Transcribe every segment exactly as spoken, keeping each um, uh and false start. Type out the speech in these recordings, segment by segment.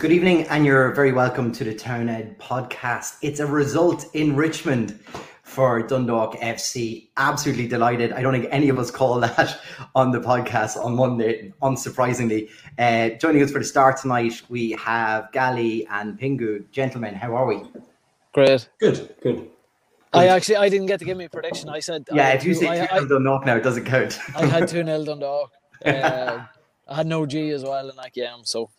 Good evening, and you're very welcome to the Town Ed podcast. It's a result in Richmond for Dundalk F C. Absolutely delighted. I don't think any of us call that on the podcast on Monday, unsurprisingly. Uh, joining us for the start tonight, we have Gally and Pingu. Gentlemen, how are we? Great. Good, good. I actually, I didn't get to give me a prediction. I said... Yeah, I if you two, say two nil Dundalk now, it doesn't count. I had two nil Dundalk. Uh, I had no G as well in that game, so...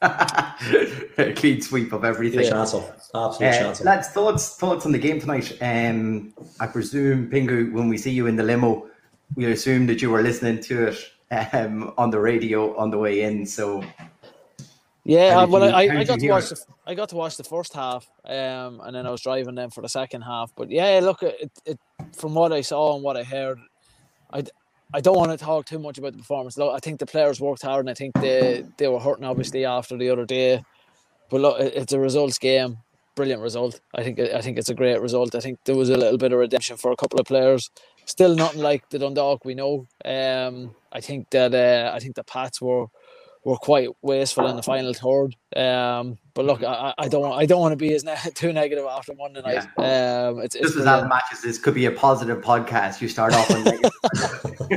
A clean sweep of everything. Yeah. Chancel. Absolute uh, chancel. Lads, thoughts, thoughts on the game tonight. Um, I presume, Pingu, when we see you in the limo, we assume that you were listening to it um, on the radio on the way in. So, yeah, well, you, I, I got to watch. The, I got to watch the first half, um, and then I was driving them for the second half. But yeah, look, it, it, from what I saw and what I heard, I. I don't want to talk too much about the performance. Look, I think the players worked hard, and I think they, they were hurting, obviously, after the other day. But look, it's a results game. Brilliant result. I think I think it's a great result. I think there was a little bit of redemption for a couple of players. Still nothing like the Dundalk we know. Um, I think that uh, I think the Pats were were quite wasteful in the final third. Um, but look, I, I don't want, I don't want to be as ne- too negative after Monday night. Yeah. Um, it's, it's just as that matches, this could be a positive podcast. You start off on negative. I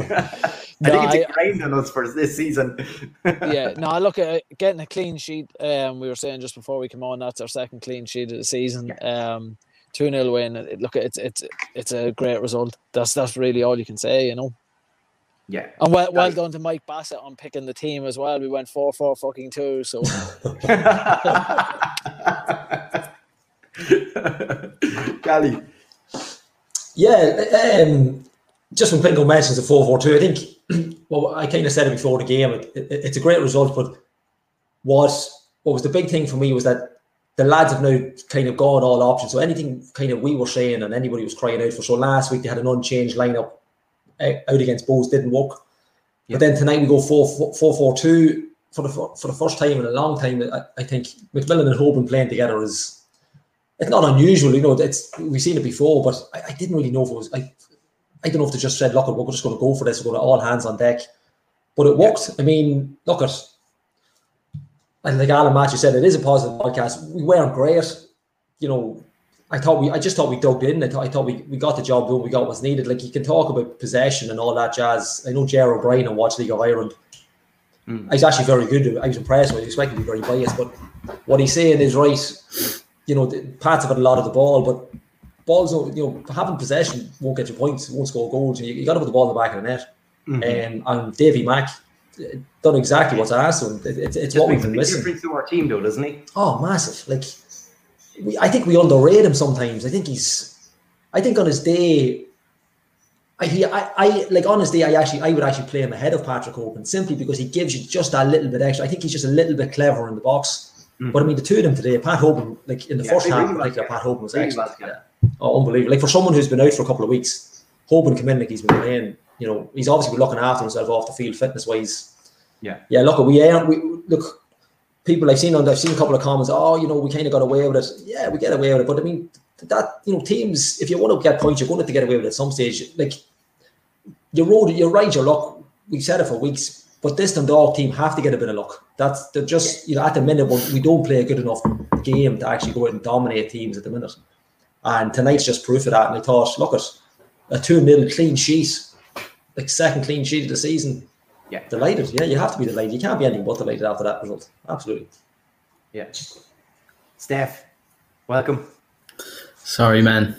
no, think it's I, ingrained in us for this season. yeah, no, I look at getting a clean sheet. Um, we were saying just before we came on, that's our second clean sheet of the season. Yeah. Um, two nil win. It, look, it's it's it's a great result. That's that's really all you can say, you know. Yeah, and well, well done to Mike Bassett on picking the team as well. We went four four fucking two. So, Gally, yeah, um, just when Pingo mentions the four four two, I think. Well, I kind of said it before the game. It, it, it's a great result, but what what was the big thing for me was that the lads have now kind of gone all options. So anything kind of we were saying and anybody was crying out for. So last week they had an unchanged lineup. Out against Bowes didn't work, yeah. But then tonight we go four four two for the for the first time in a long time. I, I think McMillan and Hoban playing together is it's not unusual, you know. It's we've seen it before, but I, I didn't really know if it was. I I don't know if they just said, "Look, we're just going to go for this. We're going to all hands on deck," but it worked. Yeah. I mean, look at and like Alan Matthew said, it is a positive podcast. We weren't great, you know. I thought we, I just thought we dug in. I thought, I thought we, we got the job done. We got what's needed. Like you can talk about possession and all that jazz. I know Ger O'Brien and watched League of Ireland. Mm. He's actually very good. I was impressed. I was expecting to be very biased, but what he's saying is right. You know, Pats have had a lot of the ball, but balls, you know, having possession won't get you points, won't score goals. You, you got to put the ball in the back of the net. Mm-hmm. Um, and Davy Mac done exactly what's asked him. It, it, it's what we've been missing. He's a big difference to our team, though, doesn't he? Oh, massive! Like. We, I think we underrate him sometimes. I think he's, I think on his day, I, he, I, I like on his day, I actually, I would actually play him ahead of Patrick Hoban simply because he gives you just that little bit extra. I think he's just a little bit clever in the box. Mm. But I mean, the two of them today, Pat Hoban, like in the yeah, first half, really like yeah. Pat Hoban was really excellent. Yeah. Oh, unbelievable! Like for someone who's been out for a couple of weeks, Hoban come in like he's been playing. You know, he's obviously been looking after himself off the field, fitness wise. Yeah, yeah. Look, we, we look. People I've seen on, I've seen a couple of comments. Oh, you know, we kind of got away with it. Yeah, we get away with it. But I mean, that you know, teams. If you want to get points, you're going to have to get away with it at some stage. Like you rode, you ride your luck. We've said it for weeks. But this Dundalk team have to get a bit of luck. That's they're just you know at the minute we don't play a good enough game to actually go out and dominate teams at the minute. And tonight's just proof of that. And I thought, look at a two nil clean sheet, like second clean sheet of the season. Yeah, delighted. Yeah, you have to be delighted. You can't be anything but delighted after that result. Absolutely. Yeah. Steph, welcome. Sorry, man.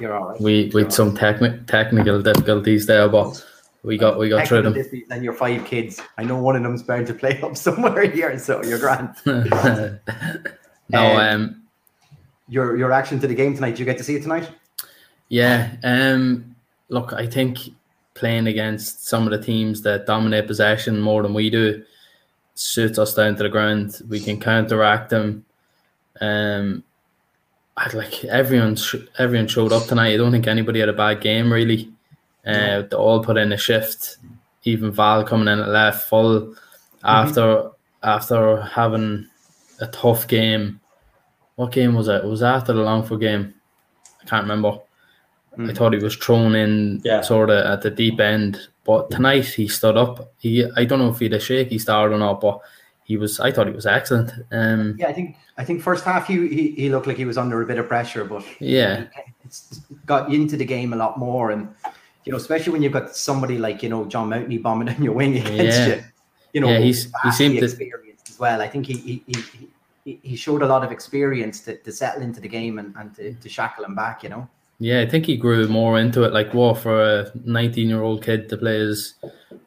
You're all right. We with some techni- technical difficulties there, but we got we got through them. And your five kids. I know one of them's bound to play up somewhere here, so you're grand. no, um, um, your your reaction to the game tonight. Did you get to see it tonight? Yeah. Um. Look, I think. Playing against some of the teams that dominate possession more than we do suits us down to the ground. We can counteract them. Um, I'd like everyone, sh- everyone showed up tonight. I don't think anybody had a bad game really. Uh, they all put in a shift. Even Val coming in at left full mm-hmm. after after having a tough game. What game was it? It was after the Longford game. I can't remember. I thought he was thrown in yeah. sort of at the deep end, but tonight he stood up. He I don't know if he had a shaky start or not, but he was, I thought he was excellent. Um, yeah, I think I think first half he, he he looked like he was under a bit of pressure, but yeah, it's got into the game a lot more, and you know, especially when you've got somebody like you know John Mountney bombing down your wing against yeah. you, you know, yeah, he's, he seemed experienced to... as well. I think he he he he showed a lot of experience to, to settle into the game and and to, to shackle him back, you know. Yeah, I think he grew more into it. Like, wow, for a nineteen-year-old kid to play his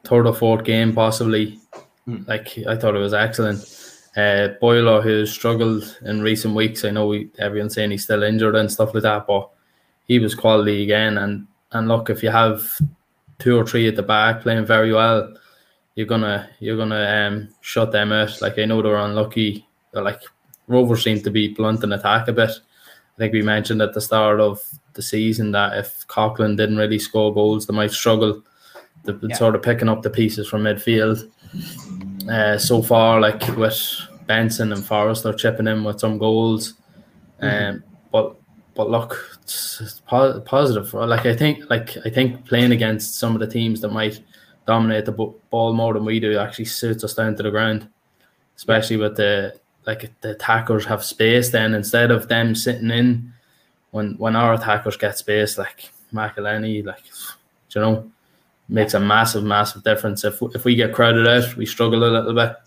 third or fourth game, possibly. Mm. Like, I thought it was excellent. Uh, Boyle, who struggled in recent weeks, I know we, everyone's saying he's still injured and stuff like that, but he was quality again. And, and look, if you have two or three at the back playing very well, you're gonna you're gonna um shut them out. Like, I know they're unlucky. They're like Rovers seem to be blunt in attack a bit. I think we mentioned at the start of the season that if Coughlin didn't really score goals, they might struggle to yeah. sort of picking up the pieces from midfield. Uh, so far, like with Benson and Forrester chipping in with some goals, um, mm-hmm. but but look, it's, it's po positive. Like I think, like I think playing against some of the teams that might dominate the ball more than we do actually suits us down to the ground, especially with the. Like the attackers have space, then instead of them sitting in, when when our attackers get space, like McElhenney, like you know, makes a massive, massive difference. If if we get crowded out, we struggle a little bit,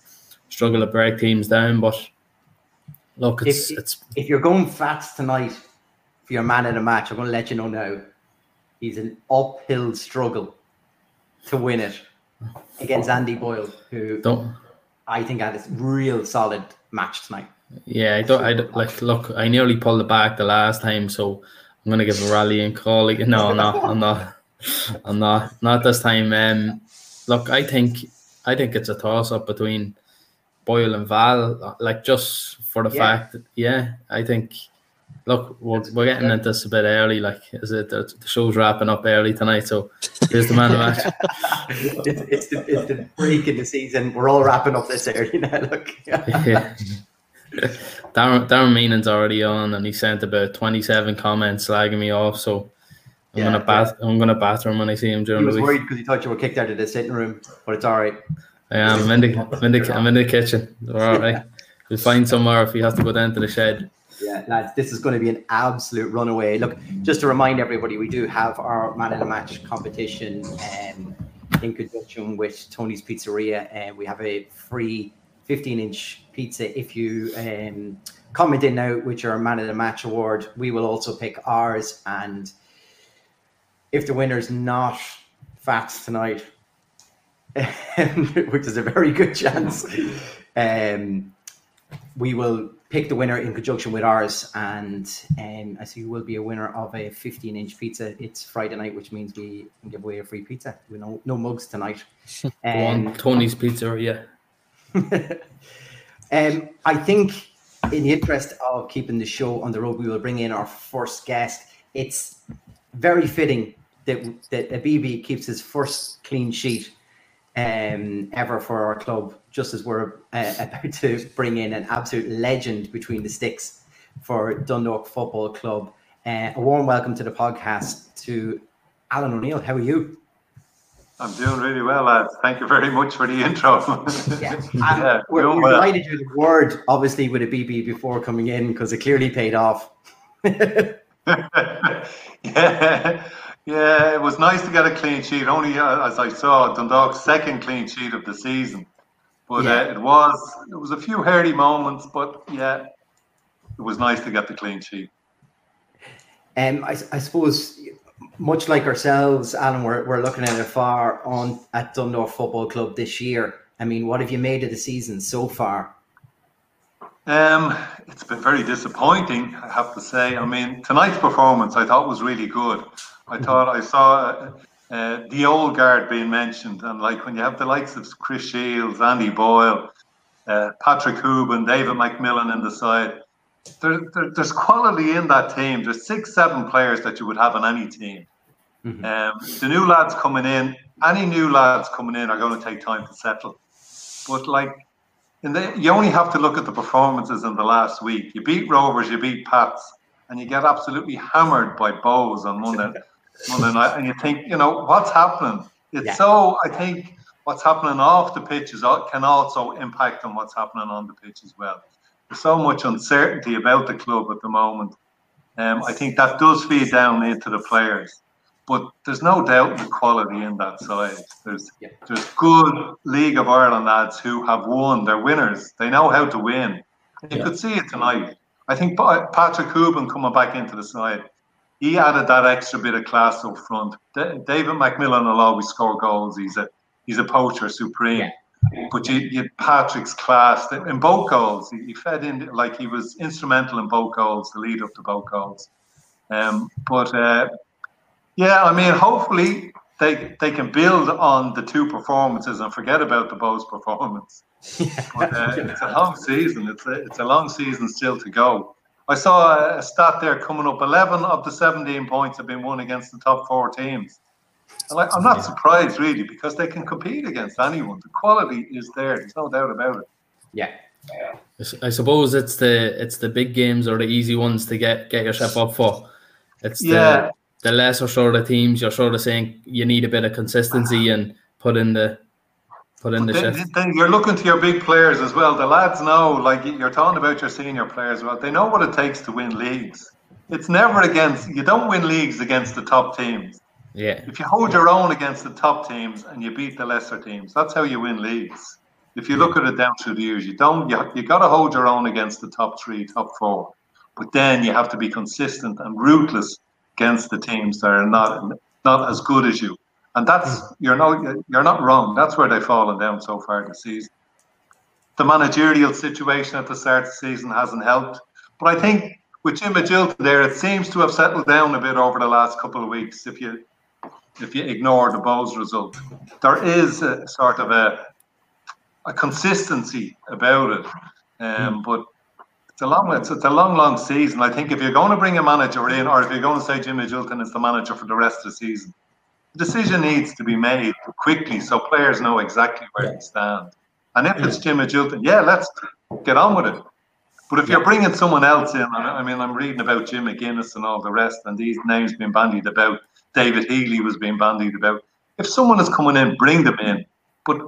struggle to break teams down. But look, it's if, it's if you're going Fats tonight for your man in a match, I'm going to let you know now. He's an uphill struggle to win it against Andy Boyle, who don't. I think had a real solid match tonight. Yeah, I don't. I don't, like. Look, I nearly pulled it back the last time, so I'm gonna give a rallying call. Like, no, no, I'm not. I'm not. Not this time. Um, look, I think, I think it's a toss up between Boyle and Val. Like, just for the yeah. fact that, yeah, I think. Look, we're we're getting at this a bit early. Like, is it the show's wrapping up early tonight? So here's the man of match. It's, it's, the, it's the break in the season. We're all wrapping up this early now. Look, yeah. Darren Darren Meenan's already on, and he sent about twenty-seven comments slagging me off. So I'm yeah, gonna bat. Yeah. I'm gonna batter him when I see him during the week. He was worried because he thought you were kicked out of the sitting room, but it's all right. I am. I'm in the, I'm in the, I'm in the kitchen. We're all right. We'll find somewhere if we have to go down to the shed. Yeah, lads, this is going to be an absolute runaway. Look, just to remind everybody, we do have our Man in the Match competition um, in conjunction with Tony's Pizzeria. And we have a free fifteen-inch pizza. If you um, comment in now with your Man in the Match award, we will also pick ours. And if the winner's not Fats tonight, which is a very good chance, um, we will... pick the winner in conjunction with ours, and um, I see you will be a winner of a fifteen-inch pizza. It's Friday night, which means we can give away a free pizza. We no no mugs tonight. Um, on Tony's Pizza, yeah. um, I think in the interest of keeping the show on the road, we will bring in our first guest. It's very fitting that that Abibi keeps his first clean sheet um, ever for our club, just as we're uh, about to bring in an absolute legend between the sticks for Dundalk Football Club. Uh, a warm welcome to the podcast to Alan O'Neill. How are you? I'm doing really well, lads. Thank you very much for the intro. yeah, yeah we're, we're well. delighted you the word, obviously, with a B B before coming in, because it clearly paid off. yeah. yeah, it was nice to get a clean sheet, only uh, as I saw Dundalk's second clean sheet of the season. But yeah. uh, it was it was a few hairy moments, but yeah, it was nice to get the clean sheet. Um, I, I suppose, much like ourselves, Alan, we're, we're looking at it far on at Dundalk Football Club this year. I mean, what have you made of the season so far? Um, it's been very disappointing, I have to say. I mean, tonight's performance I thought was really good. I thought I saw... Uh, Uh, the old guard being mentioned, and like when you have the likes of Chris Shields, Andy Boyle, uh, Patrick Hoban, David McMillan in the side, there, there, there's quality in that team. There's six, seven players that you would have on any team. Mm-hmm. um, the new lads coming in, any new lads coming in are going to take time to settle. But like, in the, you only have to look at the performances in the last week. You beat Rovers, you beat Pats, and you get absolutely hammered by Bowes on Monday. Monday night, and you think, you know, what's happening? It's yeah. so, I think, what's happening off the pitch is, can also impact on what's happening on the pitch as well. There's so much uncertainty about the club at the moment. Um, I think that does feed down into the players. But there's no doubt the quality in that side. There's yeah. there's good League of Ireland lads who have won. They're winners. They know how to win. You yeah. could see it tonight. I think Patrick Hoban coming back into the side, he added that extra bit of class up front. D- David McMillan will always score goals. He's a he's a poacher supreme. Yeah. But you, you Patrick's class in both goals. He, he fed in, like he was instrumental in both goals, the lead up to both goals. Um, but. Uh, Yeah, I mean, hopefully they they can build on the two performances and forget about the Bowes performance. Yeah. But uh, it's a long season. It's a, it's a long season still to go. I saw a stat there coming up. eleven of the seventeen points have been won against the top four teams. And I, I'm not surprised, really, because they can compete against anyone. The quality is there. There's no doubt about it. Yeah. I suppose it's the it's the big games or the easy ones to get, get yourself up for. It's the, yeah. The lesser sort of teams, you're sort of saying you need a bit of consistency and put in the put in but the then, shift. Then you're looking to your big players as well. The lads know, like you're talking about your senior players, well, they know what it takes to win leagues. It's never against, you don't win leagues against the top teams. Yeah. If you hold your own against the top teams and you beat the lesser teams, that's how you win leagues. If you look at it down through the years, you don't. You you got to hold your own against the top three, top four, but then you have to be consistent and ruthless against the teams that are not not as good as you, and that's you're not you're not wrong. That's where they've fallen down so far this season. The managerial situation at the start of the season hasn't helped, but I think with Jim Magilton there, it seems to have settled down a bit over the last couple of weeks. If you if you ignore the Bowes result, there is a sort of a a consistency about it, um, but. It's a long, it's a long, long season. I think if you're going to bring a manager in, or if you're going to say Jim Magilton is the manager for the rest of the season, the decision needs to be made quickly so players know exactly where they stand. And if yeah. it's Jim Magilton, yeah, let's get on with it. But if yeah. you're bringing someone else in, I mean, I'm reading about Jim McGuinness and all the rest, and these names being bandied about. David Healy was being bandied about. If someone is coming in, bring them in. But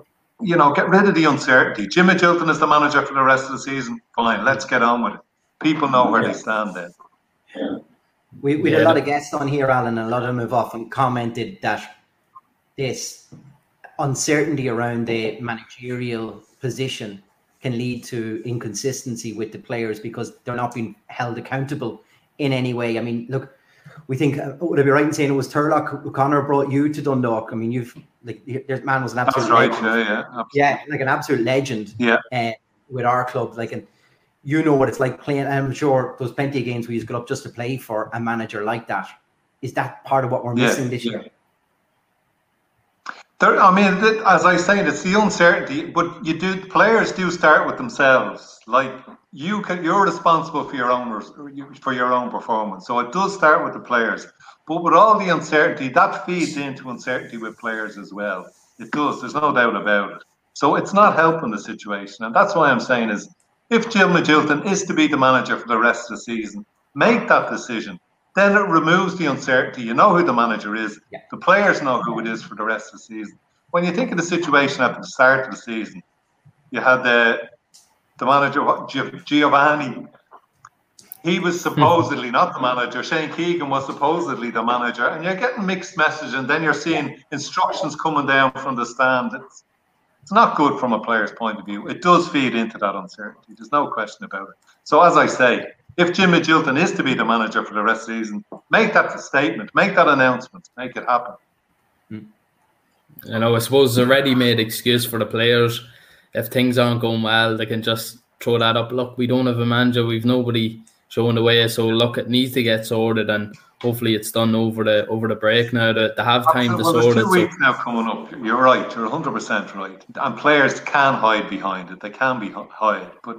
you know, get rid of the uncertainty. Jim Magilton is the manager for the rest of the season. Fine, let's get on with it. People know where yeah. they stand then. Yeah. We, we had yeah. a lot of guests on here, Alan, and a lot of them have often commented that this uncertainty around the managerial position can lead to inconsistency with the players because they're not being held accountable in any way. I mean, look, we think, would I be right in saying it was Turlough O'Connor brought you to Dundalk? I mean, you've, like, this man was an absolute That's right, legend. yeah, yeah. Absolutely. Yeah, like an absolute legend yeah. uh, with our club. Like, and you know what it's like playing. I'm sure there's plenty of games where you go up just to play for a manager like that. Is that part of what we're yeah, missing this yeah. year? There, I mean, as I said, it's the uncertainty, but you do, players do start with themselves. Like, you can, you're responsible for your own for your own performance. So it does start with the players. But with all the uncertainty, that feeds into uncertainty with players as well. It does. There's no doubt about it. So it's not helping the situation. And that's why I'm saying is, if Jim Magilton is to be the manager for the rest of the season, make that decision. Then it removes the uncertainty. You know who the manager is. Yeah. The players know who it is for the rest of the season. When you think of the situation at the start of the season, you had the the manager, Giovanni. He was supposedly not the manager. Shane Keegan was supposedly the manager. And you're getting mixed messages, and then you're seeing instructions coming down from the stand. It's, it's not good from a player's point of view. It does feed into that uncertainty. There's no question about it. So as I say, if Jim Magilton is to be the manager for the rest of the season, make that statement, make that announcement, make it happen. You know, I suppose it's a ready-made excuse for the players. If things aren't going well, they can just throw that up. Look, we don't have a manager, we've nobody showing the way, so look, it needs to get sorted, and hopefully it's done over the over the break now to, to have time well, to sort it. There's two weeks now coming up. You're right, you're one hundred percent right. And players can hide behind it. They can be hide, but...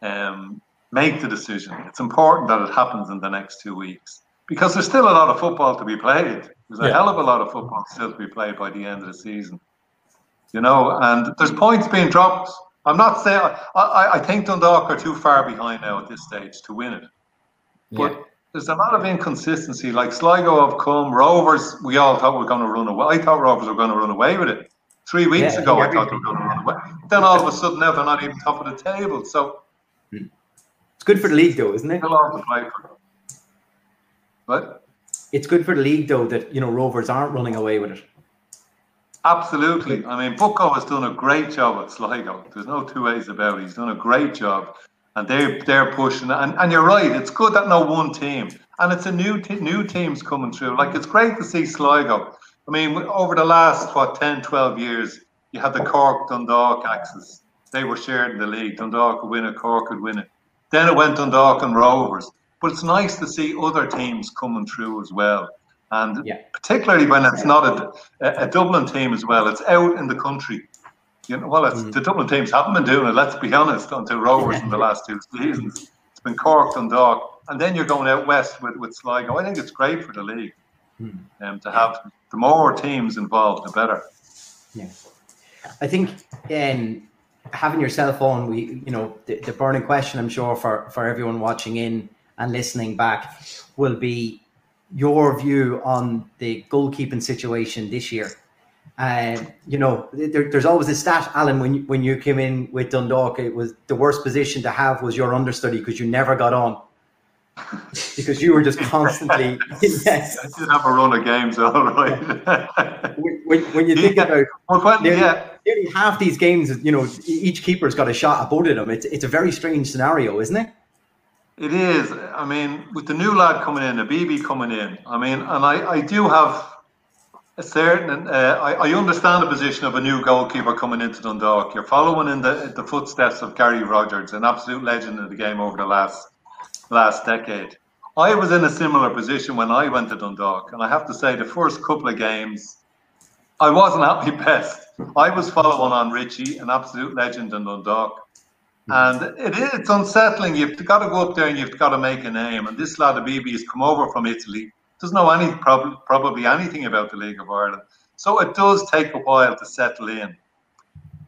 Um, make the decision. It's important that it happens in the next two weeks because there's still a lot of football to be played. There's a yeah. hell of a lot of football still to be played by the end of the season. You know, and there's points being dropped. I'm not saying... I, I, I think Dundalk are too far behind now at this stage to win it. But yeah. there's a lot of inconsistency. Like Sligo have come, Rovers, we all thought we were going to run away. I thought Rovers were going to run away with it. Three weeks yeah, ago, I thought they were going to run away. Then all of a sudden, now they're not even top of the table. So it's good for the league, though, isn't it? Still on the play for them. What? It's good for the league, though, that you know Rovers aren't running away with it. Absolutely. I mean, Bucco has done a great job at Sligo. There's no two ways about it. He's done a great job, and they're they're pushing. And and you're right. It's good that no one team, and it's a new t new teams coming through. Like it's great to see Sligo. I mean, over the last, what, ten, twelve years, you had the Cork-Dundalk axis. They were shared in the league. Dundalk would win it, Cork would win it. Then it went Dundalk and Rovers. But it's nice to see other teams coming through as well. And yeah. particularly when it's not a, a Dublin team as well. It's out in the country. You know, well, it's, mm-hmm. the Dublin teams haven't been doing it, let's be honest, until Rovers in the last two seasons. It's been Cork, Dundalk. And then you're going out west with, with Sligo. I think it's great for the league. Um, to have the more teams involved, the better. Yeah, I think um, having yourself on, we, you know, the, the burning question, I'm sure, for for everyone watching in and listening back, will be your view on the goalkeeping situation this year. Uh, you know, there, there's always a stat, Alan. When you, when you came in with Dundalk, it was the worst position to have was your understudy because you never got on. Because you were just constantly yes. I did have a run of games, all right. when, when you think yeah. about well, when, nearly, yeah. nearly half these games, you know, each keeper's got a shot at both of them. It's it's a very strange scenario, isn't it? It is. I mean, with the new lad coming in, Abibi coming in, I mean, and I, I do have a certain, uh, I, I understand the position of a new goalkeeper coming into Dundalk. You're following in the, the footsteps of Gary Rogers, an absolute legend of the game over the last last decade. I was in a similar position when I went to Dundalk, and I have to say the first couple of games I wasn't at my best. I was following on Richie, an absolute legend in Dundalk, and it is, it's unsettling. You've got to go up there and you've got to make a name, and this lad Abibi has come over from Italy, doesn't know any prob probably anything about the League of Ireland, so it does take a while to settle in, and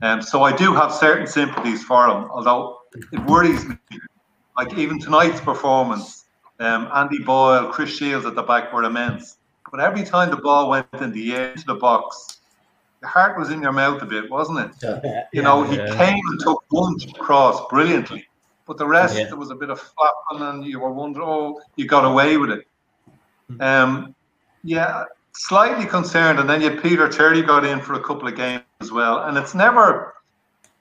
um, so I do have certain sympathies for him, although it worries me. Like even tonight's performance, um, Andy Boyle, Chris Shields at the back were immense. But every time the ball went in the air to the box, your heart was in your mouth a bit, wasn't it? Yeah, yeah, you know, he yeah. came and took one cross brilliantly. But the rest, yeah. there was a bit of flapping and you were wondering, oh, you got away with it. Um, yeah, slightly concerned. And then you had Peter Turley got in for a couple of games as well. And it's never,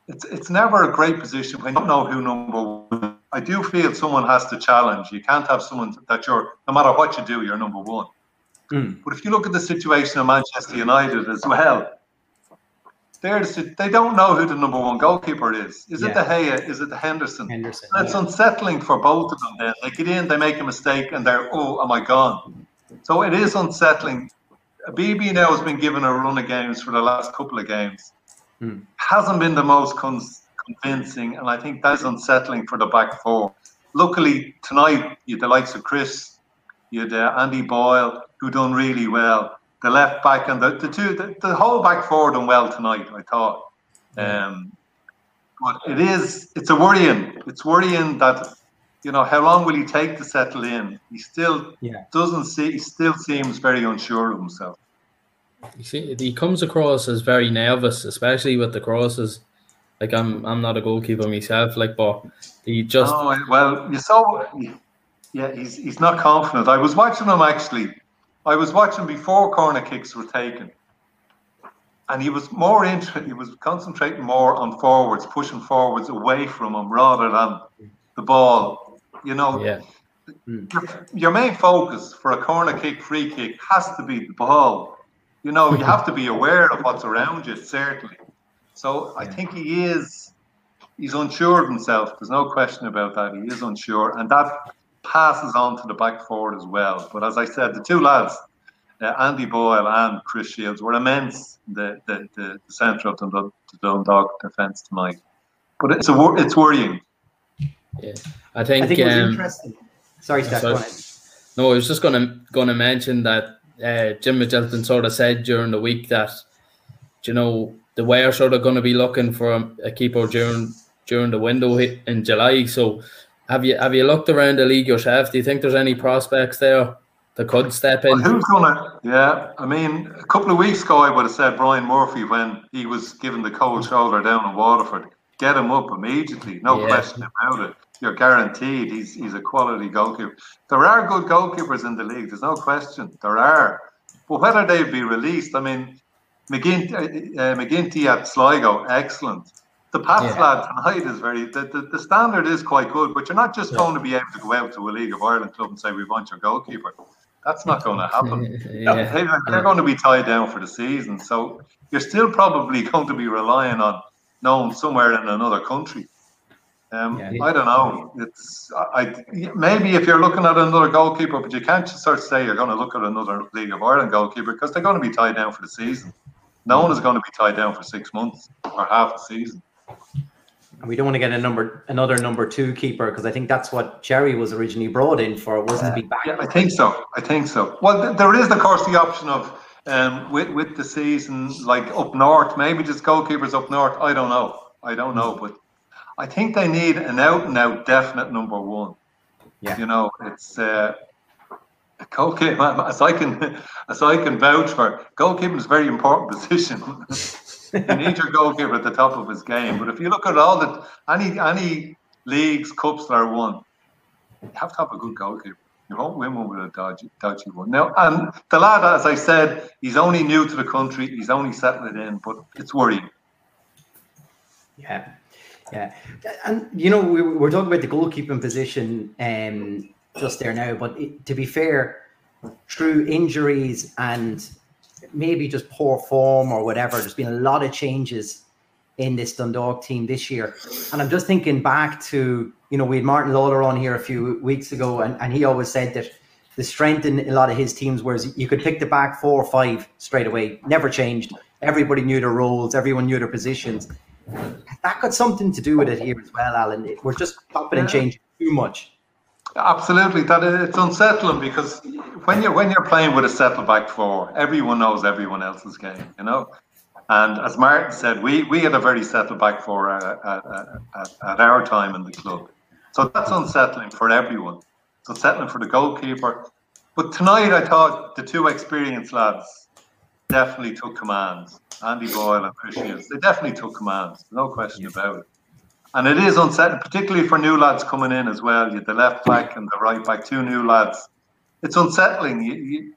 it's, it's never a great position when you don't know who number one is. I do feel someone has to challenge. You can't have someone that you're, no matter what you do, you're number one. Mm. But if you look at the situation of Manchester United as well, the, they don't know who the number one goalkeeper is. Is yeah. it De Gea? Is it the Henderson? Henderson and it's yeah. unsettling for both of them then. They get in, they make a mistake, and they're, oh, am I gone? So it is unsettling. Abibi now has been given a run of games for the last couple of games. Mm. Hasn't been the most consistent. Convincing, and I think that's unsettling for the back four. Luckily tonight you had the likes of Chris, you had uh, Andy Boyle, who done really well. The left back and the, the two, the, the whole back four done well tonight, I thought. Um, but it is, it's a worrying. It's worrying that, you know, how long will he take to settle in? He still yeah. doesn't see. He still seems very unsure of himself. You see, he comes across as very nervous, especially with the crosses. Like I'm, I'm not a goalkeeper myself. Like, but he just. Oh well, you saw. Yeah, he's he's not confident. I was watching him actually. I was watching before corner kicks were taken, and he was more interested. He was concentrating more on forwards, pushing forwards away from him rather than the ball. You know, yeah. your, your main focus for a corner kick, free kick, has to be the ball. You know, you have to be aware of what's around you, certainly. So I think he is, he's unsure of himself. There's no question about that. He is unsure. And that passes on to the back forward as well. But as I said, the two lads, uh, Andy Boyle and Chris Shields, were immense in the, the, the, the centre of the, the Dundalk defence tonight. But it's a, it's worrying. Yeah, I think... I think it was um, interesting. Sorry, Steph, go ahead. No, I was just going to going to mention that uh, Jim Magilton sort of said during the week that, you know, they were sort of going to be looking for a keeper during during the window in July. So, have you have you looked around the league yourself? Do you think there's any prospects there that could step in. Well, who's gonna? Yeah, I mean, a couple of weeks ago, I would have said Brian Murphy when he was given the cold shoulder down in Waterford. Get him up immediately, no yeah. question about it. You're guaranteed he's he's a quality goalkeeper. There are good goalkeepers in the league. There's no question. There are, but whether they'd be released, I mean, McGinty, uh, McGinty at Sligo, excellent. The Pats yeah. lad tonight is very, the, the, the standard is quite good, but you're not just yeah. going to be able to go out to a League of Ireland club and say, we want your goalkeeper. That's not going to happen. yeah. Yeah, they're, they're going to be tied down for the season. So you're still probably going to be relying on known somewhere in another country. Um, yeah, I don't know. It's I, maybe if you're looking at another goalkeeper, but you can't just sort of say you're going to look at another League of Ireland goalkeeper because they're going to be tied down for the season. No one is going to be tied down for six months or half the season. And we don't want to get a number another number two keeper because I think that's what Jerry was originally brought in for, wasn't he? Uh, yeah, I think so. I think so. Well, th there is, of course, the option of um, with with the season like up north, maybe just goalkeepers up north. I don't know. I don't know, but. I think they need an out-and-out definite number one. Yeah, you know, it's uh, a goalkeeper. As I can, as I can vouch for, goalkeeping is a very important position. You need your goalkeeper at the top of his game. But if you look at all the any any leagues, cups that are won, you have to have a good goalkeeper. You won't win one with a dodgy, dodgy one. Now, and the lad, as I said, he's only new to the country. He's only settling in, but it's worrying. Yeah. Yeah, and you know we we're talking about the goalkeeping position um, just there now, but it, to be fair, through injuries and maybe just poor form or whatever, there's been a lot of changes in this Dundalk team this year. And I'm just thinking back to you know we had Martin Lawlor on here a few weeks ago, and, and he always said that the strength in a lot of his teams was you could pick the back four or five straight away, never changed. Everybody knew their roles, everyone knew their positions. That got something to do with it here as well, Alan. We're just popping and changing too much. Absolutely, that it's unsettling because when you're when you're playing with a settled back four, everyone knows everyone else's game, you know. And as Martin said, we we had a very settled back four at, at, at, at our time in the club, so that's unsettling for everyone. It's unsettling for the goalkeeper. But tonight, I thought the two experienced lads definitely took command. Andy Boyle and Chris Shields, they definitely took command, no question about it. And it is unsettling, particularly for new lads coming in as well. You had the left back and the right back, two new lads. It's unsettling. You, you,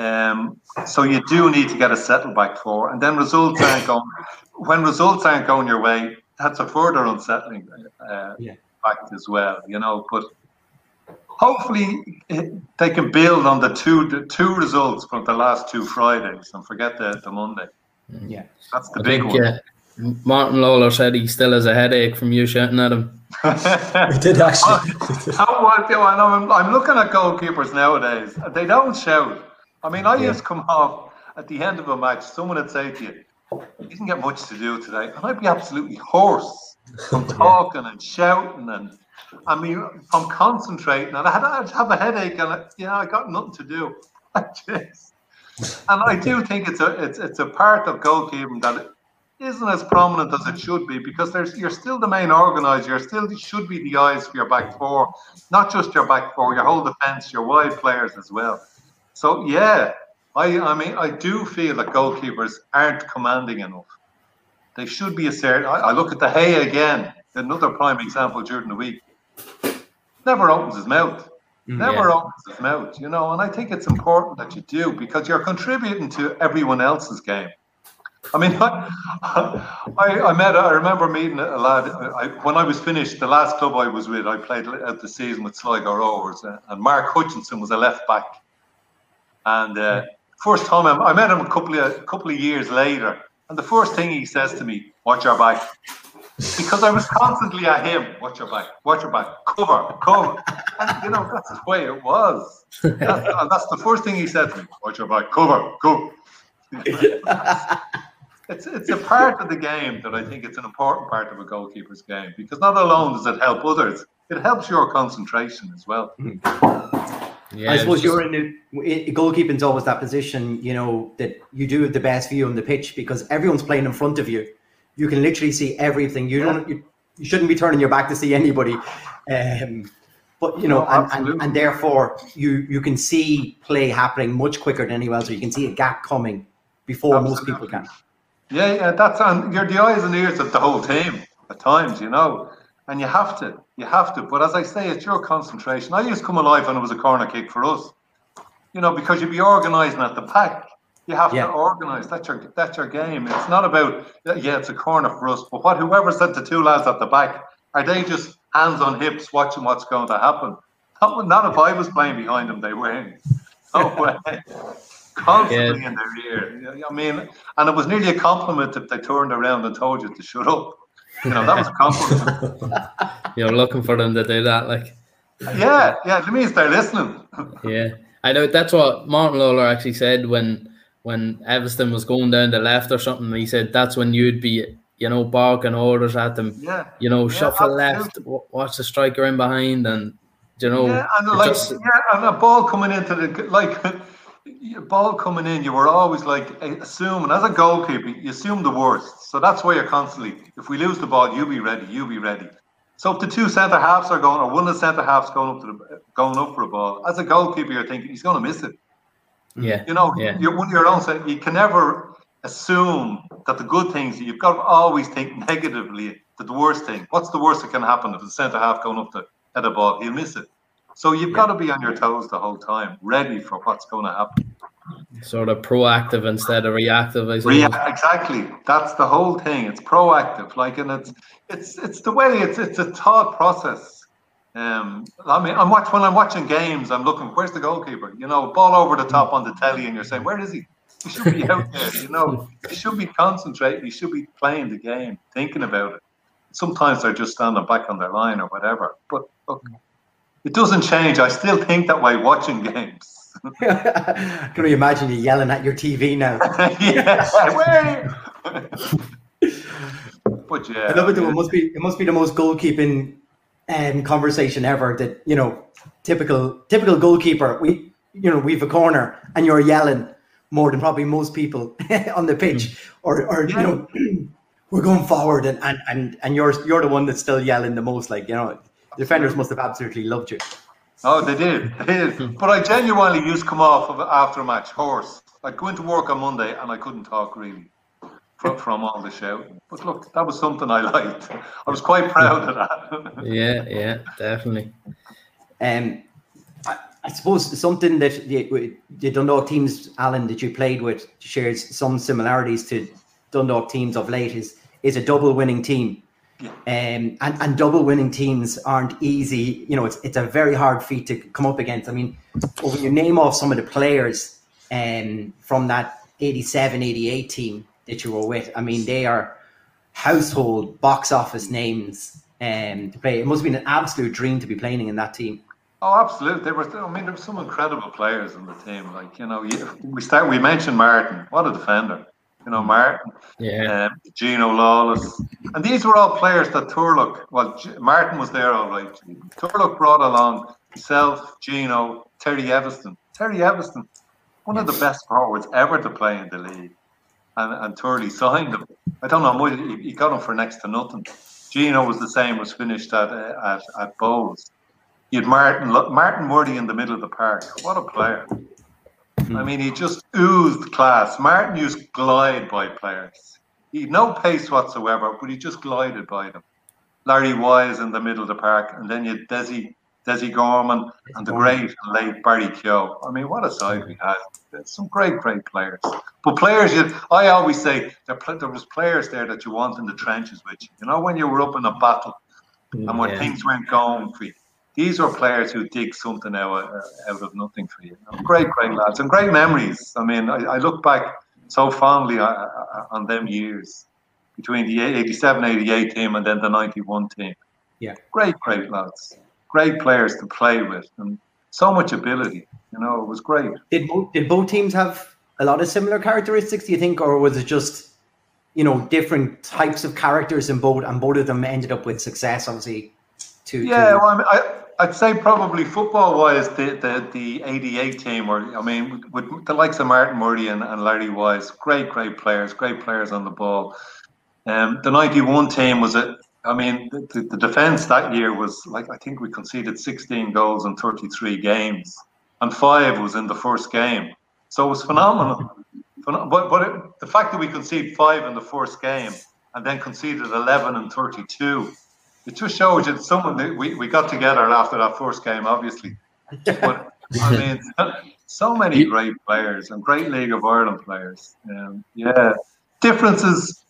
um, so you do need to get a settled back four. And then results aren't going. When results aren't going your way, that's a further unsettling uh, yeah. fact as well. You know, but hopefully they can build on the two the two results from the last two Fridays and forget the, the Monday. Yeah, that's the I big think, one. Uh, Martin Lawlor said he still has a headache from you shouting at him. He did actually. I, I'm, I'm looking at goalkeepers nowadays. They don't shout. I mean, I yeah. used to come off at the end of a match. Someone would say to you, "You didn't get much to do today," and I'd be absolutely hoarse from talking yeah. and shouting and I mean from concentrating. And I'd, I'd have a headache, and I, yeah, I got nothing to do. I just. And I do think it's a it's it's a part of goalkeeping that isn't as prominent as it should be because there's you're still the main organizer, you still should be the eyes for your back four, not just your back four, your whole defence, your wide players as well. So yeah, I I mean I do feel that goalkeepers aren't commanding enough. They should be assertive. I, I look at the Hay again, another prime example during the week. Never opens his mouth. Never yeah. opens his mouth, you know, and I think it's important that you do because you're contributing to everyone else's game. I mean, I, I, I met, I remember meeting a lad I, when I was finished. The last club I was with, I played at the season with Sligo Rovers, uh, and Mark Hutchinson was a left back. And uh, first time I, I met him a couple of a couple of years later, and the first thing he says to me, "Watch your back," because I was constantly at him. Watch your back. Watch your back. Cover. Cover. And, you know, that's the way it was. That's, that's the first thing he said to me. Watch your back. Cover. Cover. It's it's a part of the game that I think it's an important part of a goalkeeper's game because not alone does it help others, it helps your concentration as well. Yeah, I suppose you're in the goalkeeping's always that position, you know, that you do the best for you on the pitch because everyone's playing in front of you. You can literally see everything. You don't. You, you shouldn't be turning your back to see anybody. Um, But, you know, oh, and, and, and therefore you, you can see play happening much quicker than anyone else. So you can see a gap coming before absolutely. most people can. Yeah, yeah, that's on. You're the eyes and ears of the whole team at times, you know, and you have to, you have to. But as I say, it's your concentration. I used to come alive when it was a corner kick for us, you know, because you'd be organising at the back. You have yeah. to organise. That's your, that's your game. It's not about, yeah, it's a corner for us. But what whoever said to two lads at the back, are they just hands on hips watching what's going to happen? Not, not if I was playing behind them, they were no way. Constantly yeah. in their ear. I mean, and it was nearly a compliment if they turned around and told you to shut up. You know, that was a compliment. You're looking for them to do that, like. Yeah, yeah, it means they're listening. Yeah, I know. That's what Martin Lawlor actually said when when Everston was going down the left or something. He said that's when you'd be, you know, barking orders at them. Yeah, you know, yeah, shuffle left, watch the striker in behind, and you know, yeah, and like, just, yeah, and a ball coming into the like. Ball coming in, you were always like assuming, as a goalkeeper, you assume the worst. So that's why you're constantly, if we lose the ball, you be ready, you be ready. So if the two centre halves are going, or one of the centre halves going up to the, going up for a ball, as a goalkeeper, you're thinking he's going to miss it. Yeah, you know, yeah. you're one of your own. So you can never assume that the good things. You've got to always think negatively. That the worst thing. What's the worst that can happen if the centre half going up to head a ball? He'll miss it. So you've yeah. got to be on your toes the whole time, ready for what's going to happen. Sort of proactive instead of reactive, I suppose. Yeah, exactly. That's the whole thing. It's proactive, like, and it's it's it's the way it's it's a thought process. Um, I mean, I'm watch when I'm watching games, I'm looking, where's the goalkeeper? You know, ball over the top on the telly, and you're saying, where is he? He should be out there. You know, he should be concentrating. He should be playing the game, thinking about it. Sometimes they're just standing back on their line or whatever. But look. It doesn't change. I still think that way watching games. Can you imagine you yelling at your T V now? But yeah, I love it though. It must be it must be the most goalkeeping um, conversation ever. That, you know, typical typical goalkeeper. We you know we've a corner and you're yelling more than probably most people on the pitch, mm. or or yeah. you know, we're going forward and and and and you're you're the one that's still yelling the most. Like, you know. Defenders must have absolutely loved you. Oh, they did. They did. But I genuinely used to come off of after a match hoarse. I'd go into work on Monday and I couldn't talk really from, from all the shouting. But look, that was something I liked. I was quite proud of that. Yeah, yeah, definitely. Um, I, I suppose something that the, the Dundalk teams, Alan, that you played with shares some similarities to Dundalk teams of late is, is a double winning team. Yeah. Um, and, and double winning teams aren't easy. You know, it's it's a very hard feat to come up against. I mean, well, when you name off some of the players um, from that eighty-seven eighty-eight team that you were with, I mean, they are household box office names um, to play. It must have been an absolute dream to be playing in that team. Oh, absolutely. There were, I mean, there were some incredible players on the team. Like, you know, you, we start. We mentioned Martin. What a defender. You know, Martin, yeah. um, Gino Lawless. And these were all players that Turlough, well, G Martin was there all right. Turlough brought along himself, Gino, Terry Everston. Terry Everston, one yes. of the best forwards ever to play in the league. And, and Turley signed him. I don't know, he, he got him for next to nothing. Gino was the same, was finished at uh, at, at Bowes. You had Martin, Martin Murray in the middle of the park. What a player. I mean, he just oozed class. Martin used glide by players. He had no pace whatsoever, but he just glided by them. Larry Wise in the middle of the park, and then you had Desi, Desi Gorman and the great late Barry Keogh. I mean, what a side we had. Some great, great players. But players, you'd, I always say, there, there was players there that you want in the trenches with you. You know, when you were up in a battle and when yeah. things weren't going for you. These were players who dig something out, uh, out of nothing for you. Great, great lads and great memories. I mean, I, I look back so fondly on, on them years between the eighty-seven eighty-eight team and then the ninety-one team. Yeah, great, great lads. Great players to play with and so much ability. You know, it was great. Did both, did both teams have a lot of similar characteristics, do you think, or was it just, you know, different types of characters in both and both of them ended up with success, obviously? To, yeah, to... well, I mean, I, I'd say probably football-wise, the, the the eighty-eight team, or I mean, with the likes of Martin Murray and, and Larry Wise, great, great players, great players on the ball. Um, the ninety-one team was a I mean, the, the defence that year was, like, I think we conceded sixteen goals in thirty-three games, and five was in the first game. So it was phenomenal. But, but it, the fact that we conceded five in the first game and then conceded eleven and thirty-two, it just shows you that someone that we, we got together after that first game, obviously. But, I mean, so many great players and great League of Ireland players. Um, yeah. Differences.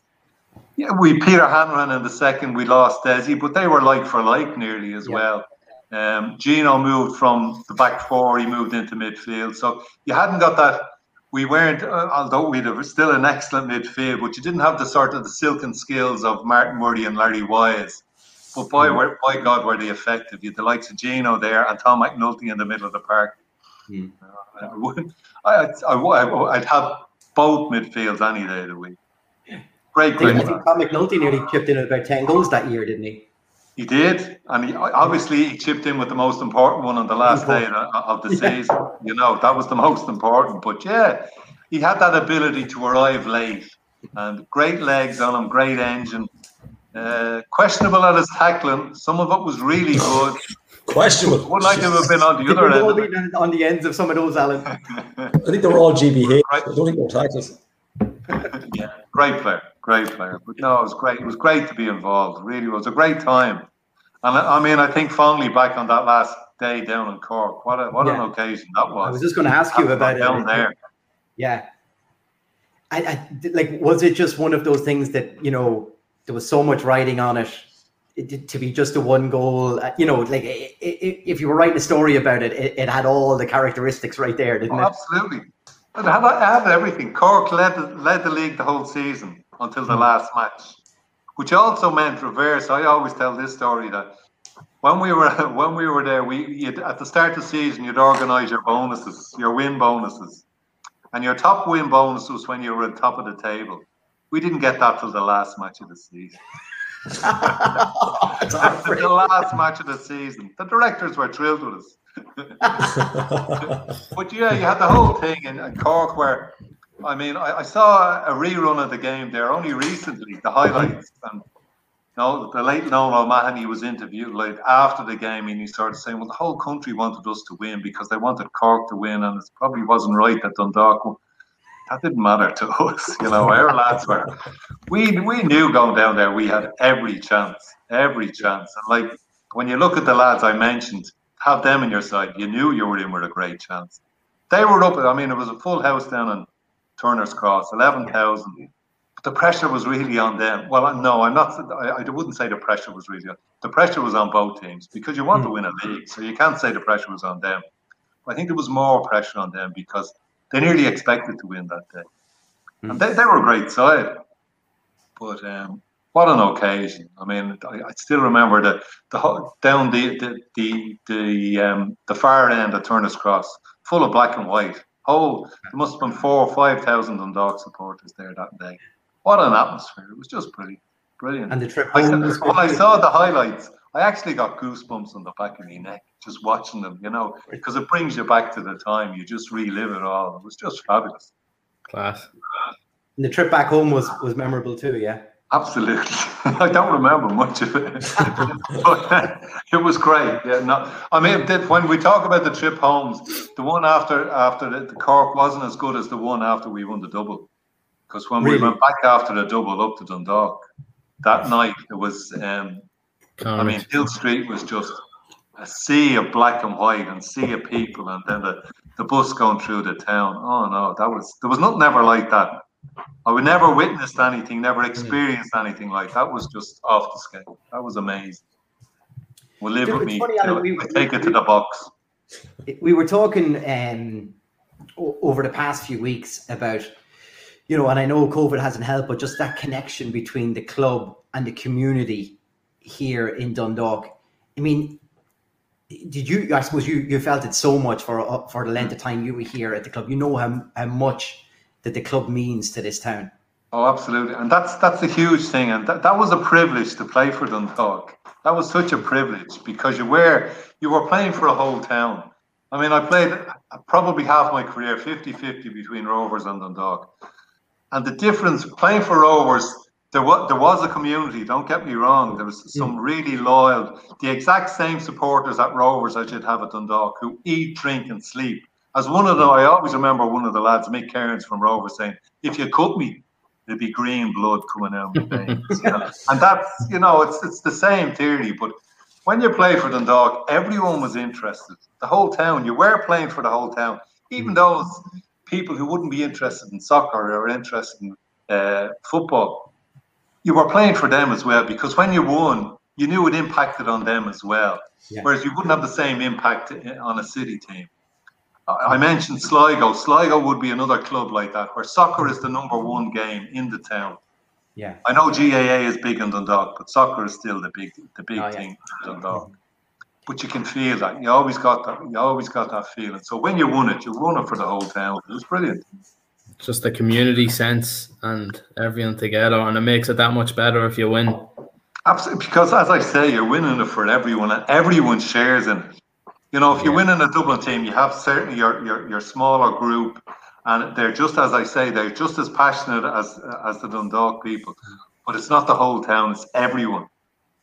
Yeah, we Peter Hanran in the second, we lost Desi, but they were like for like nearly as yeah. well. Um, Gino moved from the back four, he moved into midfield. So you hadn't got that, we weren't, uh, although we were still an excellent midfield, but you didn't have the sort of the silken skills of Martin Murray and Larry Wise. But boy, mm. were, by God, were they effective. You had the likes of Gino there and Tom McNulty in the middle of the park. Mm. Uh, I would, I, I, I, I'd have both midfields any day of the week. Great, great. I think, I think Tom McNulty nearly chipped in about ten goals that year, didn't he? He did, and he, obviously he chipped in with the most important one on the last day of the season. You know, that was the most important. But yeah, he had that ability to arrive late, and great legs on him, great engine. Uh, questionable at his tackling. Some of it was really good. Questionable. Would like to have been on the other end. All been on the ends of some of those, Alan. I think they were all G B H. Right. I don't think they were tacklers. Yeah, great player. Great player, but no, it was great. It was great to be involved. It really was a great time, and I, I mean, I think fondly back on that last day down in Cork. What a, what yeah. an occasion that was! I was just going to ask you about it down there. Yeah, I, I like. Was it just one of those things that, you know, there was so much riding on it, it to be just a one goal? You know, like it, it, if you were writing a story about it, it, it had all the characteristics right there, didn't oh, it? Absolutely, it had, it had everything. Cork led the, led the league the whole season until the last match, which also meant reverse. I always tell this story that when we were when we were there, we you'd, at the start of the season, you'd organise your bonuses, your win bonuses, and your top win bonus was when you were on top of the table. We didn't get that till the last match of the season. After the last match of the season, the directors were thrilled with us. But yeah, you had the whole thing in, in Cork where. I mean, I, I saw a rerun of the game there only recently, the highlights. And you know, the late Noel O'Mahony was interviewed like after the game, and he started saying, well, the whole country wanted us to win because they wanted Cork to win, and it probably wasn't right that Dundalk won. That didn't matter to us, you know, our lads were. We, we knew going down there we had every chance, every chance. And like when you look at the lads I mentioned, have them on your side, you knew you were in with a great chance. They were up, I mean, it was a full house down in Turner's Cross, eleven thousand. But the pressure was really on them. Well, no, I'm not. I, I wouldn't say the pressure was really on. The pressure was on both teams because you want mm. to win a league, so you can't say the pressure was on them. But I think there was more pressure on them because they nearly expected to win that day. Mm. And they, they were a great side. But um, what an occasion. I mean, I, I still remember the, the down the the the the, um, the far end of Turner's Cross, full of black and white. Oh, there must have been four or five thousand Dundalk supporters there that day. What an atmosphere! It was just pretty brilliant. And the trip I said, when I saw the highlights, I actually got goosebumps on the back of my neck just watching them. You know, because it brings you back to the time. You just relive it all. It was just fabulous. Class. And the trip back home was was memorable too. Yeah. Absolutely. I don't remember much of it. But it was great. Yeah, no, I mean, when we talk about the trip homes, the one after after the, the Cork wasn't as good as the one after we won the double. Because when really? we went back after the double up to Dundalk, that night it was, um, I mean, Hill Street was just a sea of black and white and sea of people, and then the, the bus going through the town. Oh, no, that was there was nothing ever like that. I would never witnessed anything, never experienced anything like that. Was just off the scale. That was amazing. We'll live with me. Funny, Alan, we, we take we, it to we, the box. We were talking um, over the past few weeks about, you know, and I know COVID hasn't helped, but just that connection between the club and the community here in Dundalk. I mean, did you? I suppose you you felt it so much for for the length of time you were here at the club. You know how how much that the club means to this town. Oh, absolutely. And that's that's a huge thing. And that, that was a privilege to play for Dundalk. That was such a privilege because you were you were playing for a whole town. I mean, I played probably half my career, fifty-fifty between Rovers and Dundalk. And the difference, playing for Rovers, There was, there was a community, don't get me wrong. There was some really loyal, the exact same supporters at Rovers as you'd have at Dundalk, who eat, drink and sleep. As one of them, I always remember one of the lads, Mick Cairns from Rovers, saying, if you cut me, there'd be green blood coming out of my veins. You know? And that's, you know, it's, it's the same theory. But when you play for Dundalk, everyone was interested. The whole town, you were playing for the whole town. Even those people who wouldn't be interested in soccer or interested in uh, football, you were playing for them as well, because when you won, you knew it impacted on them as well. Yeah. Whereas you wouldn't have the same impact on a city team. I mentioned Sligo. Sligo would be another club like that, where soccer is the number one game in the town. Yeah, I know G A A is big in Dundalk, but soccer is still the big, the big oh, yeah. thing in Dundalk. But you can feel that. You always got that. You always got that feeling. So when you won it, you won it for the whole town. It was brilliant. Just the community sense and everything together, and it makes it that much better if you win. Absolutely, because as I say, you're winning it for everyone, and everyone shares in it. You know, if you yeah. win in a Dublin team, you have certainly your, your your smaller group, and they're just as I say, they're just as passionate as as the Dundalk people. But it's not the whole town; it's everyone.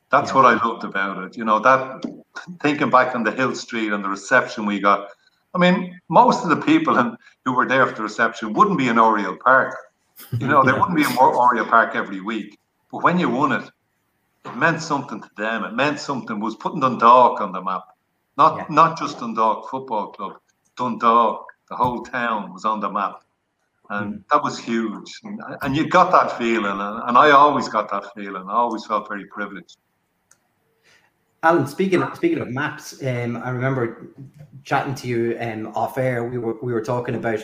That's yeah. what I loved about it. You know, that thinking back on the Hill Street and the reception we got. I mean, most of the people in, who were there for the reception wouldn't be in Oriel Park. You know, they yeah. wouldn't be in Oriel Park every week. But when you won it, it meant something to them. It meant something. It was putting Dundalk on the map. Not yeah. not just Dundalk Football Club. Dundalk, the whole town, was on the map. And mm. that was huge. And, and you got that feeling. And, and I always got that feeling. I always felt very privileged. Alan, speaking of, speaking of maps, um, I remember chatting to you um, off air. We were we were talking about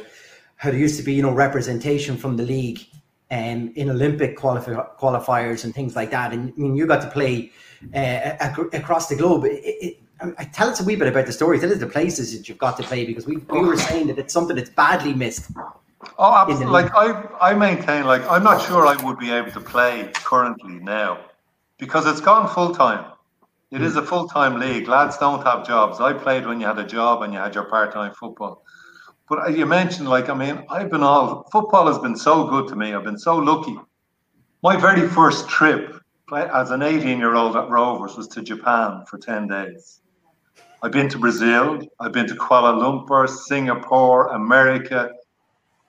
how there used to be, you know, representation from the league um, in Olympic qualifi qualifiers and things like that. And I mean, you got to play uh, ac across the globe. It, it, it, tell us a wee bit about the story. Tell us the places that you've got to play, because we, we were saying that it's something that's badly missed. Oh, absolutely. Like I, I maintain, like I'm not sure I would be able to play currently now, because it's gone full time. It is a full-time league. Lads don't have jobs. I played when you had a job and you had your part-time football. But as you mentioned, like, I mean, I've been all... Football has been so good to me. I've been so lucky. My very first trip as an eighteen-year-old at Rovers was to Japan for ten days. I've been to Brazil. I've been to Kuala Lumpur, Singapore, America,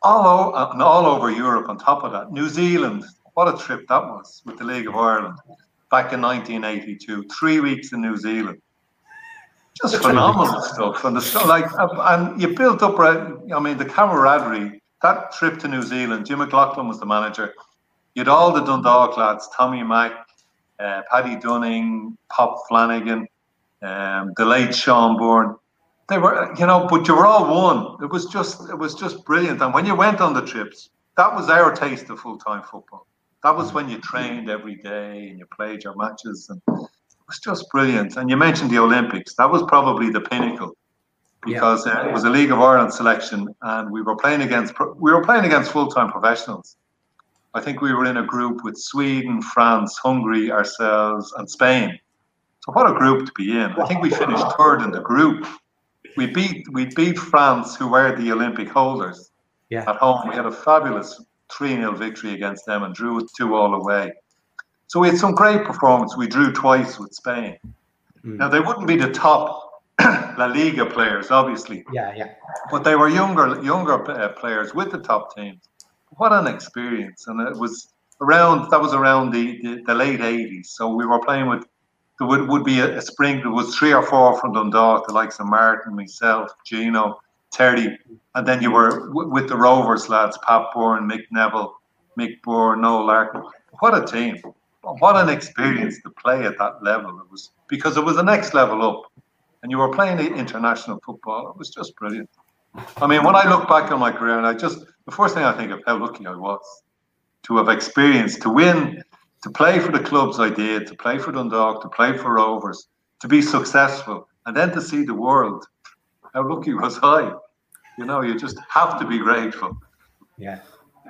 all over, and all over Europe on top of that. New Zealand. What a trip that was with the League of Ireland. Back in nineteen eighty-two, three weeks in New Zealand, just phenomenal stuff. And the stuff like, and you built up. I mean, the camaraderie. That trip to New Zealand, Jim McLaughlin was the manager. You had all the Dundalk lads: Tommy Mack, uh, Paddy Dunning, Pop Flanagan, um, the late Sean Bourne. They were, you know, but you were all one. It was just, it was just brilliant. And when you went on the trips, that was our taste of full-time football. That was when you trained every day and you played your matches, and it was just brilliant. And you mentioned the Olympics. That was probably the pinnacle, because yeah. uh, it was a League of Ireland selection, and we were playing against we were playing against full-time professionals. I think we were in a group with Sweden, France, Hungary, ourselves, and Spain. So what a group to be in! I think we finished third in the group. We beat we beat France, who were the Olympic holders. Yeah. At home, we had a fabulous three nil victory against them and drew two all away. So we had some great performance. We drew twice with Spain. Mm. Now, they wouldn't be the top La Liga players, obviously. Yeah, yeah. But they were younger younger uh, players with the top teams. What an experience. And it was around, that was around the, the, the late eighties. So we were playing with, there would, would be a, a spring, there was three or four from Dundalk, the likes of Martin, myself, Gino, Terry, and then you were with the Rovers lads, Pat Bourne, Mick Neville, Mick Bourne, Noel Larkin. What a team. What an experience to play at that level. It was, because it was the next level up, and you were playing international football. It was just brilliant. I mean, when I look back on my career, and I just, the first thing I think of how lucky I was to have experienced, to win, to play for the clubs I did, to play for Dundalk, to play for Rovers, to be successful, and then to see the world. How lucky was I? You know, you just have to be grateful. Yeah.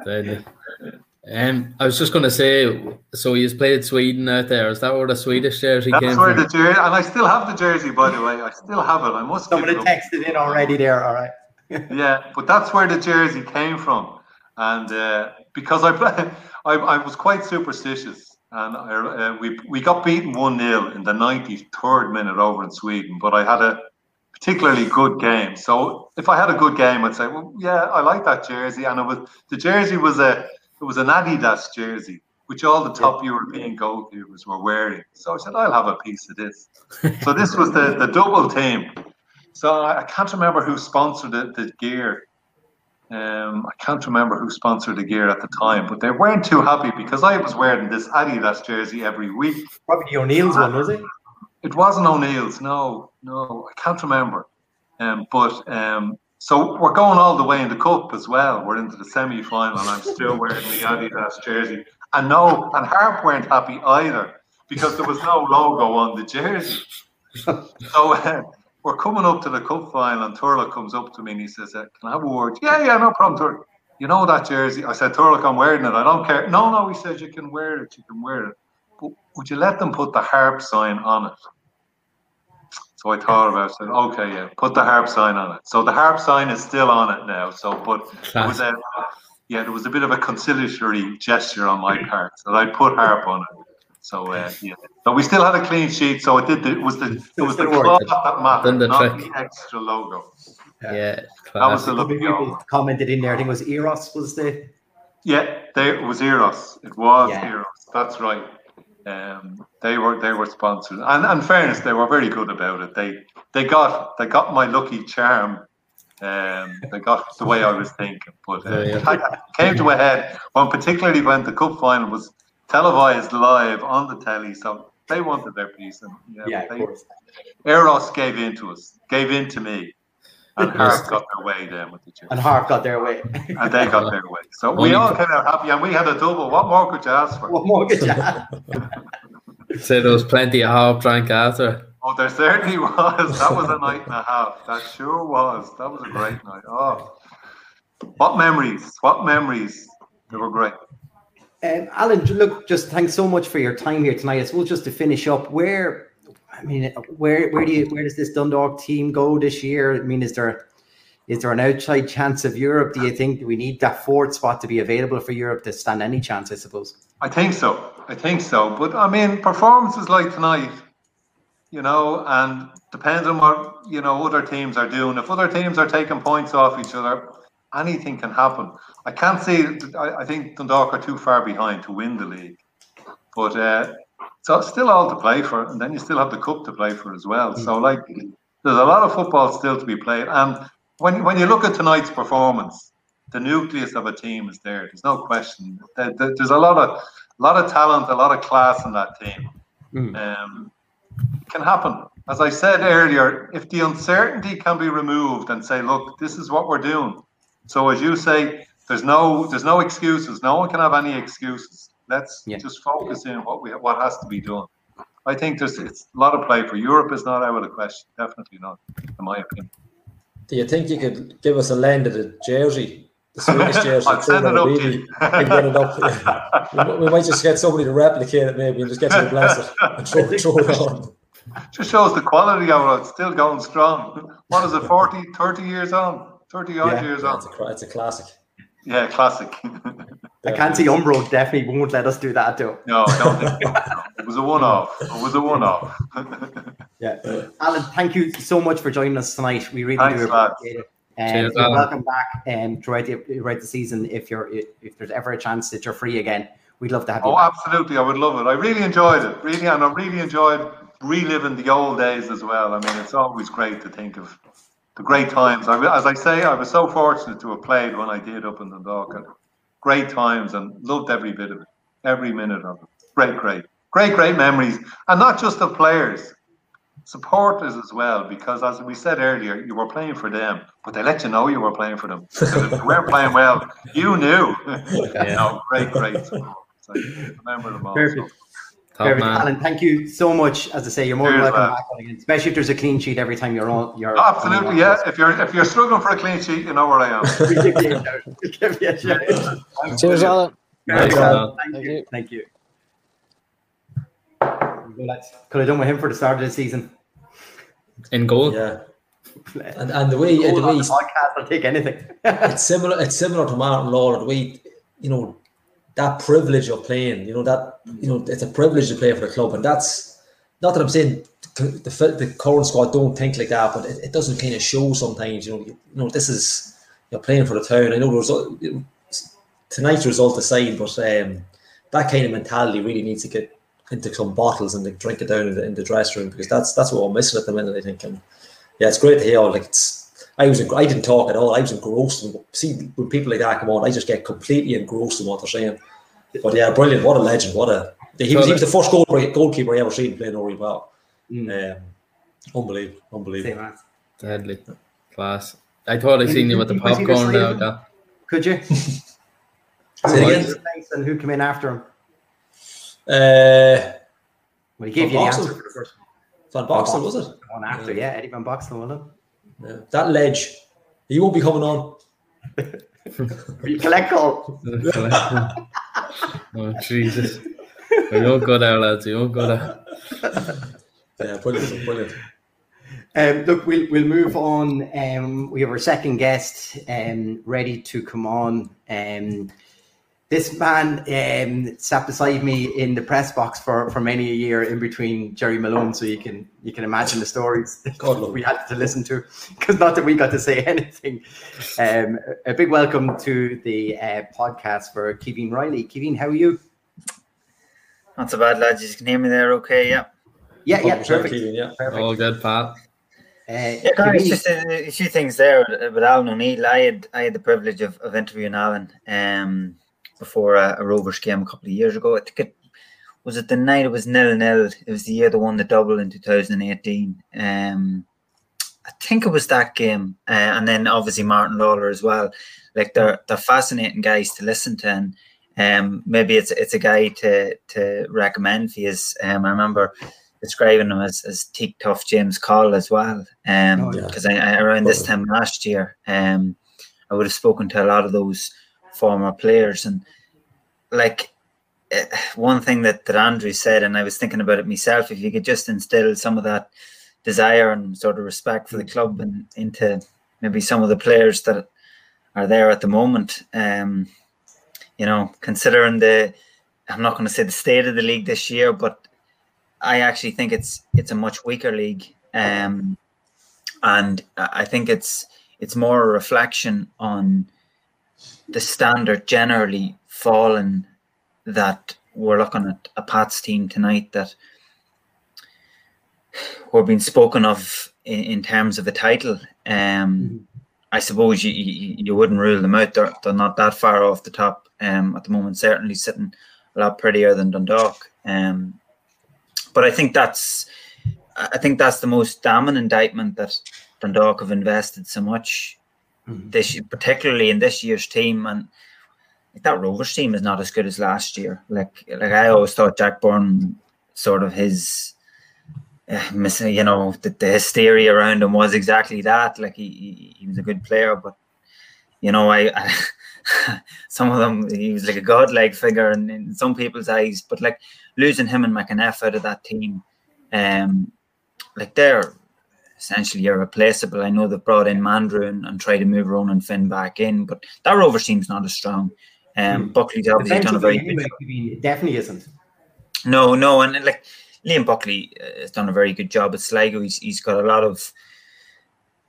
Um, I was just going to say, so you played Sweden out there. Is that where the Swedish jersey That's came where from? The jersey, and I still have the jersey, by the way. I still have it. I must Somebody give it up. Texted in already there, all right. Yeah, but that's where the jersey came from. And uh, because I I, I was quite superstitious, and I, uh, we we got beaten one nil in the ninety-third minute over in Sweden. But I had a particularly good game, so if I had a good game, I'd say, well, yeah, I like that jersey. And it was the jersey was a it was an Adidas jersey, which all the top yeah. European goalkeepers were wearing. So I said, I'll have a piece of this. So this was the the double team. So I can't remember who sponsored the, the gear. Um, I can't remember who sponsored the gear at the time, but they weren't too happy because I was wearing this Adidas jersey every week. Probably O'Neill's one, was it? It wasn't O'Neill's, no, no, I can't remember. Um, but um, so we're going all the way in the cup as well. We're into the semi-final, and I'm still wearing the Adidas jersey. And no, and Harp weren't happy either because there was no logo on the jersey. So. Uh, We're coming up to the cup final, and Turlough comes up to me and he says, uh, can I have a word? Yeah, yeah, no problem, Turlough. You know that jersey? I said, Turlough, I'm wearing it. I don't care. No, no, he says, you can wear it. You can wear it. But would you let them put the Harp sign on it? So I thought about it. I said, okay, yeah, put the Harp sign on it. So the Harp sign is still on it now. So, but it was a, yeah, there was a bit of a conciliatory gesture on my part. So I put Harp on it. So uh, yeah, so we still had a clean sheet. So it did. The, it was the it was the cloth that mattered, the not trick. The extra logo. Yeah, yeah, that was the lovely people commented in there. I think it was Eros. Was the yeah, they, it was Eros. It was yeah. Eros. That's right. Um, they were they were sponsored, and and fairness, they were very good about it. They they got they got my lucky charm. Um, they got the way I was thinking, but uh, yeah, yeah. It, it came to a head when particularly when the cup final was televised live on the telly, so they wanted their piece, and yeah, yeah they, of course. Eros gave in to us, gave in to me, and Harp got their way then with the children. And Harp got their way, and they got their way. So we Only all came out happy, and we had a double. What more could you ask for? What more could you ask? So there was plenty of Harp drank after. Oh, there certainly was. That was a night and a half. That sure was. That was a great night. Oh, what memories! What memories! They were great. Um, Alan, look, just thanks so much for your time here tonight. I suppose just to finish up, where, I mean, where where do you where does this Dundalk team go this year? I mean, is there is there an outside chance of Europe? Do you think we need that fourth spot to be available for Europe to stand any chance? I suppose. I think so. I think so. But I mean, performances like tonight, you know, and depends on what you know other teams are doing. If other teams are taking points off each other, anything can happen. I can't say. I, I think Dundalk are too far behind to win the league, but uh, so it's still all to play for, and then you still have the cup to play for as well. So, like, there's a lot of football still to be played. And when when you look at tonight's performance, the nucleus of a team is there. There's no question. There, there, there's a lot of a lot of talent, a lot of class in that team. Mm. Um, it can happen. As I said earlier, if the uncertainty can be removed and say, look, this is what we're doing. So as you say, there's no there's no excuses. No one can have any excuses. Let's yeah. just focus yeah. in what we what has to be done. I think there's it's a lot of play for Europe is not out of the question. Definitely not, in my opinion. Do you think you could give us a lend of the jersey, the Swedish jersey? I'll send it up to you. It up. We might just get somebody to replicate it, maybe, and just get to bless it and throw, throw it on. Just shows the quality of it. It's still going strong. What is it? forty, thirty years on. thirty odd yeah, years on. It's a, it's a classic. Yeah, classic. I can't see Umbro definitely won't let us do that, though. No, I don't think so. It was a one-off. It was a one-off. yeah. Alan, thank you so much for joining us tonight. We really Thanks, do appreciate it. And um, welcome back and um, throughout the, throughout the season. If you're if there's ever a chance that you're free again, we'd love to have you. Oh, back. Absolutely. I would love it. I really enjoyed it. Really, and I really enjoyed reliving the old days as well. I mean, it's always great to think of. The great times. I, as I say, I was so fortunate to have played when I did up in the Dundalk. Great times and loved every bit of it, every minute of it. Great, great, great, great memories. And not just the players, supporters as well, because as we said earlier, you were playing for them, but they let you know you were playing for them. Because if you weren't playing well, you knew. Yeah. You know, great, great support. So I remember them all. Perfect. So. Oh, Alan, thank you so much. As I say, you're more than welcome back on again, especially if there's a clean sheet every time you're on. You're oh, absolutely, yeah. If you're if you're struggling for a clean sheet, you know where I am. Give me a shout. Me a shout. Cheers, Alan. Thanks, Alan. Thank, thank you. you. Thank you. Could have done with him for the start of the season. In goal, yeah. And and the way, the way podcast, I'll take anything. It's similar. It's similar to Martin Lawlor. The way you know that privilege of playing, you know, that, you know, it's a privilege to play for the club. And that's not that I'm saying the, the, the current squad don't think like that, but it, it doesn't kind of show sometimes, you know, you, you know, this is, you're playing for the town. I know the result, you know, tonight's result aside, but um, that kind of mentality really needs to get into some bottles and like, drink it down in the, in the dressing room, because that's that's what we're missing at the minute, I think. And yeah, it's great to hear. Like it's, I was, I didn't talk at all. I was engrossed. And see, when people like that come on, I just get completely engrossed in what they're saying. But yeah, brilliant! What a legend! What a he was. He was the first goal, goalkeeper I ever seen playing Ori Ball. Mm. Um, unbelievable! Unbelievable! Deadly class. I thought I seen you with the popcorn now. Though. Could you? And who came in after him? Uh, well, he gave you the answer for the first one. Van Boxall, was it? The one after, yeah, Eddie Van Boxall, wasn't it? Yeah. That ledge, he won't be coming on. You collect all. Oh Jesus! We won't go there, lads. We won't go there. Yeah, brilliant, brilliant. Um, look, we'll we'll move on. Um, we have our second guest um, ready to come on. Um, this man um, sat beside me in the press box for, for many a year in between Jerry Malone, so you can you can imagine the stories God we had to listen to, because not that we got to say anything. Um, a big welcome to the uh, podcast for Kevin Riley. Kevin, how are you? Not so bad, lads. You can hear me there, okay? Yeah. Yeah, yeah, perfect. Kevin, yeah. Perfect. All good, Pat. Uh, yeah, no, it's just a, a few things there with Alan O'Neill. I had I had the privilege of, of interviewing Alan Um, before a, a Rovers game a couple of years ago. I think it was it the night it was nil nil. It was the year they won the double in two thousand eighteen. Um, I think it was that game. Uh, and then obviously Martin Lawlor as well. Like they're they're fascinating guys to listen to, and um, maybe it's it's a guy to to recommend for you. Um, I remember describing him as as Teak Tough James Call as well. Um, because oh, yeah. I, I around this time last year, um, I would have spoken to a lot of those former players, and like uh, one thing that, that Andrew said, and I was thinking about it myself, if you could just instill some of that desire and sort of respect for the club and into maybe some of the players that are there at the moment, um, you know, considering the, I'm not going to say the state of the league this year, but I actually think it's it's a much weaker league, um, and I think it's it's more a reflection on the standard generally fallen, that we're looking at a Pats team tonight that we're being spoken of in, in terms of the title. Um, I suppose you, you you wouldn't rule them out. They're, they're not that far off the top um, at the moment, certainly sitting a lot prettier than Dundalk. Um, but I think that's I think that's the most damning indictment, that Dundalk have invested so much Mm-hmm. this year, particularly in this year's team, and like, that Rovers team is not as good as last year. Like, like I always thought, Jack Byrne, sort of his, uh, mis- you know, the, the hysteria around him was exactly that. Like he, he, he was a good player, but you know, I, I some of them he was like a godlike figure in, in some people's eyes. But like losing him and McInniff out of that team, um, like they're essentially irreplaceable. I know they've brought in Mandrew and, and tried to move Ronan and Finn back in, but that Rover seems not as strong. Um, mm. Buckley's obviously done a very good job. It definitely isn't. No, no, and like Liam Buckley uh, has done a very good job at Sligo. He's he's got a lot of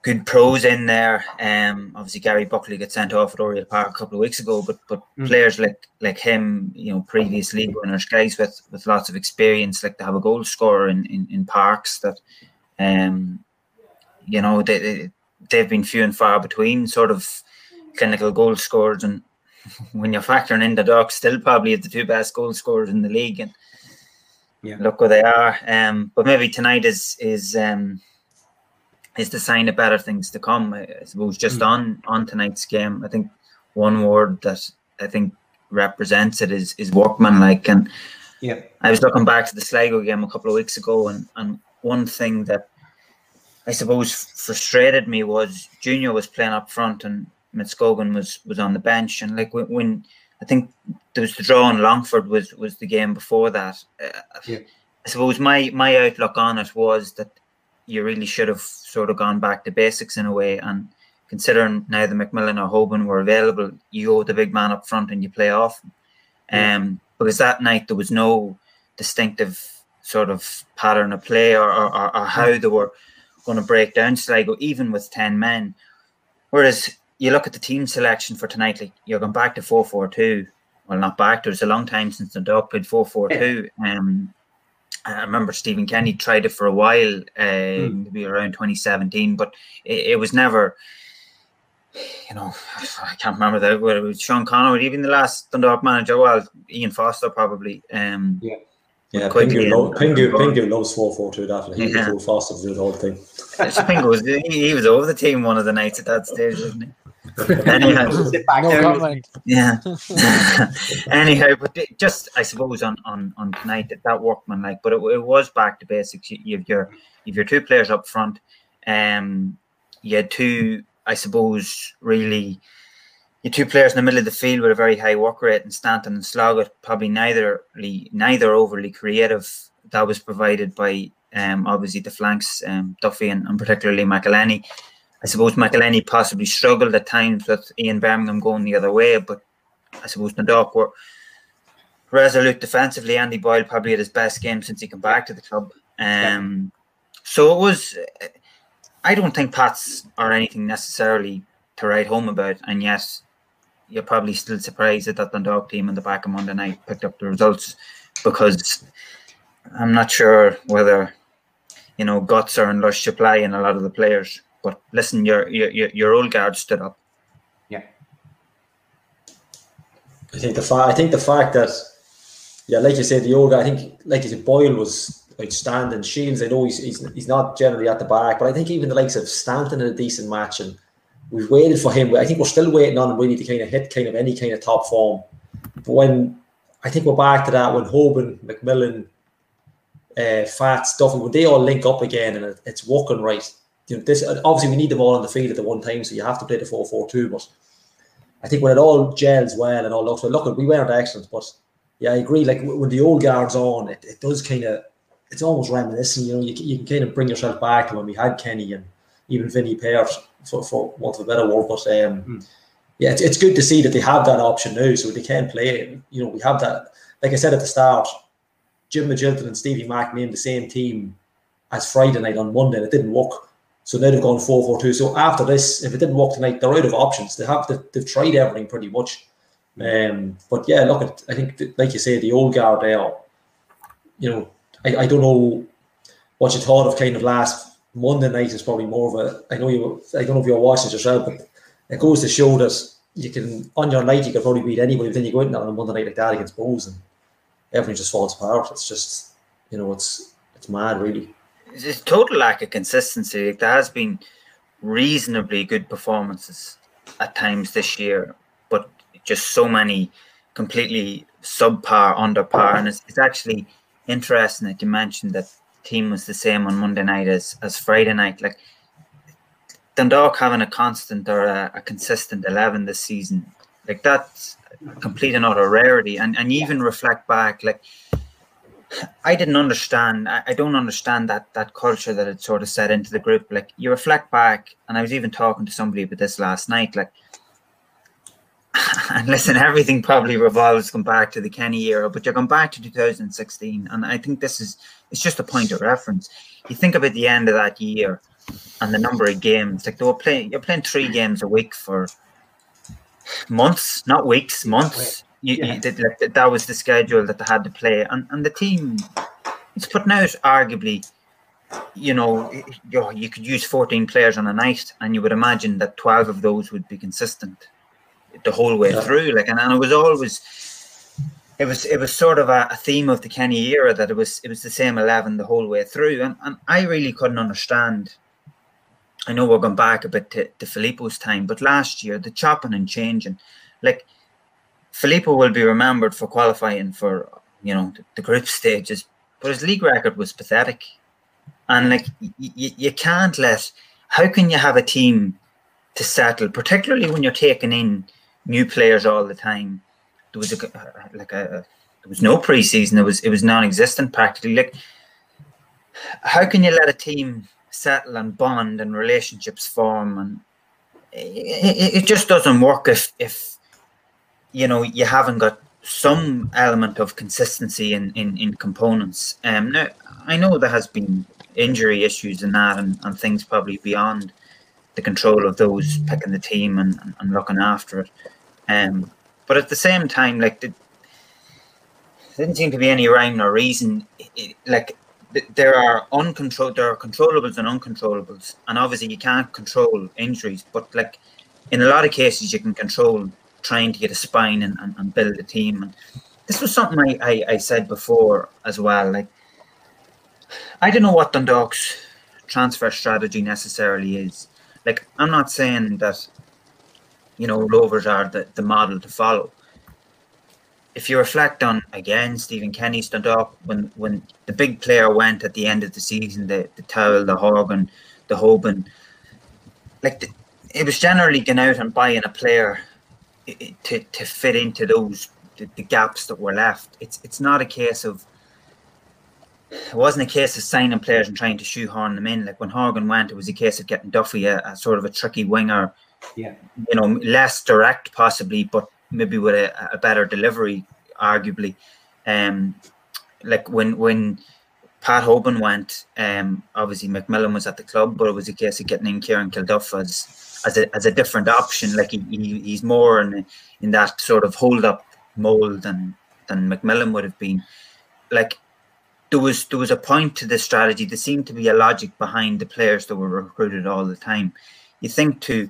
good pros in there. Um, obviously Gary Buckley got sent off at Oriel Park a couple of weeks ago, but but mm. players like like him, you know, previous league winners, guys with with lots of experience, like to have a goal scorer in in, in Parks that, um. You know, they, they've been few and far between sort of clinical goal scorers. And when you're factoring in the dock, still probably have the two best goal scorers in the league. And yeah, look where they are. Um, but maybe tonight is is um, is the sign of better things to come. I suppose just mm. on, on tonight's game, I think one word that I think represents it is, is workmanlike. And yeah, I was looking back to the Sligo game a couple of weeks ago, and, and one thing that I suppose frustrated me was Junior was playing up front and Mitscogan was was on the bench, and like when, when I think there was the draw in Longford was was the game before that. Uh, yeah. I suppose my my outlook on it was that you really should have sort of gone back to basics in a way, and considering neither McMillan or Hoban were available, you owe the big man up front and you play off him. Um, because that night there was no distinctive sort of pattern of play or, or, or how they were going to break down Sligo, even with ten men. Whereas you look at the team selection for tonight, like you're going back to four four two. Well, not back. There's a long time since the Dundalk played four four two. Um, I remember Stephen Kenny tried it for a while, uh, mm. maybe around twenty seventeen, but it, it was never, you know, I can't remember that. Whether it was Sean Connor, even the last Dundalk manager, well, Ian Foster probably. Um, yeah. Yeah, Pingu, lo Pingu, Pingu loves four four two, definitely. He yeah. was all faster to do the whole thing. Pingu was, he, he was over the team one of the nights at that stage, wasn't he? Anyhow, no yeah. Anyhow, but just I suppose on on on tonight that that workmanlike, but it, it was back to basics. You have your you've your two players up front, um, you had two, I suppose, really. Your two players in the middle of the field with a very high work rate, and Stanton and Sloggett, probably neither neither overly creative. That was provided by um, obviously the flanks, um, Duffy and, and particularly McElhenney. I suppose McElhenney possibly struggled at times with Ian Birmingham going the other way, but I suppose Dundalk were resolute defensively. Andy Boyle probably had his best game since he came back to the club. Um, so it was. I don't think Pats are anything necessarily to write home about, and yes. You're probably still surprised that that Dundalk team in the back of Monday night picked up the results, because I'm not sure whether, you know, guts are in lush supply in a lot of the players. But listen, your your your old guard stood up. Yeah, I think the fact I think the fact that, yeah, like you said, the old guy. I think, like you said, Boyle was outstanding. Shields, I know he's he's he's not generally at the back, but I think even the likes of Stanton in a decent match, and we've waited for him. I think we're still waiting on him really to kind of hit kind of any kind of top form. But when I think we're back to that, when Hoban, McMillan, uh, Fats, Duffy, when they all link up again and it, it's working right, you know, this obviously we need them all on the field at the one time, so you have to play the four four two. But I think when it all gels well and all looks well, look, we weren't excellent, but yeah, I agree. Like when the old guard's on, it, it does kind of, it's almost reminiscent. You know, you, you can kind of bring yourself back to when we had Kenny and even Vinnie Pearce, for, for want of a better word, but um, mm. yeah, it's, it's good to see that they have that option now, so they can play. You know, we have that. Like I said at the start, Jim Magilton and Stevie Mack named the same team as Friday night on Monday, and it didn't work. So now they've gone four four two. So after this, if it didn't work tonight, they're out of options. They have, they've, they've tried everything pretty much. Um, but yeah, look, at, I think, that, like you say, the old guard there. You know, I, I don't know what you thought of kind of last. Monday night is probably more of a. I know you. I don't know if you're watching yourself, but it goes to show that you can on your night you can probably beat anybody. But then you go in on a Monday night like that against Bowes, and everything just falls apart. It's just, you know, it's it's mad, really. It's a total lack of consistency. There has been reasonably good performances at times this year, but just so many completely subpar, under par, and it's, it's actually interesting that you mentioned that. Team was the same on Monday night as as Friday night. Like Dundalk having a constant or a, a consistent eleven this season, like that's a complete and utter rarity. And and even reflect back, like I didn't understand. I, I don't understand that that culture that had sort of set into the group. Like you reflect back, and I was even talking to somebody about this last night. Like, and listen, everything probably revolves going back to the Kenny era, but you're going back to two thousand sixteen, and I think this is it's just a point of reference. You think about the end of that year and the number of games. Like they were playing, you're playing three games a week for months, not weeks, months. You, yeah. you did, like, that was the schedule that they had to play, and and the team it's putting out arguably. You know, you could use fourteen players on a night, and you would imagine that twelve of those would be consistent the whole way yeah. through, like, and, and it was always, it was, it was sort of a, a theme of the Kenny era that it was, it was the same eleven the whole way through, and and I really couldn't understand. I know we're going back a bit to, to Filippo's time, but last year the chopping and changing, like, Filippo will be remembered for qualifying for, you know, the, the group stages, but his league record was pathetic, and like, you can't let. How can you have a team to settle, particularly when you're taking in new players all the time? There was a, like a there was no preseason. It was it was non-existent practically. Like, how can you let a team settle and bond and relationships form? And it, it, it just doesn't work if if you know you haven't got some element of consistency in, in, in components. Um, now, I know there has been injury issues in that and, and things probably beyond the control of those picking the team and, and, and looking after it. Um, but at the same time, like, the, there didn't seem to be any rhyme or reason. It, it, like, th there are uncontrolled, there are controllables and uncontrollables, and obviously you can't control injuries. But like, in a lot of cases, you can control trying to get a spine and, and, and build a team. And this was something I, I, I said before as well. Like, I don't know what Dundalk's transfer strategy necessarily is. Like, I'm not saying that, you know, Rovers are the, the model to follow. If you reflect on, again, Stephen Kenny's Dundalk, when, when the big player went at the end of the season, the, the Towell, the Hogan, the Hoban, like, the, it was generally going out and buying a player to, to fit into those the, the gaps that were left. It's, it's not a case of, it wasn't a case of signing players and trying to shoehorn them in. Like, when Hogan went, it was a case of getting Duffy, a, a sort of a tricky winger, yeah, you know, less direct possibly, but maybe with a, a better delivery, arguably. Um, like when when Pat Hoban went, um, obviously McMillan was at the club, but it was a case of getting in Kieran Kilduff as as a as a different option. Like he, he he's more in in that sort of hold up mold than than McMillan would have been. Like, there was there was a point to the strategy. There seemed to be a logic behind the players that were recruited all the time. You think to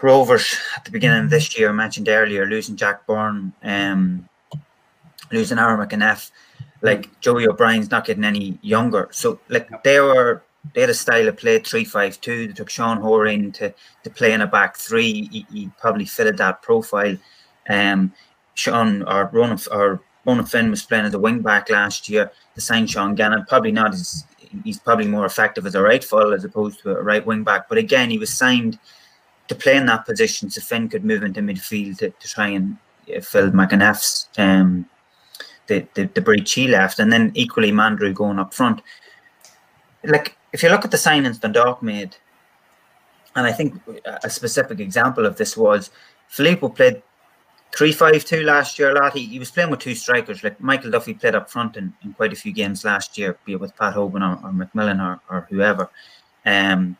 Rovers at the beginning of this year, I mentioned earlier, losing Jack Byrne, um, losing Aaron McInniff, like Joey O'Brien's not getting any younger. So like they were, they had a style of play, three five two. They took Sean Hoare in to, to play in a back three. He, he probably fitted that profile. Um, Sean or Ronan or Ronan Finn was playing as a wing back last year. They signed Sean Gannon, probably not as, he's probably more effective as a right full as opposed to a right wing back. But again, he was signed to play in that position, so Finn could move into midfield to, to try and uh, fill McInniff's, um the, the the breach he left, and then equally Mandrew going up front. Like, if you look at the signings Dundalk made, and I think a specific example of this was Filippo played three five two last year a lot. He, he was playing with two strikers. Like Michael Duffy played up front in, in quite a few games last year, be it with Pat Hoban or, or McMillan or, or whoever. Um,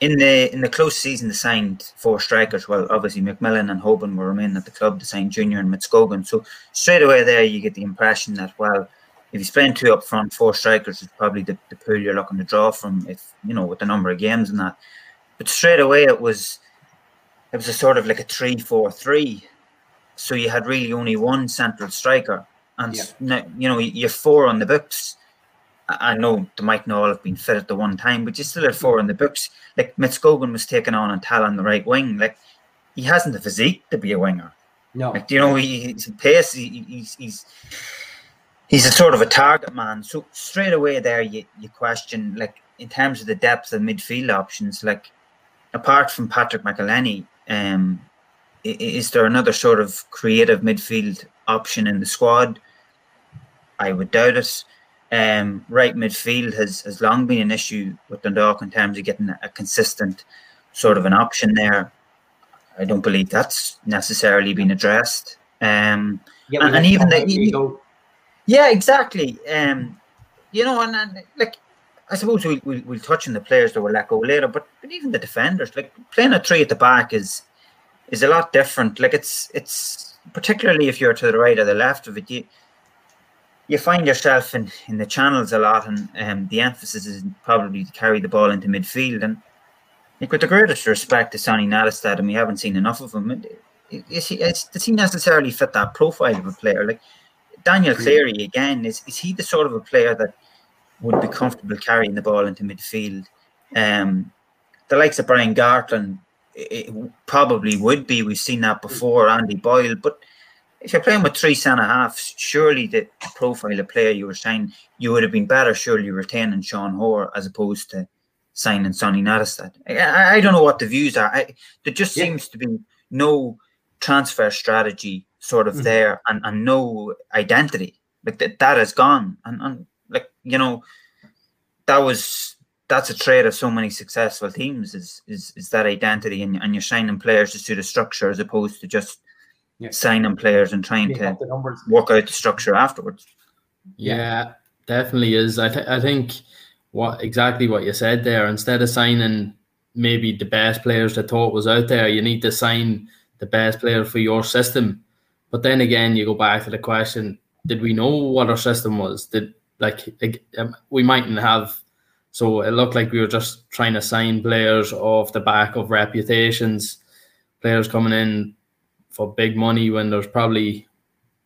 in the in the close season, they signed four strikers. Well, obviously McMillan and Hoban were remaining at the club. They signed Junior and Mitscogan. So straight away there, you get the impression that, well, if you spend two up front, four strikers is probably the, the pool you're looking to draw from. If you know, with the number of games and that, but straight away it was it was a sort of like a three four three. So you had really only one central striker, and yeah. Now, you know, you're four on the books. I know they mightn't all have been fit at the one time, but you still had four in the books. Like Mitscogan was taken on and Tal on the right wing. Like, he hasn't the physique to be a winger. No, like, you know, he, he's pace. He, he's he's he's a sort of a target man. So straight away there, you you question, like, in terms of the depth of midfield options. Like, apart from Patrick McElhinney, um, is there another sort of creative midfield option in the squad? I would doubt it. Um, right midfield has, has long been an issue with Dundalk in terms of getting a consistent sort of an option there. I don't believe that's necessarily been addressed. Um, yeah, and, and even the, yeah, exactly. Um, you know, and, and like, I suppose we, we, we'll touch on the players that will let go later, but, but even the defenders, like playing a three at the back is is a lot different. Like it's it's particularly if you're to the right or the left of it, you, you find yourself in, in the channels a lot, and um, the emphasis is probably to carry the ball into midfield. And like, with the greatest respect to Sonny Nattestad, and we haven't seen enough of him, it, it, is he, is, does he necessarily fit that profile of a player? Like Daniel Cleary, again, is, is he the sort of a player that would be comfortable carrying the ball into midfield? Um, the likes of Brian Gartland, it, it probably would be. We've seen that before, Andy Boyle, but if you're playing with three centre halves, surely the profile of player you were signing, you would have been better surely retaining Sean Hoare as opposed to signing Sonny Nattestad. I, I don't know what the views are. I, there just yeah. seems to be no transfer strategy sort of mm-hmm. there, and, and no identity. Like that, that is gone. And, and like, you know, that was that's a trait of so many successful teams is is, is that identity, and, and you're signing players to suit a structure as opposed to just yeah. signing players and trying to work out the structure afterwards. Yeah, yeah, definitely is. I, th I think what exactly what you said there, instead of signing maybe the best players that thought was out there, you need to sign the best player for your system. But then again, you go back to the question, did we know what our system was? Did like we mightn't have. So it looked like we were just trying to sign players off the back of reputations, players coming in for big money when there's probably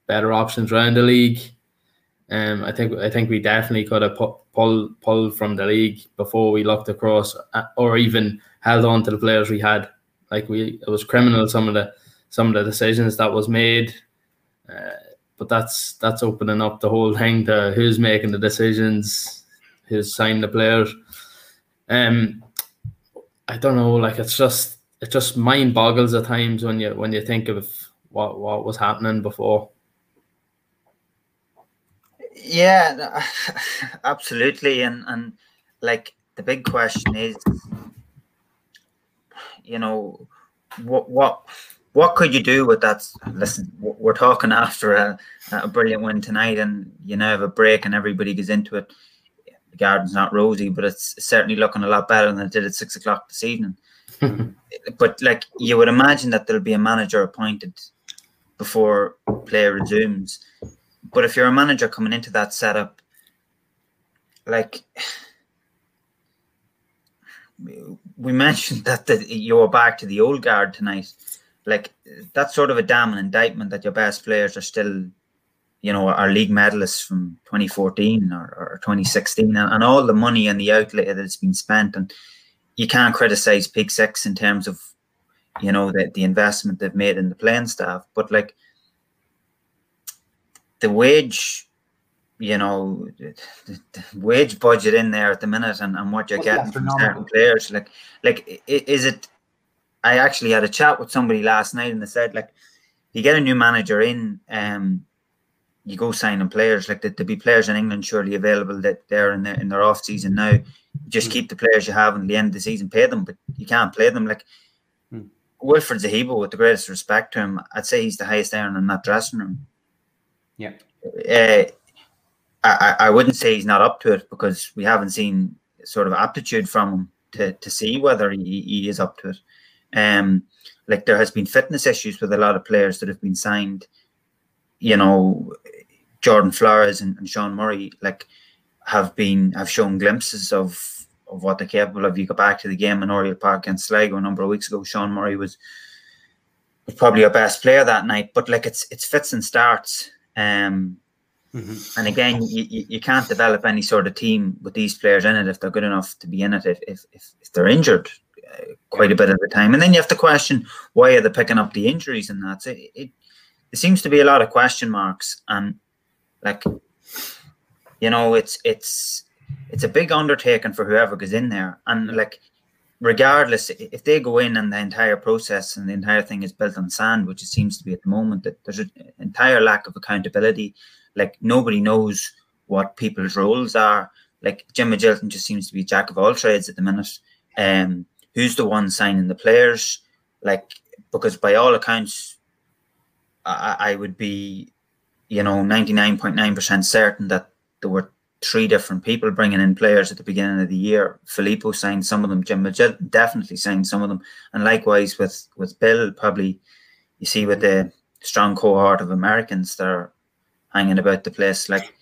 better options around the league. Um, I think I think we definitely could have pu pull, pulled from the league before we looked across at, or even held on to the players we had. Like we, it was criminal some of the some of the decisions that was made. Uh, but that's that's opening up the whole thing to who's making the decisions, who's signed the players. Um, I don't know. Like it's just it just mind boggles at times when you when you think of what what was happening before. Yeah, absolutely, and and like the big question is, you know, what what what could you do with that? Listen, we're talking after a, a brilliant win tonight, and you now have a break, and everybody gets into it. The garden's not rosy, but it's certainly looking a lot better than it did at six o'clock this evening. But like you would imagine that there'll be a manager appointed before play resumes. But if you're a manager coming into that setup, like we mentioned that the, you're back to the old guard tonight, like that's sort of a damning indictment that your best players are still, you know, our league medalists from twenty fourteen or, or twenty sixteen and, and all the money and the outlay that's been spent. And you can't criticise Peak Six in terms of, you know, the, the investment they've made in the playing staff. But like, the wage, you know, the, the wage budget in there at the minute, and, and what you're What's getting from certain players, like, like is it? I actually had a chat with somebody last night, and they said, like, you get a new manager in, um, you go signing players. Like, there'd be players in England surely available that they're in their in their off season now. You just mm. keep the players you have, and at the end of the season, pay them, but you can't play them. Like mm. Wilfred Zahibo, with the greatest respect to him, I'd say he's the highest earner in that dressing room. Yeah, uh, I I wouldn't say he's not up to it, because we haven't seen sort of aptitude from him to to see whether he, he is up to it. Um, like there has been fitness issues with a lot of players that have been signed. You know, Jordan Flores and, and Sean Murray like have been have shown glimpses of of what they're capable of. You go back to the game in Oriel Park against Sligo a number of weeks ago. Sean Murray was was probably our best player that night, but like it's it's fits and starts. Um, mm-hmm. And again, you, you, you can't develop any sort of team with these players in it if they're good enough to be in it if, if, if they're injured uh, quite a bit of the time. And then you have to question, why are they picking up the injuries and that? So it, it, it seems to be a lot of question marks. And like, you know, it's, it's, it's a big undertaking for whoever goes in there. And like, regardless, if they go in and the entire process and the entire thing is built on sand, which it seems to be at the moment, that there's an entire lack of accountability. Like nobody knows what people's roles are. Like Jim Magilton just seems to be jack of all trades at the minute. Um, who's the one signing the players? Like, because by all accounts, I, I would be, you know, ninety-nine point nine percent certain that there were three different people bringing in players at the beginning of the year. Filippo signed some of them. Jim Magilton definitely signed some of them, and likewise with with Bill. Probably you see with the strong cohort of Americans that are hanging about the place, like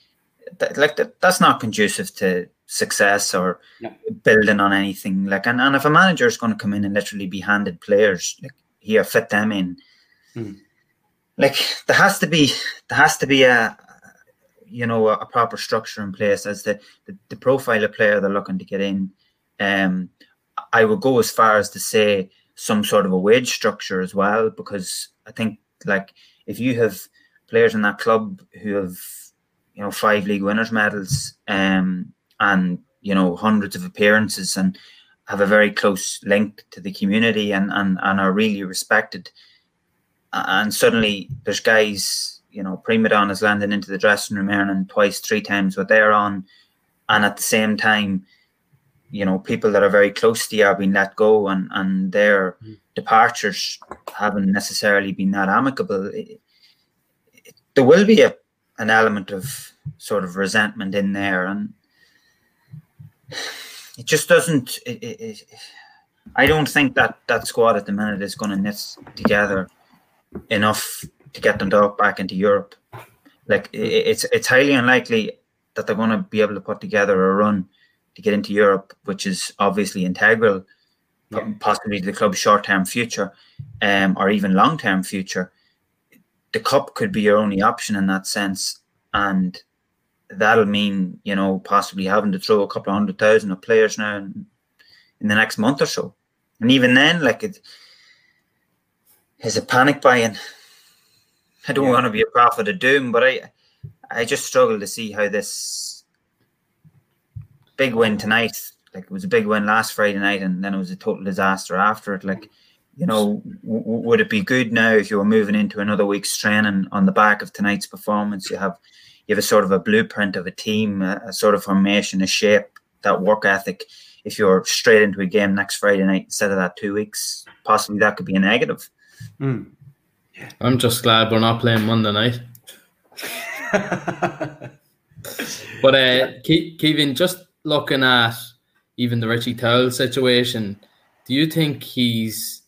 that, like that, that's not conducive to success or no. building on anything. Like, and and if a manager is going to come in and literally be handed players, like here, fit them in. Mm. Like there has to be there has to be a. you know, a, a proper structure in place as the, the, the profile of player they're looking to get in. Um, I would go as far as to say some sort of a wage structure as well, because I think like if you have players in that club who have, you know, five league winners medals um, and, you know, hundreds of appearances and have a very close link to the community and, and, and are really respected. And suddenly there's guys... You know, prima donnas landing into the dressing room earning twice, three times what they're on, and at the same time, you know, people that are very close to you have been let go, and and their mm. departures haven't necessarily been that amicable. It, it, there will be a, an element of sort of resentment in there, and it just doesn't. It, it, it, I don't think that that squad at the minute is going to knit together enough to get Dundalk back into Europe. Like it, it's it's highly unlikely that they're going to be able to put together a run to get into Europe, which is obviously integral, yeah. possibly to the club's short-term future, um, or even long-term future. The cup could be your only option in that sense, and that'll mean, you know, possibly having to throw a couple of hundred thousand of players now in, in the next month or so. And even then, like, it is a panic buying. I don't yeah. want to be a prophet of doom, but I, I just struggle to see how this big win tonight, like it was a big win last Friday night, and then it was a total disaster after it. Like, you know, w would it be good now if you were moving into another week's training on the back of tonight's performance? You have, you have a sort of a blueprint of a team, a, a sort of formation, a shape, that work ethic. If you're straight into a game next Friday night instead of that two weeks, possibly that could be a negative. Mm. Yeah. I'm just glad we're not playing Monday night. But uh, Ke Kevin, just looking at even the Richie Towle situation, do you think he's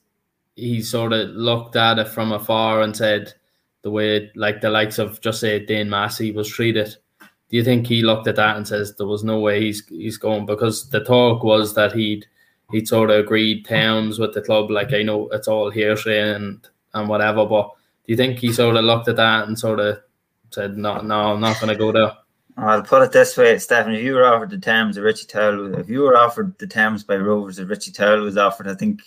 he sort of looked at it from afar and said the way like the likes of just say Dane Massey was treated? Do you think he looked at that and says there was no way he's he's going? Because the talk was that he'd he'd sort of agreed terms with the club. Like, I know it's all hearsay and and whatever, but do you think he sort of looked at that and sort of said no, no, I'm not going to go there? I'll put it this way, Stephen. If you were offered the terms of Richie Towle, if you were offered the terms by Rovers that Richie Towle was offered, I think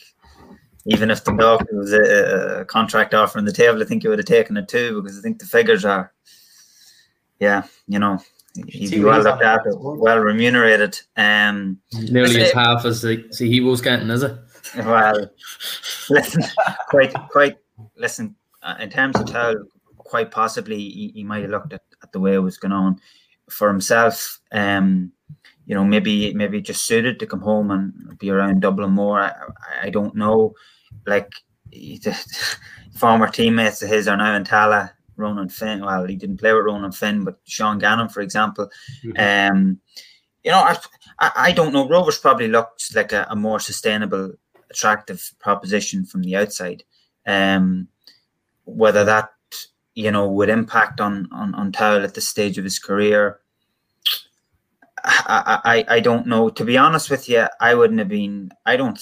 even if the dog was a, a contract offer on the table, I think you would have taken it too, because I think the figures are, yeah, you know, he'd be well looked after, well remunerated. Um, Nearly as it, half as the see he was getting, is it? Well, listen, quite, quite. Listen, in terms of Towle, quite possibly he, he might have looked at, at the way it was going on. For himself, um, you know, maybe maybe just suited to come home and be around Dublin more. I, I don't know. Like, he, the former teammates of his are now in Tala, Ronan Finn. Well, he didn't play with Ronan Finn, but Sean Gannon, for example. Mm-hmm. Um, you know, I, I, I don't know. Rovers probably looked like a, a more sustainable, attractive proposition from the outside. Um, whether that, you know, would impact on on on Towle at this stage of his career, I, I I don't know. To be honest with you, I wouldn't have been. I don't.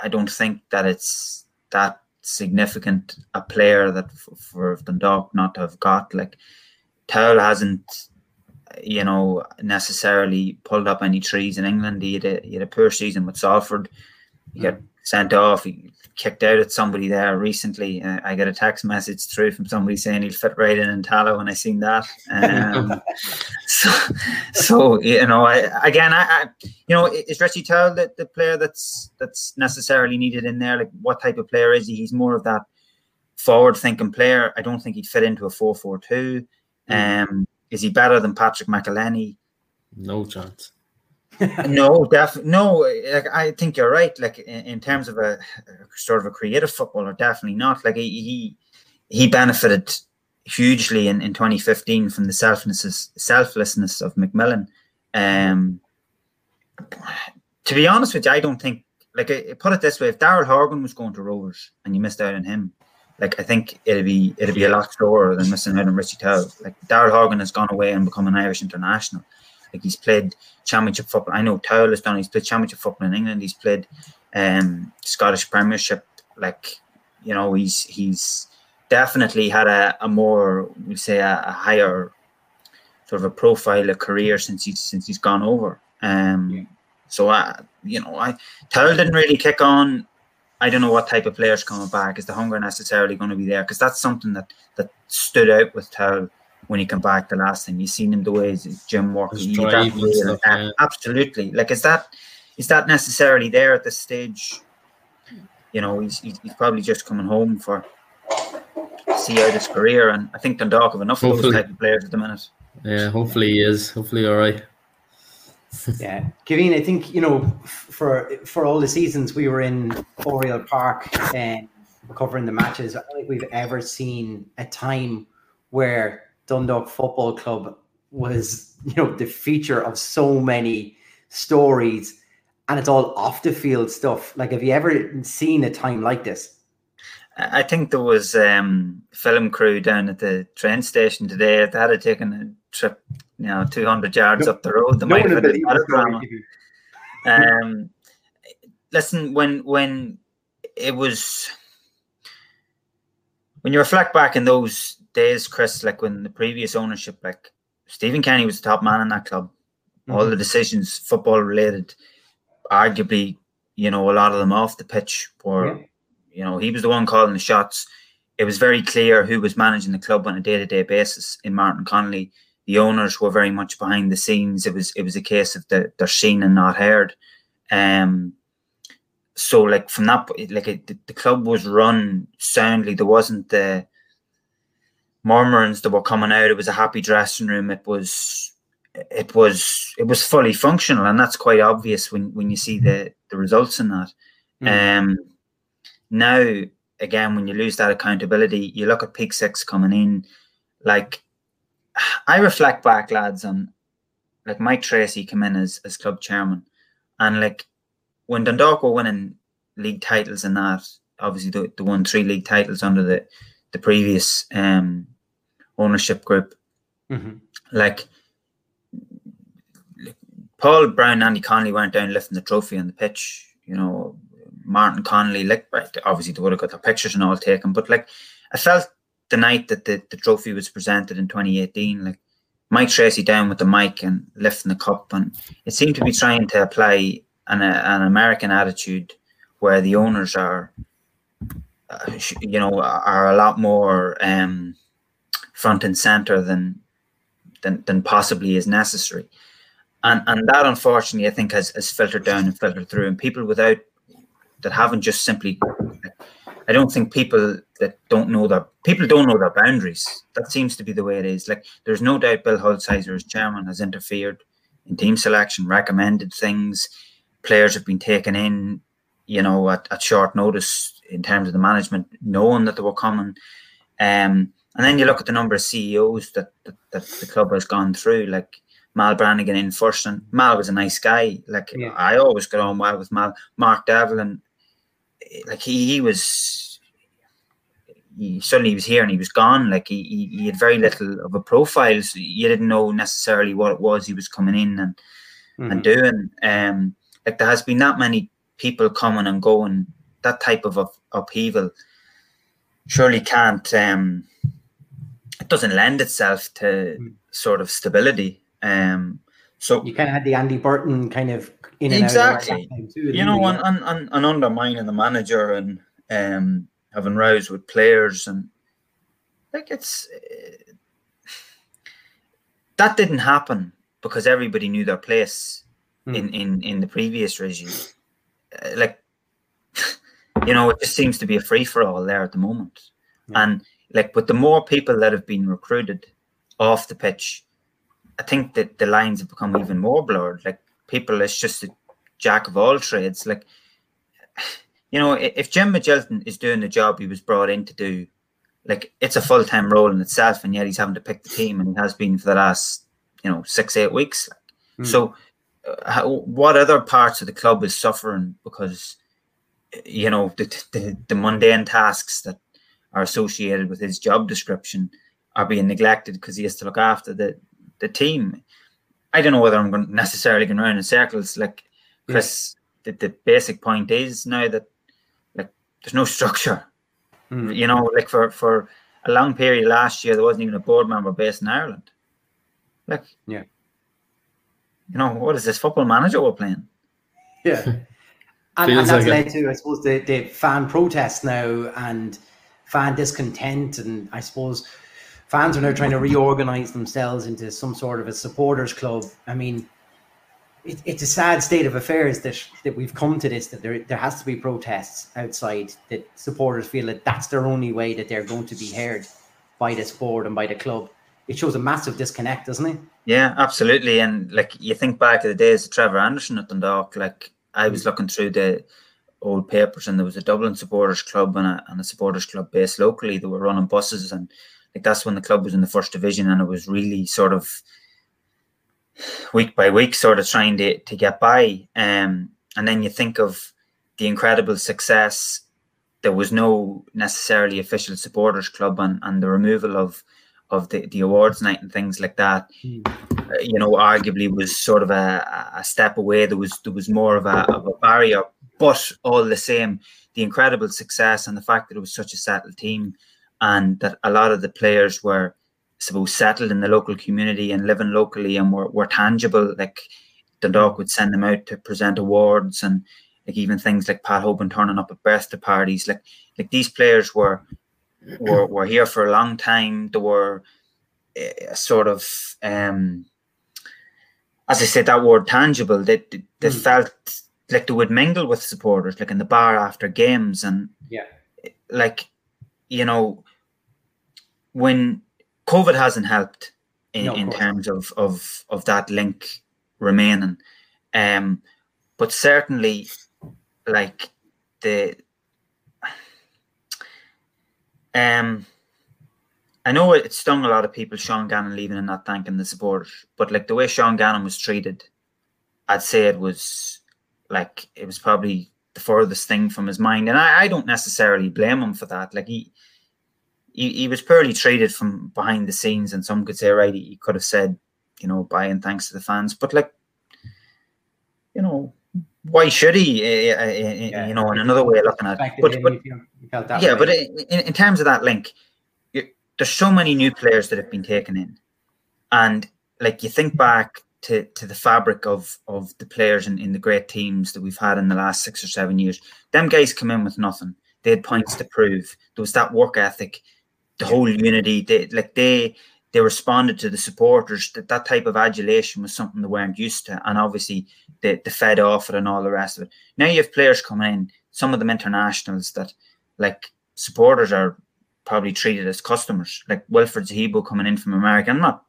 I don't think that it's that significant a player that for Dundalk not to have got. Like, Towle hasn't, you know, necessarily pulled up any trees in England. He had a, he had a poor season with Salford. He got sent off. He kicked out at somebody there recently. Uh, I got a text message through from somebody saying he'll fit right in in Tallow when I seen that. Um, so, so, you know, I, again, I, I, you know, is Richie Towle the, the player that's that's necessarily needed in there? Like, what type of player is he? He's more of that forward-thinking player. I don't think he'd fit into a four four two. Mm. Um, is he better than Patrick McElhenney? No chance. no, def no. Like, I think you're right. Like, in, in terms of a, a sort of a creative footballer, definitely not. Like, he he benefited hugely in, in twenty fifteen from the selflessness selflessness of McMillan. Um, to be honest with you, I don't think. Like, I, I put it this way: if Daryl Horgan was going to Rovers and you missed out on him, like, I think it'd be it'd be a lot slower than missing out on Richie Towle. Like, Daryl Horgan has gone away and become an Irish international. Like, he's played championship football. I know Towle has done. He's played championship football in England. He's played um, Scottish Premiership. Like, you know, he's he's definitely had a, a more, we say, a, a higher sort of a profile, a career since he's since he's gone over. Um, yeah. So I, you know, I Towle didn't really kick on. I don't know what type of player's coming back. Is the hunger necessarily going to be there? Because that's something that that stood out with Towle. When he came back the last time, you seen him the way his gym work, his drive and stuff, yeah. Absolutely. Like, is that is that necessarily there at this stage? You know, he's he's probably just coming home for see out his career, and I think Dundalk have enough hopefully, of those type of players at the minute. Yeah, hopefully he is. Hopefully, all right. Yeah, Kevin, I think, you know, for for all the seasons we were in Oriel Park and uh, covering the matches, I don't think we've ever seen a time where Dundalk Football Club was, you know, the feature of so many stories, and it's all off the field stuff. Like, have you ever seen a time like this? I think there was um, a film crew down at the train station today that had taken a trip, you know, two hundred yards no, up the road. They no might have been a drama. Um, listen, when when it was, when you reflect back in those days, Chris, like when the previous ownership, like Stephen Kenny was the top man in that club. Mm-hmm. All the decisions, football related, arguably, you know, a lot of them off the pitch were. Yeah. You know, he was the one calling the shots. It was very clear who was managing the club on a day-to-day basis in Martin Connolly. The owners were very much behind the scenes. It was it was a case of the, they're seen and not heard. Um, so, like, from that, like, it, the club was run soundly. There wasn't the murmurings that were coming out. It was a happy dressing room. It was it was it was fully functional, and that's quite obvious when when you see the the results in that. Mm. Um. Now, again, when you lose that accountability, you look at Peak Six coming in. Like, I reflect back, lads, on, like, Mike Tracy came in as, as club chairman. And, like, when Dundalk were winning league titles and that, obviously they, they won three league titles under the, the previous um, ownership group. Mm-hmm. Like, Paul Brown and Andy Connolly weren't down lifting the trophy on the pitch, you know. Martin Connolly, like, obviously they would have got their pictures and all taken, but, like, I felt the night that the, the trophy was presented in twenty eighteen, like, Mike Tracy down with the mic and lifting the cup, and it seemed to be trying to apply an, a, an American attitude where the owners are, uh, you know, are a lot more um, front and centre than, than than possibly is necessary, and and that, unfortunately, I think has, has filtered down and filtered through, and people without that haven't just simply, I don't think people that don't know their, people don't know their boundaries. That seems to be the way it is. Like, there's no doubt Bill Holzhauser as chairman has interfered in team selection, recommended things. Players have been taken in, you know, at, at short notice in terms of the management, knowing that they were coming. Um, and then you look at the number of C E Os that, that, that the club has gone through, like, Mal Brannigan in first, and Mal was a nice guy. Like, yeah. I always got on well with Mal. Mark Devlin, like, he, he was, he, suddenly he was here and he was gone. Like, he, he, he had very little of a profile. So you didn't know necessarily what it was he was coming in and mm-hmm. and doing. Um, like, there has been that many people coming and going. That type of up, upheaval surely can't, um, it doesn't lend itself to mm-hmm. sort of stability. Um, so you kind of had the Andy Burton kind of in and exactly. out of that time too, you know, and, and, and, and undermining the manager and um, having rows with players, and, like, it's uh, that didn't happen because everybody knew their place mm. in, in, in the previous regime. Uh, like, you know, it just seems to be a free for all there at the moment, yeah. and, like, with the more people that have been recruited off the pitch, I think that the lines have become even more blurred. Like, people, it's just a jack of all trades. Like, you know, if Jim Magilton is doing the job he was brought in to do, like, it's a full-time role in itself, and yet he's having to pick the team, and he has been for the last, you know, six, eight weeks. Mm. So uh, what other parts of the club is suffering because, you know, the, the, the mundane tasks that are associated with his job description are being neglected because he has to look after the, the team? I don't know whether I'm going to necessarily going around in circles. Like, Chris, yeah. the, the basic point is now that, like, there's no structure. Mm. You know, like, for, for a long period last year, there wasn't even a board member based in Ireland. Like, yeah, you know, what is this football manager we're playing? Yeah, and, and that's like led it. to, I suppose, the, the fan protests now and fan discontent, and I suppose fans are now trying to reorganize themselves into some sort of a supporters club. I mean, it, it's a sad state of affairs that that we've come to this, that there, there has to be protests outside, that supporters feel that that's their only way that they're going to be heard by this board and by the club. It shows a massive disconnect, doesn't it? Yeah, absolutely. And like, you think back to the days of Trevor Anderson at Dundalk, like I was looking through the old papers and there was a Dublin supporters club and a, and a supporters club based locally that were running buses, and like that's when the club was in the first division, and it was really sort of week by week sort of trying to, to get by. Um, and then you think of the incredible success. There was no necessarily official supporters club, and, and the removal of of the, the awards night and things like that, mm. uh, you know, arguably was sort of a, a step away. There was there was more of a, of a barrier, but all the same, the incredible success and the fact that it was such a settled team and that a lot of the players were, I suppose, settled in the local community and living locally and were, were tangible. Like Dundalk would send them out to present awards, and like even things like Pat Hoban turning up at birthday parties. Like like these players were were, were here for a long time. They were a sort of, um, as I said, that word tangible. They they, they mm. felt like they would mingle with supporters, like in the bar after games, and yeah, like you know, when COVID hasn't helped in, no, in terms of of of that link remaining, um, but certainly. Like the, um, I know it stung a lot of people, Sean Gannon leaving and not thanking the supporters, but like the way Sean Gannon was treated, I'd say it was like, it was probably the furthest thing from his mind. And I, I don't necessarily blame him for that. Like he, he, he was poorly treated from behind the scenes, and some could say, right, he could have said, you know, bye and thanks to the fans, but like, you know, why should he, uh, uh, yeah, you know, in another way of looking at it. But, but, you felt that yeah, way. But in, in terms of that link, you, there's so many new players that have been taken in. And, like, you think back to, to the fabric of, of the players in, in the great teams that we've had in the last six or seven years. Them guys come in with nothing. They had points to prove. There was that work ethic, the whole unity. They, like, they they responded to the supporters. That that type of adulation was something they weren't used to, and obviously they, they fed off it and all the rest of it. Now you have players coming in, some of them internationals, that like supporters are probably treated as customers, like Wilfred Zahibo coming in from America. I'm not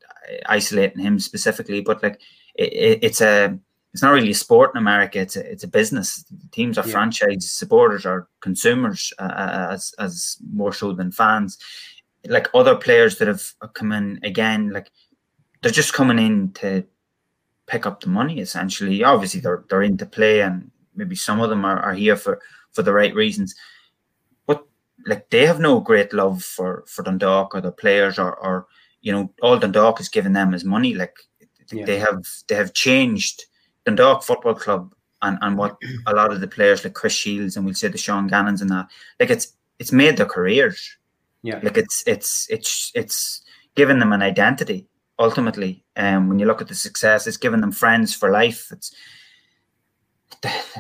isolating him specifically, but like it, it, it's a it's not really a sport in America. It's a it's a business. Teams are yeah. franchises. Supporters are consumers, uh, as as more so than fans. Like other players that have come in again, like they're just coming in to pick up the money essentially. Obviously they're they're into play, and maybe some of them are, are here for, for the right reasons. But like they have no great love for, for Dundalk or the players, or, or you know, all Dundalk is giving them is money. Like yeah. they have they have changed Dundalk Football Club and, and what a lot of the players like Chris Shields and we'll say the Sean Gannons and that, like it's it's made their careers. Yeah, like it's it's it's it's given them an identity ultimately. And um, when you look at the success, it's given them friends for life. It's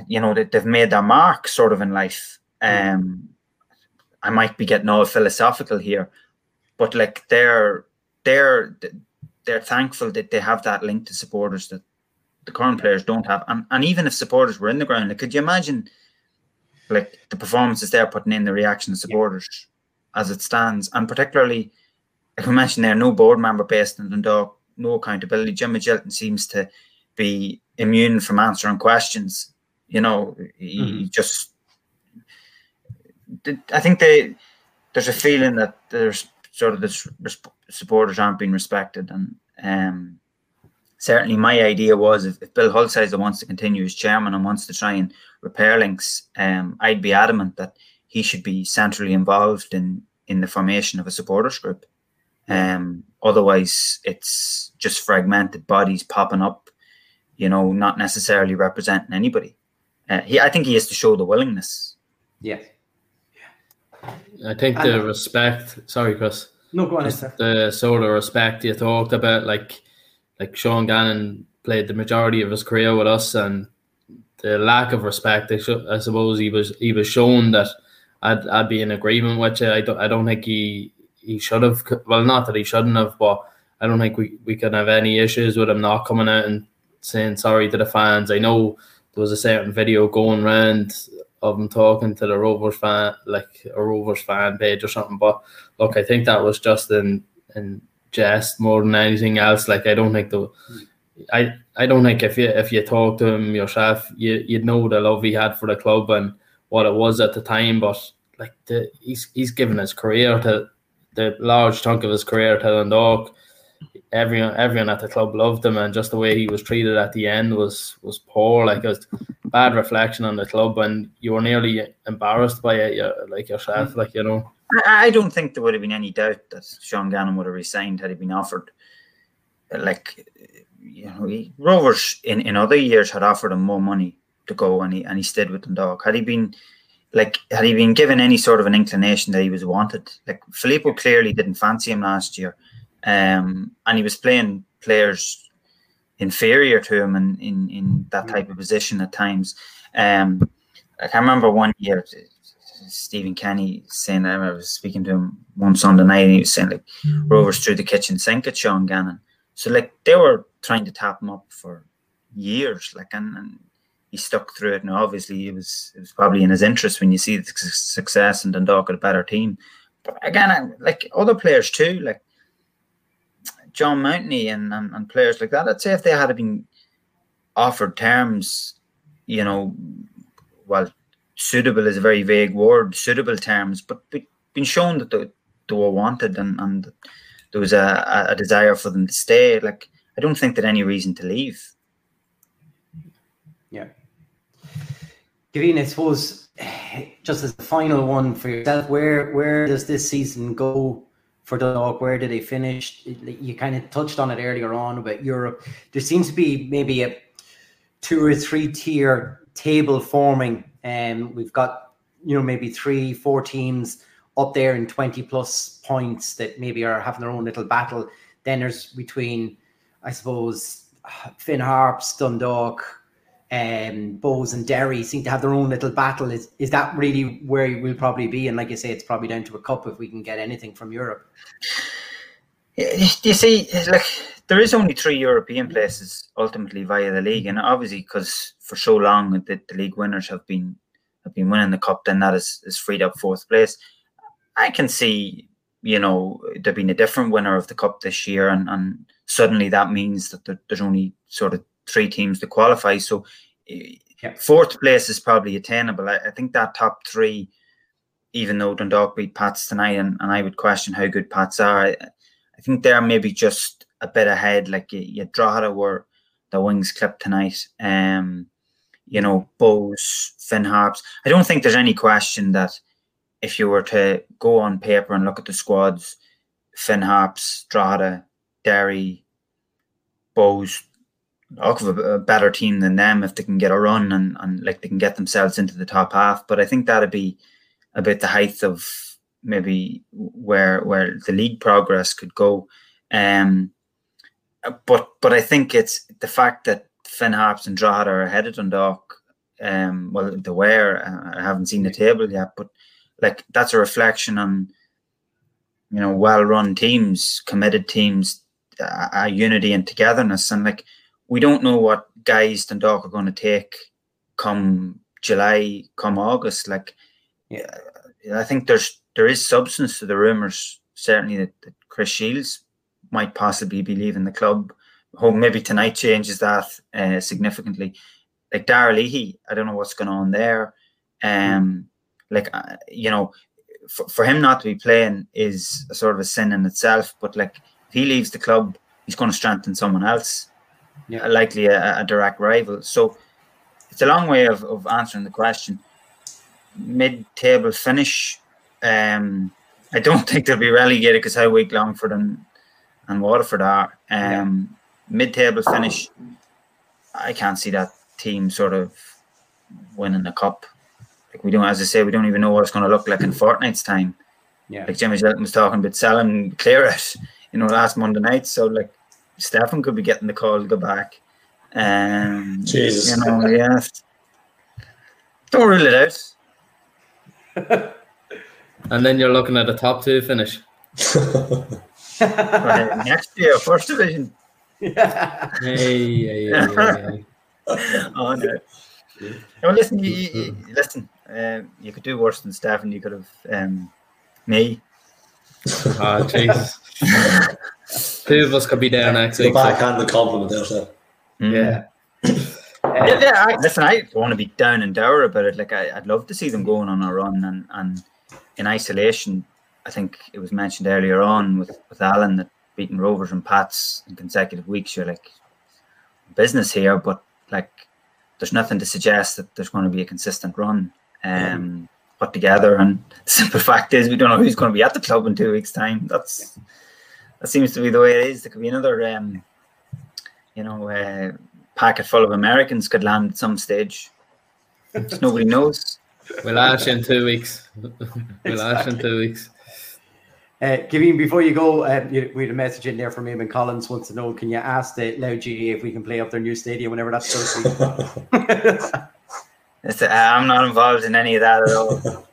you know that they've made their mark sort of in life. Um, I might be getting all philosophical here, but like they're they're they're thankful that they have that link to supporters that the current players don't have. And and even if supporters were in the ground, like could you imagine like the performances they're putting in, the reaction of supporters? Yeah. As it stands, and particularly, like we mentioned there, no board member based in Dundalk, no accountability. Jim Magilton seems to be immune from answering questions. You know, he mm-hmm. just... I think they, there's a feeling that there's sort of this supporters aren't being respected. And um, certainly my idea was if, if Bill Hull says that wants to continue as chairman and wants to try and repair links, um, I'd be adamant that he should be centrally involved in, in the formation of a supporters group. Um, otherwise, it's just fragmented bodies popping up, you know, not necessarily representing anybody. Uh, he, I think he has to show the willingness. Yeah. yeah. I think the and, respect, sorry, Chris. No, go on. The sort of respect you talked about, like, like Sean Gannon played the majority of his career with us, and the lack of respect, I, I suppose he was, he was shown that, I'd I'd be in agreement with you. I don't I don't think he he should have. Well, not that he shouldn't have, but I don't think we we could have any issues with him not coming out and saying sorry to the fans. I know there was a certain video going around of him talking to the Rovers fan, like a Rovers fan page or something. But look, I think that was just in in jest more than anything else. Like, I don't think the, I, I don't think if you if you talk to him yourself, you you'd know the love he had for the club and what it was at the time. But like, the, he's he's given his career to the large chunk of his career to Dundalk. Everyone everyone at the club loved him, and just the way he was treated at the end was was poor. Like, it was bad reflection on the club, and you were nearly embarrassed by it, you, like yourself. Like, you know. I don't think there would have been any doubt that Sean Gannon would have resigned had he been offered. Like, you know, he, Rovers in, in other years had offered him more money to go, and he and he stayed with Dundalk. Had he been, like, had he been given any sort of an inclination that he was wanted, like, Filippo clearly didn't fancy him last year, um, and he was playing players inferior to him in in, in that type of position at times. Um, like, I remember one year. Stephen Kenny saying, I remember speaking to him one Sunday night, and he was saying, like, mm-hmm. Rovers threw the kitchen sink at Sean Gannon. So, like, they were trying to tap him up for years, like, and, and he stuck through it. And obviously, it was it was probably in his interest when you see the su- success and Dundalk had a better team. But again, I, like, other players too, like John Mountney and, and, and players like that, I'd say if they had been offered terms, you know, well, suitable is a very vague word, suitable terms, but been shown that they, they were wanted and, and there was a, a desire for them to stay. Like, I don't think that any reason to leave. Yeah. Green, I suppose, just as the final one for yourself, where where does this season go for Dundalk? Where do they finish? You kind of touched on it earlier on about Europe. There seems to be maybe a two or three tier table forming. Um, we've got, you know, maybe three, four teams up there in twenty plus points that maybe are having their own little battle. Then there's between, I suppose, Finn Harps, Dundalk, um, Bowes and Derry seem to have their own little battle. Is is that really where we'll probably be? And like you say, it's probably down to a cup if we can get anything from Europe. You see, like, there is only three European places ultimately via the league, and obviously because for so long the, the league winners have been have been winning the cup, then that is, is freed up fourth place. I can see, you know, there being a different winner of the cup this year, and, and suddenly that means that there, there's only sort of three teams to qualify. So yeah. Fourth place is probably attainable. I, I think that top three, even though Dundalk beat Pats tonight, and, and I would question how good Pats are, I, I think they're maybe just a bit ahead. Like, you, you Drogheda were the wings clipped tonight. Um, you know, Bowes, Finn Harps. I don't think there's any question that if you were to go on paper and look at the squads, Finn Harps, Drogheda, Derry, Bowes, I'll have a, a better team than them if they can get a run and, and like they can get themselves into the top half. But I think that'd be about the height of maybe where where the league progress could go, um, but but I think it's the fact that Finn Harps and Drogheda are ahead of Dundalk. Um, well, they were. Uh, I haven't seen the table yet, but like that's a reflection on, you know, well-run teams, committed teams, uh, uh, unity and togetherness, and like we don't know what guys Dundalk are going to take come July, come August. Like, yeah, I think there's. There is substance to the rumours, certainly, that, that Chris Shields might possibly be leaving the club. Oh, maybe tonight changes that uh, significantly. Like Dara Leahy, I don't know what's going on there. Um, like, uh, you know, for, for him not to be playing is a sort of a sin in itself. But like, if he leaves the club, he's going to strengthen someone else, yeah. likely a, a direct rival. So it's a long way of, of answering the question. Mid-table finish. Um, I don't think they'll be relegated because how weak Longford and, and Waterford are. Um, yeah. Mid-table finish, I can't see that team sort of winning the cup. Like we don't, as I say, we don't even know what it's going to look like in fortnight's time. Yeah. Like Jim Magilton was talking about selling Clearish, you know, last Monday night. So like, Stefan could be getting the call to go back. Um, Jesus, you know, yeah. Don't rule it out. And then you're looking at a top two finish. Right, next year, first division. Yeah. Hey, hey, hey, hey, hey. Oh no! No, listen, you, you, listen. Uh, you could do worse than Stefan. You could have um, me. Oh, Jesus. Two of us could be there next week. The backhanded compliment there, so. Mm. Yeah. Uh, yeah, yeah I, listen, I don't want to be down and dour about it. Like, I, I'd love to see them going on a run and, and in isolation. I think it was mentioned earlier on with, with Alan that beating Rovers and Pats in consecutive weeks, you're like, business here, but like, there's nothing to suggest that there's going to be a consistent run um, put together. And the simple fact is, we don't know who's going to be at the club in two weeks' time. That's that seems to be the way it is. There could be another, um, you know, uh, packet full of Americans could land at some stage. Nobody knows. We'll ash in two weeks. We'll exactly. ash in two weeks. Uh, Gavin, before you go, uh, you, we had a message in there from Eamon Collins wants to know, can you ask the Loud G A if we can play up their new stadium whenever that's Thursday? uh, I'm not involved in any of that at all.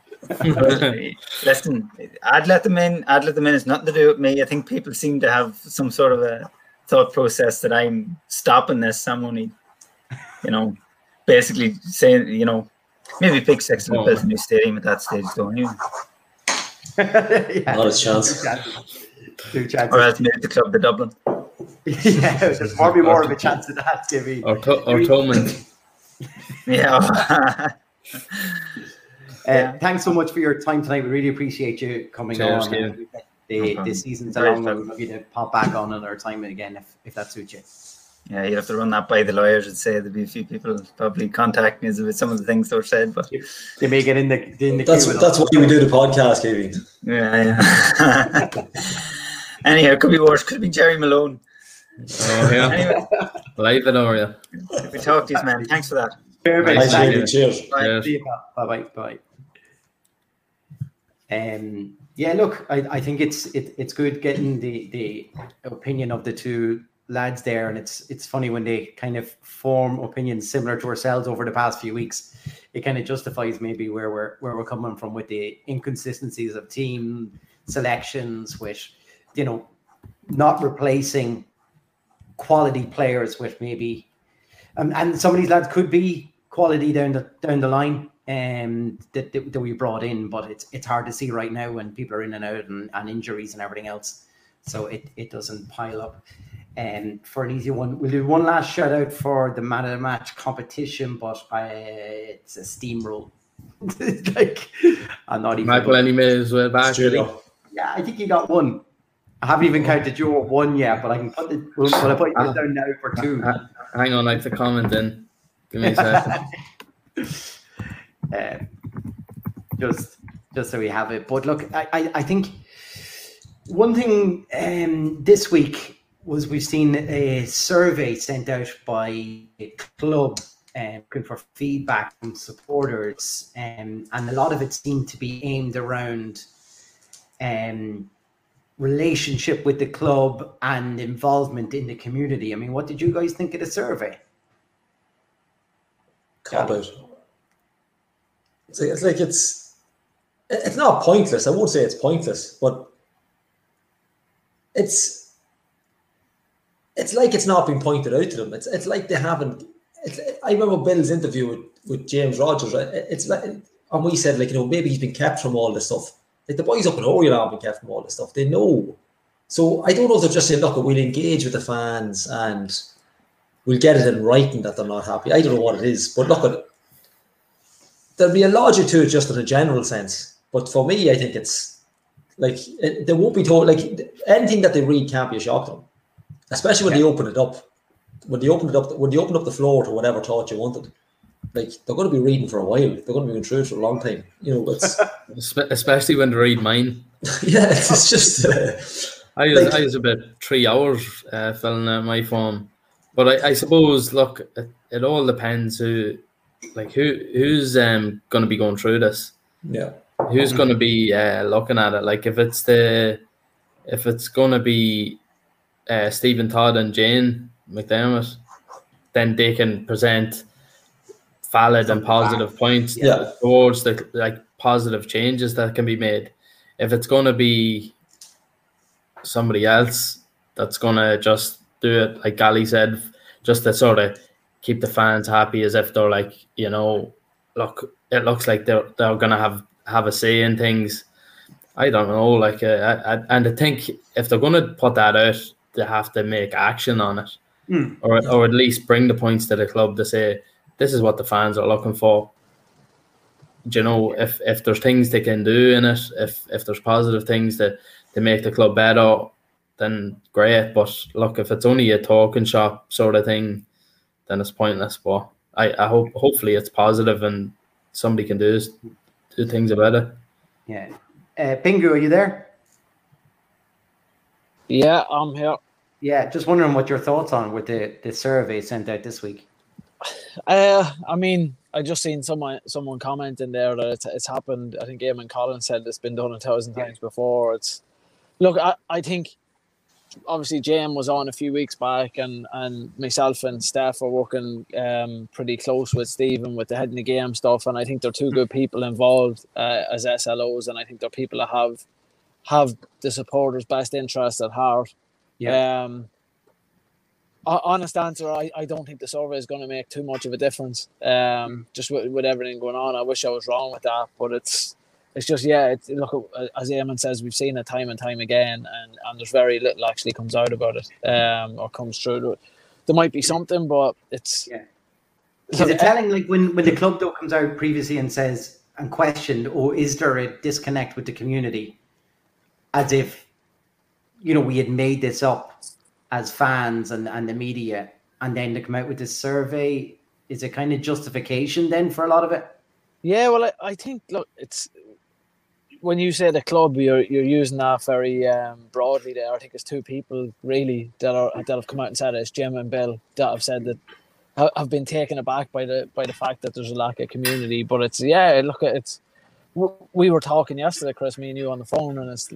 Listen, I'd let them in. I'd let them in. It's nothing to do with me. I think people seem to have some sort of a thought process that I'm stopping this. I'm only, you know, basically saying, you know, maybe pick six and build a new stadium at that stage, don't you? Yeah, not a chance. Two chances. Or else made the club to Dublin. Yeah, there's probably more of a chance of that, Jimmy. Or, to or Tolman. Yeah. uh, thanks so much for your time tonight. We really appreciate you coming Cheers, on. Yeah. The, no the season's along. We'll love you to pop back on another time again if, if that suits you. Yeah, you'd have to run that by the lawyers and say there'd be a few people probably contact me with some of the things that were said, but they may get in the, in the that's, queue. That's why we do the podcast, Gavin. Yeah, yeah. Anyhow, it could be worse. Could be Jerry Malone. Oh, yeah. Anyway. Live in Oria. We talk to you, man. Thanks for that. Very nice. Cheers. Cheers. Bye. Cheers. Bye. Bye. Bye. Um, yeah, look, I, I think it's it, it's good getting the, the opinion of the two lads there, and it's it's funny when they kind of form opinions similar to ourselves over the past few weeks. It kind of justifies maybe where we're where we're coming from with the inconsistencies of team selections, which, you know, not replacing quality players with maybe, um, and some of these lads could be quality down the down the line, and um, that, that, that we brought in, but it's it's hard to see right now when people are in and out and, and injuries and everything else, so it it doesn't pile up. And um, for an easy one, we'll do one last shout out for the man of the match competition, but I, it's a steamroll. Like, I'm not even. Michael Anime as well back. Yeah, I think you got one. I haven't even counted your one yet, but I can put the. Well, I put you down now for two. Hang on, I have to comment then. Give me a second. um, just, just so we have it. But look, I, I, I think one thing um, this week was we've seen a survey sent out by a club um, looking for feedback from supporters, um, and a lot of it seemed to be aimed around um, relationship with the club and involvement in the community. I mean, what did you guys think of the survey? Cop out. It's like, it's like it's it's not pointless. I won't say it's pointless, but it's. It's like it's not been pointed out to them. It's it's like they haven't. It's, I remember Bill's interview with, with James Rogers. Right? It's like, and we said, like, you know, maybe he's been kept from all this stuff. Like, the boys up in Oriel aren't been kept from all this stuff. They know. So I don't know if they're just saying, look, we'll engage with the fans and we'll get it in writing that they're not happy. I don't know what it is, but look, there'll be a logic to it just in a general sense. But for me, I think it's like it, they won't be told. Like, anything that they read can't be a shock to them. Especially when yeah. they open it up, when they open it up, when they open up the floor to whatever thought you wanted, like they're going to be reading for a while. They're going to be in truth for a long time, you know. It's especially when they read mine. Yeah, it's just. Uh, I was like, I was about three hours uh, filling out my form, but I, I suppose look, it, it all depends who, like who who's um going to be going through this. Yeah. Who's mm-hmm. going to be uh, looking at it? Like if it's the, if it's going to be. Uh, Stephen Todd and Jane McDermott, then they can present valid and positive points yeah. towards the like positive changes that can be made. If it's going to be somebody else that's going to just do it, like Gally said, just to sort of keep the fans happy, as if they're like, you know, look, it looks like they're they're going to have have a say in things. I don't know, like, uh, I, I, and I think if they're going to put that out. to have to make action on it, mm. or or at least bring the points to the club to say, this is what the fans are looking for. Do you know, if, if there's things they can do in it, if if there's positive things that to make the club better, then great. But look, if it's only a talking shop sort of thing, then it's pointless. But I, I hope hopefully it's positive and somebody can do this, do things about it. Yeah. Uh, Pingu, are you there? Yeah, I'm here. Yeah, just wondering what your thoughts on with the, the survey sent out this week. Uh, I mean, I just seen someone someone comment in there that it's, it's happened. I think Eamon Collins said it's been done a thousand yeah. times before. It's look, I, I think obviously Jim was on a few weeks back, and, and myself and Steph are working um, pretty close with Stephen with the head in the game stuff, and I think they're two good people involved uh, as S L Os, and I think they're people that have have the supporters' best interest at heart. Yeah. Um, honest answer, I, I don't think the survey is going to make too much of a difference. Um, mm. Just with, with everything going on, I wish I was wrong with that, but it's it's just yeah. It's, look, as Eamon says, we've seen it time and time again, and, and there's very little actually comes out about it um, or comes through to it. There might be something, but it's yeah. Is look, it telling? Like when when the club though comes out previously and says and questioned, or is there a disconnect with the community, as if you know we had made this up as fans and, and the media, and then to come out with this survey, is it kind of justification then for a lot of it? Yeah, well, I, I think, look, it's when you say the club, you're you're using that very um, broadly there. I think it's two people really that are that have come out and said it. It's Jim and Bill that have said that have been taken aback by the by the fact that there's a lack of community. But it's, yeah, look, it's we were talking yesterday, Chris, me and you on the phone, and it's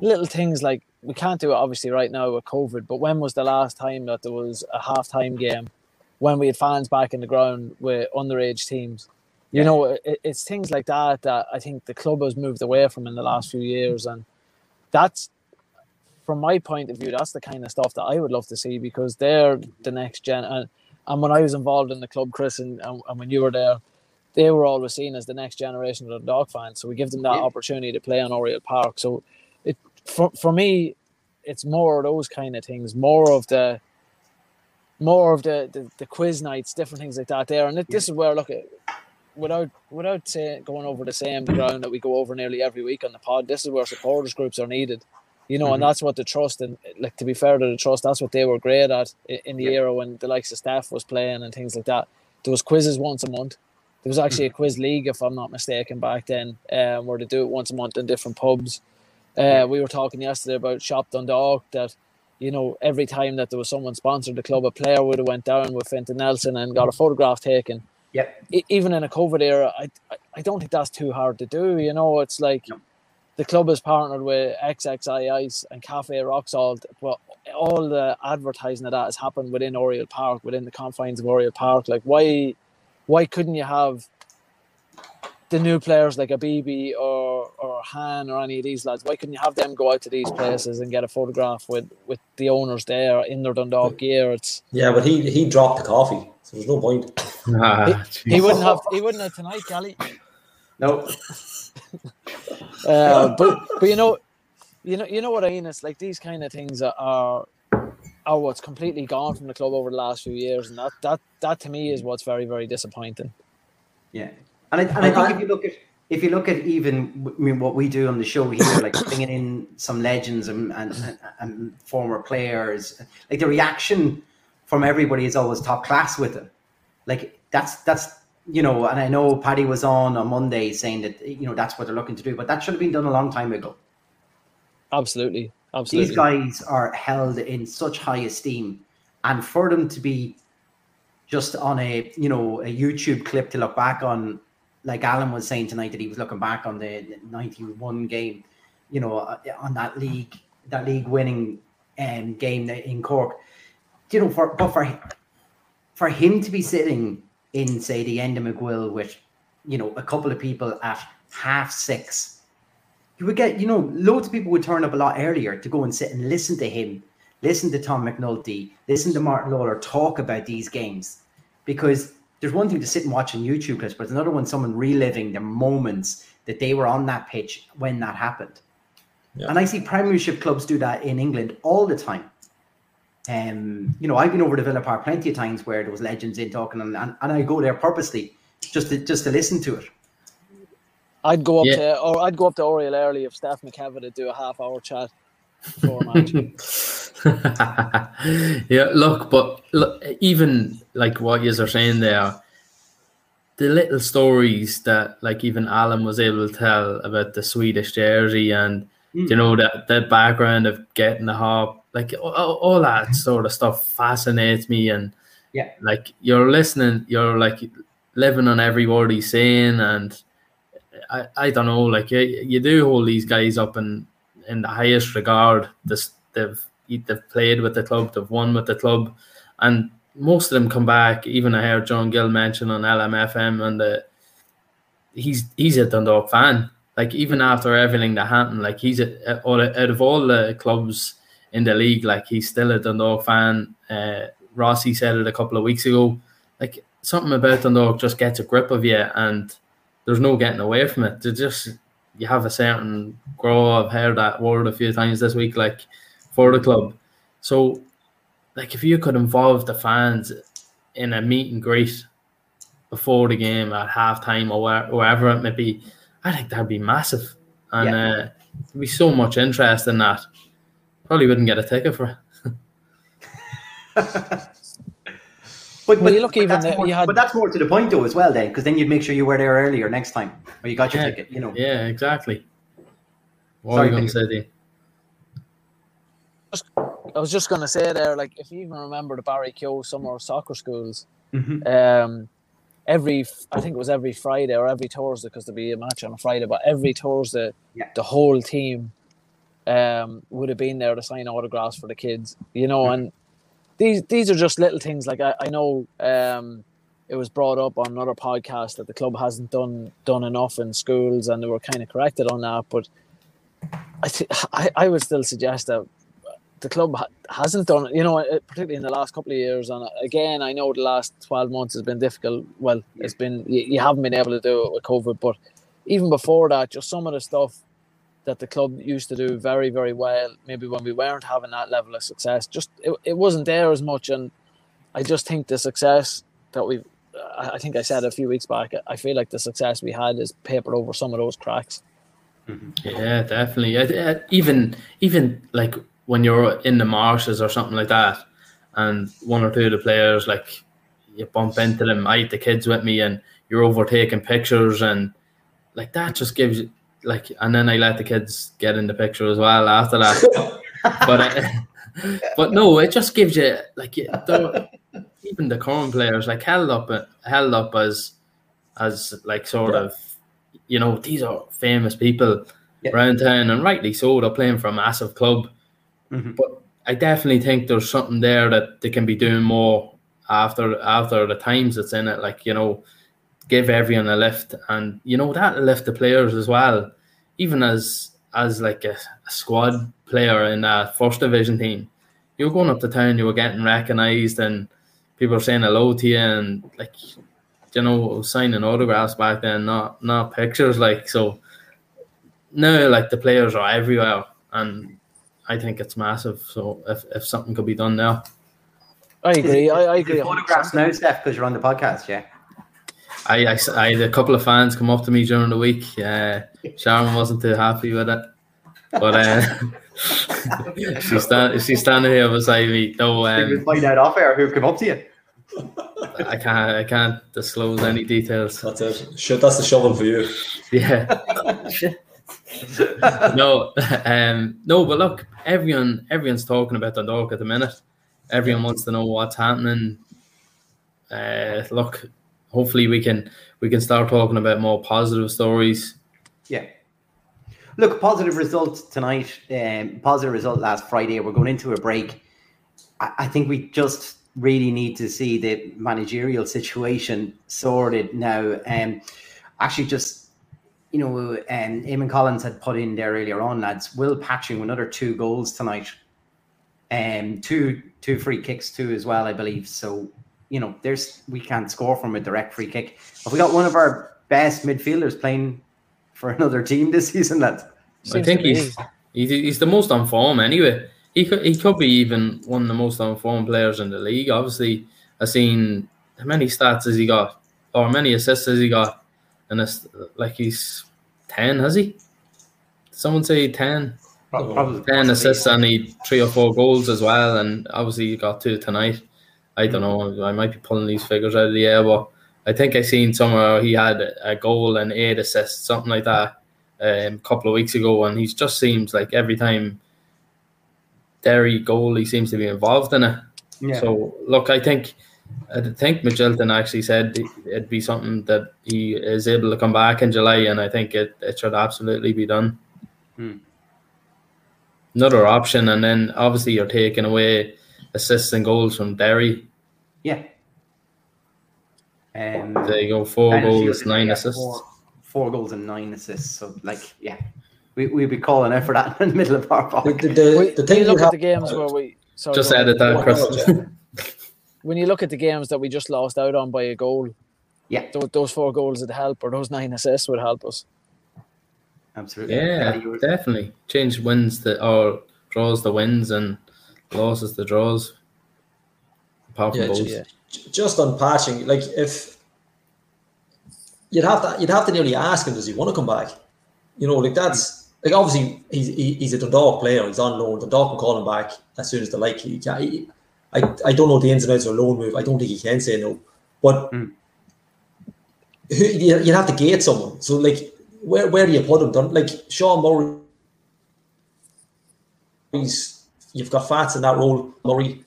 little things like, we can't do it obviously right now with COVID, but when was the last time that there was a half-time game when we had fans back in the ground with underage teams? You yeah. know, it, it's things like that that I think the club has moved away from in the last few years, and that's, from my point of view, that's the kind of stuff that I would love to see, because they're the next gen. And, and when I was involved in the club, Chris, and, and, and when you were there, they were always seen as the next generation of dog fans, so we give them that yeah. opportunity to play on Oriel Park. So For for me, it's more of those kind of things, more of the, more of the, the, the quiz nights, different things like that. There, and it, this is where look, without without say, going over the same ground that we go over nearly every week on the pod, this is where supporters groups are needed, you know, mm-hmm. and that's what the trust and like to be fair to the trust, that's what they were great at in the yeah. era when the likes of Staff was playing and things like that. There was quizzes once a month. There was actually mm-hmm. a quiz league, if I'm not mistaken, back then, um, where they do it once a month in different pubs. Uh, we were talking yesterday about Shop Dundalk that, you know, every time that there was someone sponsored the club, a player would have went down with Fintan Nelson and got a photograph taken. Yeah. E- even in a COVID era, I, I I don't think that's too hard to do. You know, it's like no. the club has partnered with X X I Ice and Cafe Rocksalt, but all the advertising of that has happened within Oriel Park, within the confines of Oriel Park. Like, why, why couldn't you have the new players like Abibi or or Han or any of these lads? Why couldn't you have them go out to these places and get a photograph with, with the owners there in their Dundalk gear? It's yeah, but he he dropped the coffee, so there's no point. Nah, he, he wouldn't have he wouldn't have tonight, Gally. No. uh, but but you know, you know you know what I mean. It's like these kind of things are, are are what's completely gone from the club over the last few years, and that that that to me is what's very very disappointing. Yeah. And I, and I think if you look at if you look at even I mean, what we do on the show here, like bringing in some legends and, and, and, and former players, like the reaction from everybody is always top class with them. Like that's that's you know, and I know Paddy was on on Monday saying that you know that's what they're looking to do, but that should have been done a long time ago. Absolutely, absolutely. These guys are held in such high esteem, and for them to be just on a you know a YouTube clip to look back on. Like Alan was saying tonight that he was looking back on the ninety-one game, you know, on that league, that league winning um, game in Cork. You know, for but for for him to be sitting in, say, the end of McGuill with, you know, a couple of people at half six, you would get, you know, loads of people would turn up a lot earlier to go and sit and listen to him, listen to Tom McNulty, listen to Martin Lawlor talk about these games, because there's one thing to sit and watch on YouTube clips, but it's another one someone reliving the moments that they were on that pitch when that happened. Yeah. And I see Premiership clubs do that in England all the time. Um, you know, I've been over to Villa Park plenty of times where there was legends in talking, and, and, and I go there purposely just to just to listen to it. I'd go up yeah. to or I'd go up to Oriel early if Steph McEvoy to do a half hour chat before a match. Yeah, look, but look, even like what you are saying there, the little stories that like even Alan was able to tell about the Swedish jersey and mm. you know that that background of getting the hop, like all, all that sort of stuff fascinates me. And yeah, like you're listening, you're like living on every word he's saying, and I, I don't know, like you, you do hold these guys up in, in the highest regard. This, they've they've played with the club, they've won with the club, and most of them come back. Even I heard John Gill mention on L M F M, and the, he's he's a Dundalk fan. Like even after everything that happened, like he's a, out of all the clubs in the league, like he's still a Dundalk fan. Uh, Rossi said it a couple of weeks ago. Like something about Dundalk just gets a grip of you, and there's no getting away from it. They're just, you have a certain grow. I've heard that word a few times this week, like for the club. So, like if you could involve the fans in a meet and greet before the game at halftime or where, wherever it may be, I think that'd be massive, and yeah. uh, there'd be so much interest in that. Probably wouldn't get a ticket for it. But, well, but, you look, but even that's more, you had, but that's more to the point though as well then, because then you'd make sure you were there earlier next time or you got your yeah, ticket, you know. Yeah, exactly. What Sorry, are you going I was just going to say there, like if you even remember the Barry Keogh summer soccer schools, mm-hmm. um, every I think it was every Friday or every Thursday, because there'd be a match on a Friday, but every Thursday yeah. the whole team um, would have been there to sign autographs for the kids, you know, mm-hmm. and These these are just little things. Like I, I know um, it was brought up on another podcast that the club hasn't done done enough in schools, and they were kind of corrected on that. But I th- I, I would still suggest that the club ha- hasn't done it, you know, particularly in the last couple of years. And again, I know the last twelve months has been difficult. Well, it's been you, you haven't been able to do it with COVID. But even before that, just some of the stuff that the club used to do very, very well, maybe when we weren't having that level of success, just it, it wasn't there as much. And I just think the success that we've, I think I said a few weeks back, I feel like the success we had is papered over some of those cracks. Yeah, definitely. I, I, even, even like when you're in the marshes or something like that, and one or two of the players, like you bump into them, I had the kids with me, and you're overtaking pictures, and like that just gives you, like, and then I let the kids get in the picture as well after that. But I, but no, it just gives you, like, even the current players, like, held up held up as, as like, sort yeah. of, you know, these are famous people yeah. around town, and rightly so, they're playing for a massive club. Mm-hmm. But I definitely think there's something there that they can be doing more after after the times that's in it, like, you know, give everyone a lift, and you know that'll lift the players as well. Even as as like a, a squad player in a first division team, you're going up to town, you were getting recognised, and people are saying hello to you, and like, you know, signing autographs back then, not not pictures. Like, so now, like, the players are everywhere, and I think it's massive. So if if something could be done now, I agree. I, I agree. Autographs now, Steph, because you're on the podcast, yeah. I, I, I had a couple of fans come up to me during the week. Uh, Sharon wasn't too happy with it, but uh, she's, stand, she's standing here beside me. No, um, you find out off air who come up to you. I can't I can't disclose any details. That's it. Shit, that's the shovel for you. Yeah. no, um, no, but look, everyone everyone's talking about Dundalk at the minute. Everyone wants to know what's happening. Uh, look. Hopefully we can we can start talking about more positive stories. Yeah. Look, positive result tonight, um, positive result last Friday. We're going into a break. I, I think we just really need to see the managerial situation sorted now. Um, actually, just, you know, um, Eamon Collins had put in there earlier on, lads, Will Patching another two goals tonight. Um, two, two free kicks too as well, I believe. So, you know, there's we can't score from a direct free kick. Have we got one of our best midfielders playing for another team this season? That I think he's he's the most on form anyway. he could he could be even one of the most on-form players in the league. Obviously, I've seen how many stats has he got, or many assists has he got, and it's like he's ten, has he? Someone say ten. Probably ten assists and he three or four goals as well, and obviously you got two tonight. I don't know. I might be pulling these figures out of the air, but I think I seen somewhere he had a goal and eight assists, something like that, um, a couple of weeks ago. And he just seems like every time Derry goal, he seems to be involved in it. Yeah. So look, I think I think Magilton actually said it'd be something that he is able to come back in July, and I think it it should absolutely be done. Hmm. Another option, and then obviously you're taking away assists and goals from Derry. Yeah. Um, there you go, four goals, nine assists. Four, four goals and nine assists. So, like, yeah, we we'd be calling out for that in the middle of our podcast. The, the, the thing you look at the games where we sorry, just edit that, Chris. When you look at the games that we just lost out on by a goal, yeah, those, those four goals would help, or those nine assists would help us. Absolutely. Yeah, yeah, definitely. Change wins that or draws the wins and losses the draws. Apart from yeah, goals. Yeah. Just on patching, like if you'd have to, you'd have to nearly ask him, does he want to come back? You know, like that's like obviously he's he's a Dundalk player. He's on loan. Dundalk will call him back as soon as they like. He can, he, I I don't know the ins and outs of a loan move. I don't think he can say no, but mm. you'd have to gate someone. So like. Where where do you put him? Done? Like Sean Murray, he's, you've got Fats in that role. Murray,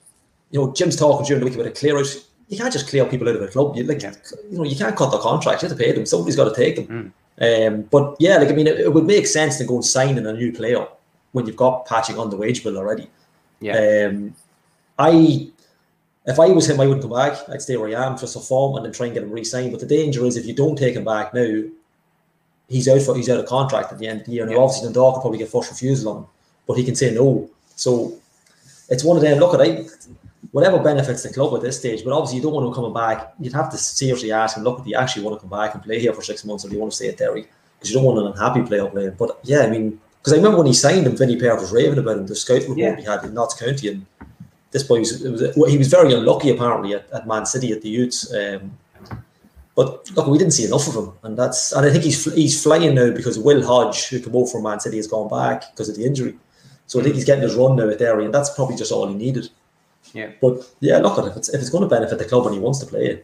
you know, Jim's talking during the week about a clear out. You can't just clear people out of a club. You like, yeah. you know, you can't cut their contracts. You have to pay them. Somebody's got to take them. Mm. Um, but yeah, like I mean, it, it would make sense to go and sign in a new player when you've got patching on the wage bill already. Yeah. Um, I, if I was him, I wouldn't come back. I'd stay where I am for some form and then try and get him re-signed. But the danger is if you don't take him back now. He's out for he's out of contract at the end of the year, and yeah. obviously Dundalk will probably get first refusal on him, but he can say no. So it's one of them. Look at it, whatever benefits the club at this stage, but obviously you don't want him coming back. You'd have to seriously ask him, look, do you actually want to come back and play here for six months, or do you want to stay at Derry? Because you don't want an unhappy player playing. But yeah, I mean, because I remember when he signed him, Vinnie Perth was raving about him. The scout report yeah. he had in Notts County, and this boy was, it was he was very unlucky apparently at, at Man City at the youths. Um, But look, we didn't see enough of him, and that's and I think he's he's flying now because Will Hodge, who came over from Man City, has gone back because of the injury. So I think he's getting his run now at Derry, and that's probably just all he needed. Yeah. But yeah, look at it. If it's, if it's going to benefit the club and he wants to play it,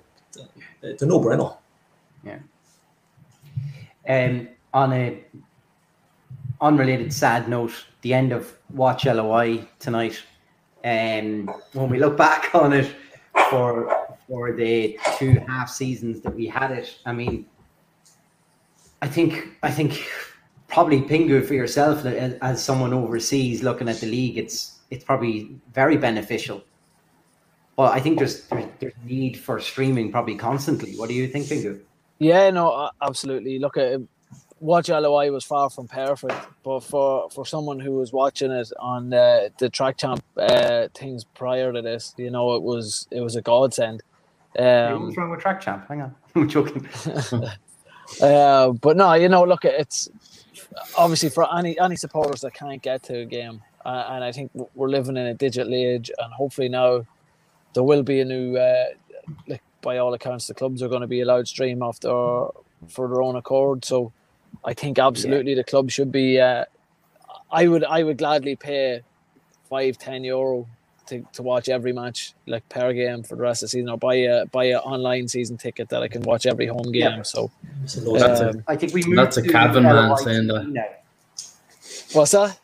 it's a no-brainer. Yeah. Um, on a unrelated sad note, the end of Watch L O I tonight. Um, when we look back on it for. For the two half seasons that we had it, I mean, I think I think probably Pingu for yourself as someone overseas looking at the league, it's it's probably very beneficial. Well, I think there's there's, there's need for streaming probably constantly. What do you think, Pingu? Yeah, no, absolutely. Look at Watch L O I was far from perfect, but for, for someone who was watching it on uh, the Track Champ uh, things prior to this, you know, it was it was a godsend. Um, What's wrong with Track Champ? Hang on, I'm joking. uh, but no, you know, look, it's obviously for any any supporters that can't get to a game, uh, and I think we're living in a digital age, and hopefully now there will be a new, uh, like by all accounts, the clubs are going to be allowed stream after for their own accord. So I think absolutely yeah. the club should be. Uh, I would I would gladly pay five ten euro. To, to watch every match like per game for the rest of the season, or buy a buy an online season ticket that I can watch every home game. Yeah. So, so that's um, a, I think we moved that's to a Cavan man saying that. Now. What's that?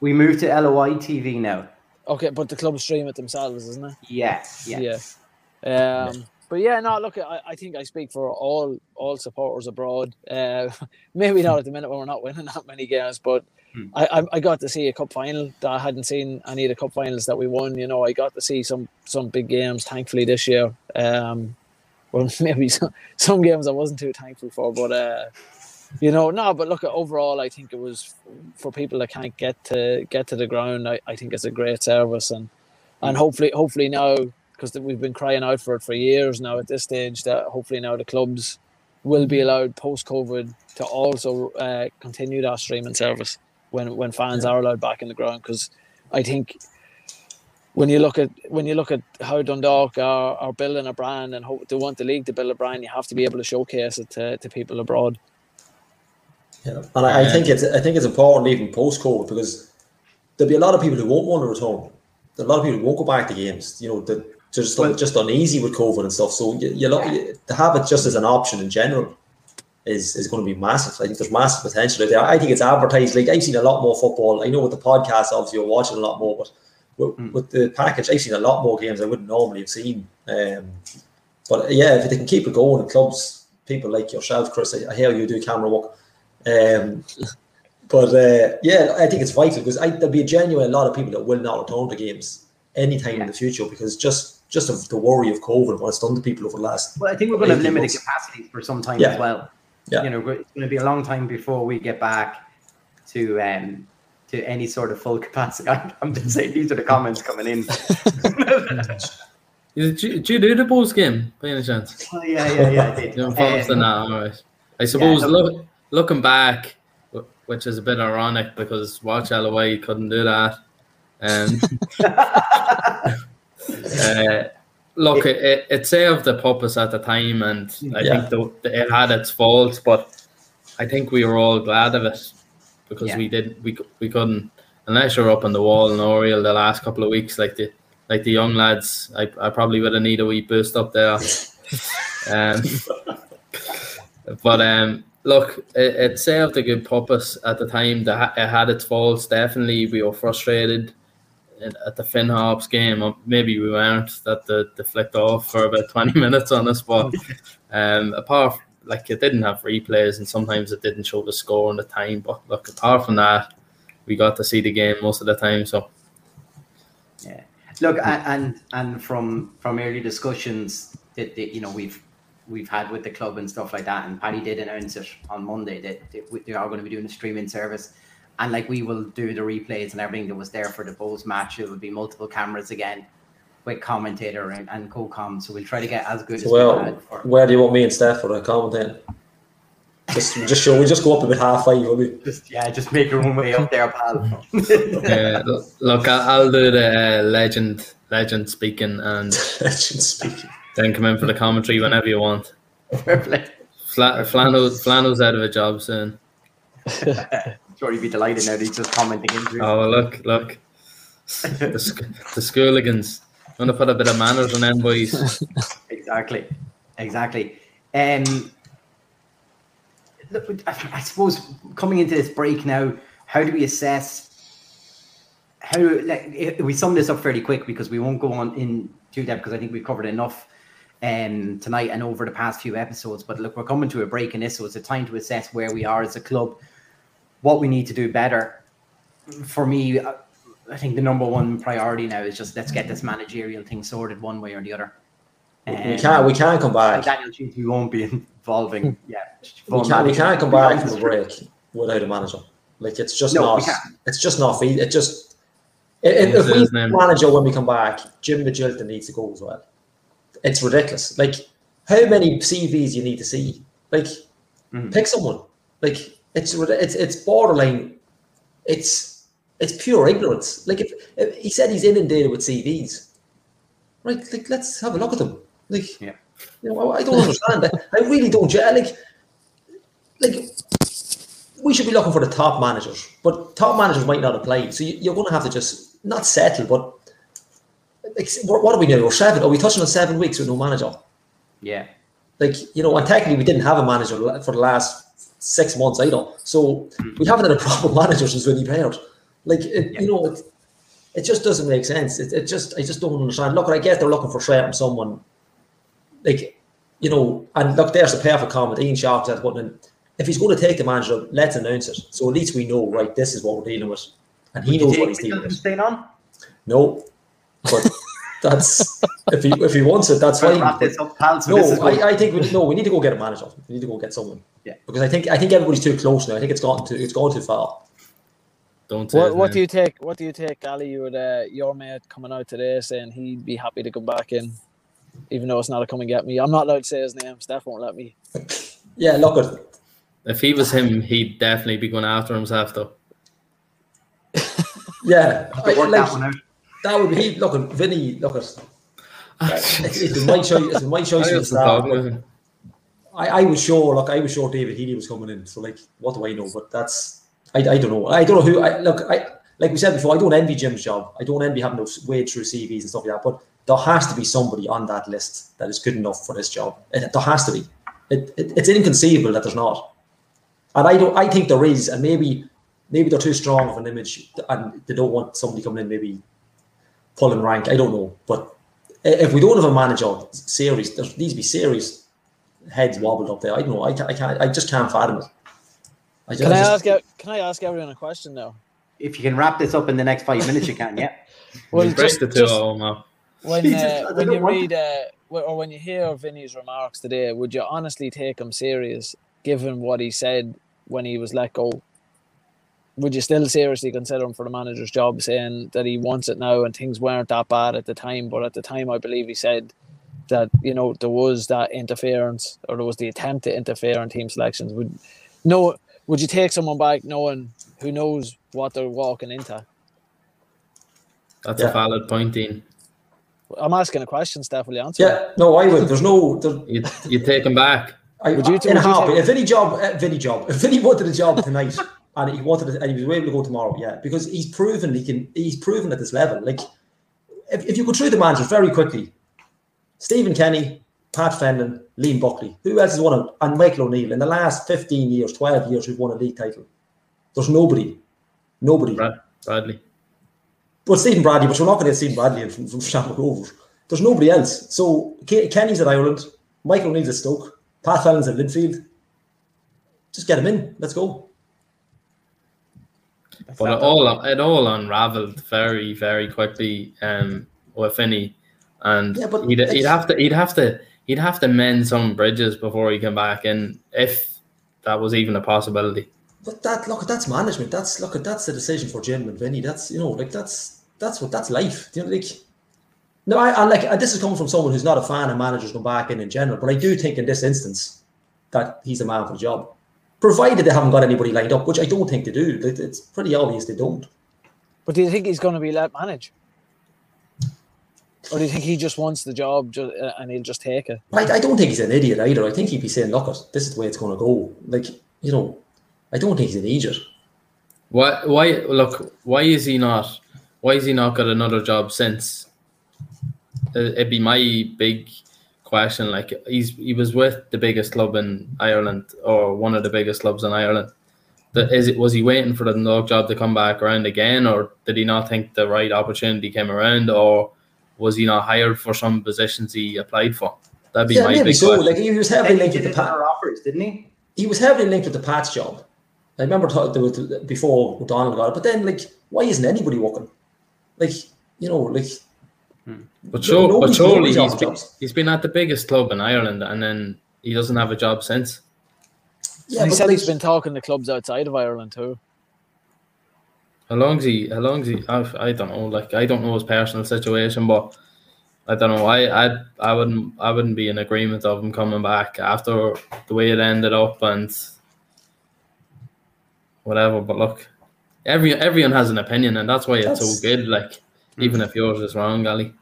We moved to L O I T V now. Okay, but the club stream it themselves, isn't it? Yeah, yeah. yeah. Um, yeah. But yeah, no. Look, I, I think I speak for all all supporters abroad. Uh, maybe not at the minute when we're not winning that many games, but. I I got to see a cup final that I hadn't seen any of the cup finals that we won. You know, I got to see some some big games, thankfully, this year. Um, well, maybe some, some games I wasn't too thankful for, but, uh, you know, no, but look, overall, I think it was for people that can't get to get to the ground, I, I think it's a great service. And and hopefully, hopefully now, because we've been crying out for it for years now at this stage, that hopefully now the clubs will be allowed post-COVID to also uh, continue that streaming service. When when fans yeah. are allowed back in the ground, because I think when you look at when you look at how Dundalk are, are building a brand and how they want the league to build a brand, you have to be able to showcase it to, to people abroad. Yeah, and I, I think it's I think it's important even post-COVID, because there'll be a lot of people who won't want to return. There are a lot of people who won't go back to games. You know, they're just well, just uneasy with COVID and stuff. So you, you, you to have it just as an option in general is is going to be massive. I think there's massive potential out there. I think it's advertised. Like, I've seen a lot more football. I know with the podcast, obviously, you're watching a lot more, but with, mm. with the package, I've seen a lot more games I wouldn't normally have seen. Um, but yeah, if they can keep it going, and clubs, people like yourself, Chris, I, I hear you do camera work. Um, but uh, yeah, I think it's vital, because I, there'll be a genuine a lot of people that will not return to games anytime yeah. in the future, because just just of the worry of COVID, what it's done to people over the last. Well, I think we're going to have limited capacities for some time yeah. as well. Yeah. You know, it's going to be a long time before we get back to um, to any sort of full capacity. I, I'm just saying, these are the comments coming in. Did you, did you do the Bulls game by any chance? Oh, yeah, yeah, yeah, I did. You know, um, now, all right. I suppose. Yeah, look, looking back, which is a bit ironic because Watch L O A couldn't do that. Um, uh, look, it, it, it served the purpose at the time, and I yeah. think the, it had its faults, but I think we were all glad of it, because yeah. we didn't, we we couldn't, unless you're up on the wall in Oriel the last couple of weeks, like the like the young lads. I, I probably would have needed a wee boost up there. um, but um. Look, it, it served a good purpose at the time. The, it had its faults, definitely. We were frustrated at the Finn Harps game. Maybe we weren't, that they, they flicked off for about twenty minutes on us. But um, apart from, like, it didn't have replays, and sometimes it didn't show the score and the time. But look, apart from that, we got to see the game most of the time. So, yeah. Look, and and from from early discussions that, that you know we've. we've had with the club and stuff like that. And Paddy did announce it on Monday that they are going to be doing a streaming service. And like, we will do the replays and everything that was there for the Bowes match. It will be multiple cameras again with commentator and, and co-com. So we'll try to get as good so as well, we can. For- where do you want me and Steph for the commentating? Just, just show, we just go up about halfway, will we? Just, yeah, just make your own way up there, pal. Yeah, look, I'll do the uh, legend, legend speaking and... legend speaking. Then come in for the commentary whenever you want. Perfect. Fla- Flano's, Flano's out of a job soon. I'm sure he'd be delighted now that he's just commenting into it. Oh, well, look, look. The, sc- the schooligans. I'm going to put a bit of manners on them, boys. Exactly. Exactly. Um, look, I suppose coming into this break now, how do we assess? How like, we sum this up fairly quick, because we won't go on in too depth, because I think we've covered enough Um, tonight and over the past few episodes. But look, we're coming to a break in this, so it's a time to assess where we are as a club, what we need to do better. For me, I think the number one priority now is just let's get this managerial thing sorted one way or the other. Um, we can't, we can't come back. Daniel Cheese, we won't be involving. Yeah, we can't, we can't come back from the break without a manager. Like, it's just no, not. It's just not. It just. It, it, if we manager when we come back, Jim Magilton needs to go as well. It's ridiculous. Like, how many C Vs you need to see? Like, mm. pick someone. Like, it's it's it's borderline. It's it's pure ignorance. Like, if, if he said he's inundated with C Vs, right? Like, let's have a look at them. Like, yeah. you know, I, I don't understand. I, I really don't. Like, like we should be looking for the top managers, but top managers might not apply. So you, you're going to have to just not settle, but. What are we now? We're seven. Are we touching on seven weeks with no manager? Yeah. Like, you know, and technically we didn't have a manager for the last six months either. So mm. we haven't had a proper manager since Willie Baird. Like, it, yeah. you know, it, it just doesn't make sense. It, it just, I just don't understand. Look, I guess they're looking for shit from someone. Like, you know, and look, there's a perfect comment. Ian Sharp said, if he's going to take the manager, let's announce it. So at least we know, right, this is what we're dealing with. And he Would knows what he's dealing with. Staying on? No. But that's if he if he wants it, that's fine. Up, so no, I, I think we no, we need to go get a manager. We need to go get someone. Yeah, because I think I think everybody's too close now. I think it's gone too it's gone too far. Don't. What, what do you take? What do you take, Gally? You with uh, your mate coming out today saying he'd be happy to come back in, even though it's not a come and get me. I'm not allowed to say his name. Steph won't let me. Yeah, look at. If he was him, he'd definitely be going after himself though. Yeah, I, work like, that one out. That would be, look at Vinny, look at, it's, it's been my choice, it's been my choice. I, start, I, I was sure, like I was sure David Healy was coming in, so like, what do I know? But that's, I, I don't know, I don't know who, I, look, I, like we said before, I don't envy Jim's job, I don't envy having to wade through C Vs and stuff like that, but there has to be somebody on that list that is good enough for this job, it, there has to be, it, it, it's inconceivable that there's not, and I don't, I think there is, and maybe, maybe they're too strong of an image, and they don't want somebody coming in, maybe, pulling rank, I don't know, but if we don't have a manager series, there needs to be serious heads wobbled up there. I don't know. I can't. I, can't, I just can't fathom it. I just, can I ask? Can I ask everyone a question now? If you can wrap this up in the next five minutes, you can. Yeah. Well, just, just, just when Jesus, uh, when you read uh, or when you hear Vinny's remarks today, would you honestly take him serious, given what he said when he was let go? Would you still seriously consider him for the manager's job, saying that he wants it now and things weren't that bad at the time? But at the time, I believe he said that, you know, there was that interference, or there was the attempt to interfere in team selections. Would no? Would you take someone back knowing who knows what they're walking into? That's yeah. a valid point, Dean. I'm asking a question, Steph. Will you answer? Yeah, it? no, I would. There's no. There's... You you take him back. I, would you? Two, in would a you take... If any job, if any job, if any wanted a job tonight. And he wanted, it, and he was able to go tomorrow. Yeah, because he's proven he can. He's proven at this level. Like, if, if you go through the managers very quickly, Stephen Kenny, Pat Fenlon, Liam Buckley. Who else has won it? And Michael O'Neill. In the last fifteen years, twelve years, we've won a league title. There's nobody, nobody. Brad, Bradley. Well, Stephen Bradley, but we're not going to get Stephen Bradley from from Shamrock Rovers. There's nobody else. So Kenny's at Ireland. Michael O'Neill's at Stoke. Pat Fenlon's at Linfield. Just get him in. Let's go. That's but it all it all unravelled very very quickly, um, if any, and yeah, he'd, he'd have to he'd have to he'd have to mend some bridges before he came back in, if that was even a possibility. But that look, that's management. That's look, that's the decision for Jim and Vinny. That's you know, like that's that's what that's life. You know, like no, I, I like I, this is coming from someone who's not a fan of managers going back in in general. But I do think in this instance that he's the man for the job. Provided they haven't got anybody lined up, which I don't think they do. It's pretty obvious they don't. But do you think he's going to be let manage? Or do you think he just wants the job and he'll just take it? I, I don't think he's an idiot either. I think he'd be saying, look, this is the way it's going to go. Like, you know, I don't think he's an idiot. Why, why, look, why is he not, why is he not got another job since? It'd be my big... question. Like he's he was with the biggest club in Ireland, or one of the biggest clubs in Ireland. That is, it was he waiting for the Dundalk job to come back around again, or did he not think the right opportunity came around, or was he not hired for some positions he applied for? That'd be yeah, my big so. question. Like he was heavily linked with the Pats offers, didn't he? He was heavily linked with the Pats job. I remember before O'Donnell got it, but then like why isn't anybody working? Like you know like. But, sure, no, but surely he's been, he's been at the biggest club in Ireland and then he doesn't have a job since. Yeah, he said he's been talking to clubs outside of Ireland too. How long's he? How long's he? I've, I don't know. Like I don't know his personal situation, but I don't know. I I I wouldn't I wouldn't be in agreement of him coming back after the way it ended up and whatever. But look, every everyone has an opinion, and that's why that's... it's so good. Like. Even if yours is wrong, Gally.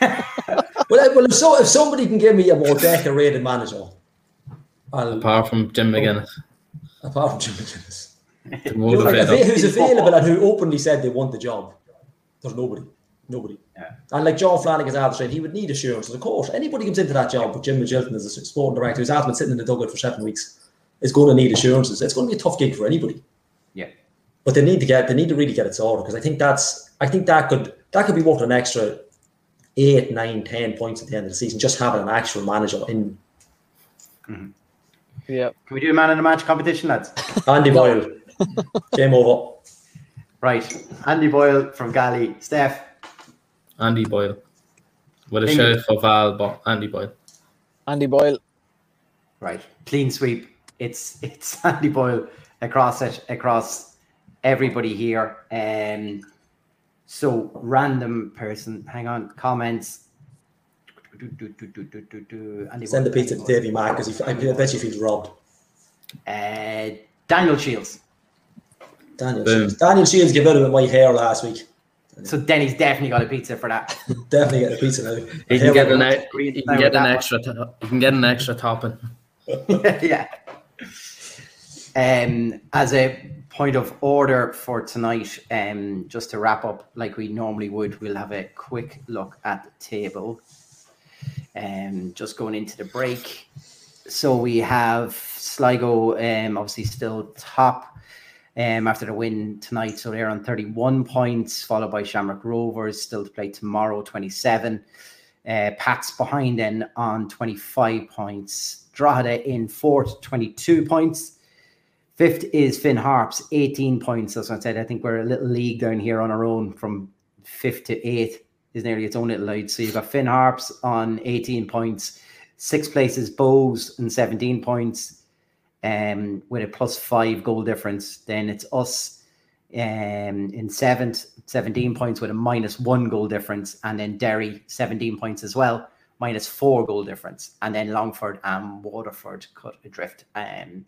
well, well if, so, if somebody can give me a more decorated manager, I'll, apart from Jim McGuinness, apart from Jim McGuinness, like, who's available and who openly said they want the job, there's nobody, nobody. Yeah. And like John Flanagan's after saying, he would need assurances. Of course, anybody comes into that job, but Jim Magilton as a sporting director who's after been sitting in the dugout for seven weeks is going to need assurances. It's going to be a tough gig for anybody. Yeah. But they need to get, they need to really get it sorted because I think that's, I think that could, that could be worth an extra eight, nine, ten points at the end of the season. Just having an actual manager in. Mm-hmm. Yeah. Can we do a man in a match competition, lads? Andy Boyle, game over. Right, Andy Boyle from Gally. Steph. Andy Boyle, with a shout for Val, but Andy Boyle. Andy Boyle. Right, clean sweep. It's it's Andy Boyle across it across. Everybody here. Um, so random person, hang on, comments. Do, do, do, do, do, do, do. Andy Send the pizza to Davey Mark because I bet you feels robbed. Uh, Daniel Shields. Daniel Boom. Shields. Daniel Shields gave out about my hair last week. So Denny's definitely got a pizza for that. Definitely get a pizza now. He can get an, a, he can get an extra. To, he can get an extra topping. Yeah. Um, as a point of order for tonight, um, just to wrap up like we normally would, we'll have a quick look at the table. Um, just going into the break. So we have Sligo, um, obviously still top, um, after the win tonight. So they're on thirty-one points, followed by Shamrock Rovers, still to play tomorrow, twenty-seven. Uh, Pats behind then on twenty-five points. Drogheda in fourth, twenty-two points. Fifth is Finn Harps, eighteen points. As I said, I think we're a little league down here on our own from fifth to eighth. Is nearly its own little league. So you've got Finn Harps on eighteen points. Sixth place is Bowes on seventeen points, um, with a plus five goal difference. Then it's us um, in seventh, seventeen points with a minus one goal difference. And then Derry, seventeen points as well, minus four goal difference. And then Longford and Waterford cut adrift um,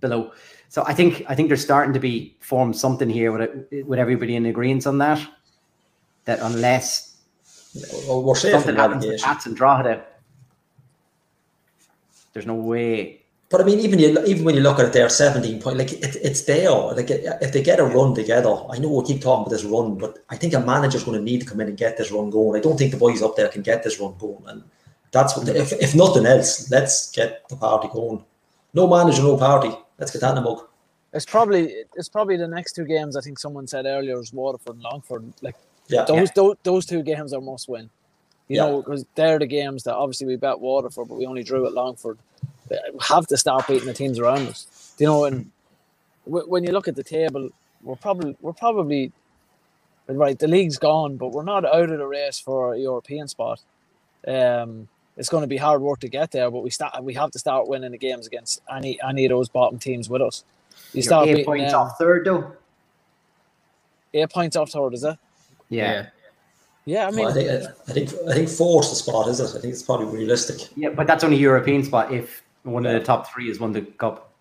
below. So I think I think they're starting to be formed something here with it, with everybody in agreement on that, that unless well, we're something happens to Pats and Drogheda, there's no way. But I mean, even you, even when you look at it, they're seventeen points. Like it, it's there. Like it, if they get a run together, I know we keep talking about this run, but I think a manager's going to need to come in and get this run going. I don't think the boys up there can get this run going, and that's what. They, if if nothing else, let's get the party going. No manager, no party. Let's get that in the mug. It's probably it's probably the next two games. I think someone said earlier is Waterford and Longford. Like yeah, those yeah. Those, those two games are must win. You yeah. know, because they're the games that obviously we bet Waterford, but we only drew at Longford. We have to start beating the teams around us. You know, and w- when you look at the table, we're probably, we're probably, right, the league's gone, but we're not out of the race for a European spot. Um, it's going to be hard work to get there, but we start, we have to start winning the games against any any of those bottom teams with us. You You're start eight points them. off third, though. Eight points off third, is it? Yeah. yeah. Yeah, I mean, well, I think I think I think four's the spot, is it? I think it's probably realistic. Yeah, but that's only a European spot if one of the top three has won the cup.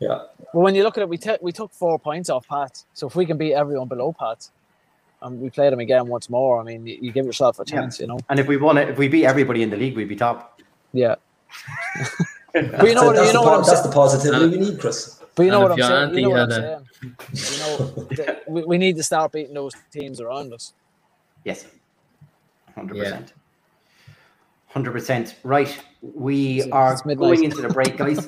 Yeah. Well, when you look at it, we t- we took four points off Pats, so if we can beat everyone below Pats, and we play them again once more, I mean, you, you give yourself a chance, yeah. you know. And if we won it, if we beat everybody in the league, we'd be top. Yeah. But you know, it, you know what I'm saying. That's the positivity we need, Chris. But you know what I'm saying. You know what I'm saying. You know, the, we we need to start beating those teams around us. Yes. Hundred percent, hundred percent. Right, we it's, are it's going into the break, guys.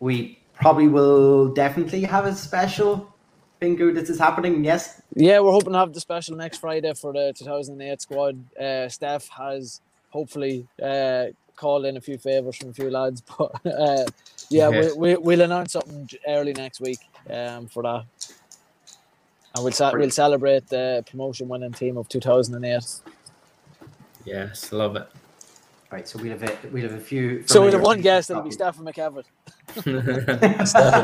We probably will definitely have a special. Pingu, this is happening. Yes. Yeah, we're hoping to have the special next Friday for the two thousand eight squad. Uh, Steph has hopefully uh, called in a few favors from a few lads, but uh, yeah, okay. we, we, we'll announce something early next week um, for that, and we'll sa- we'll celebrate the promotion-winning team of two thousand eight. Yes, love it. Right, so we'll have a, we'll have a few... So we'll have one guest, it'll be Stephen McEvoy. Stephen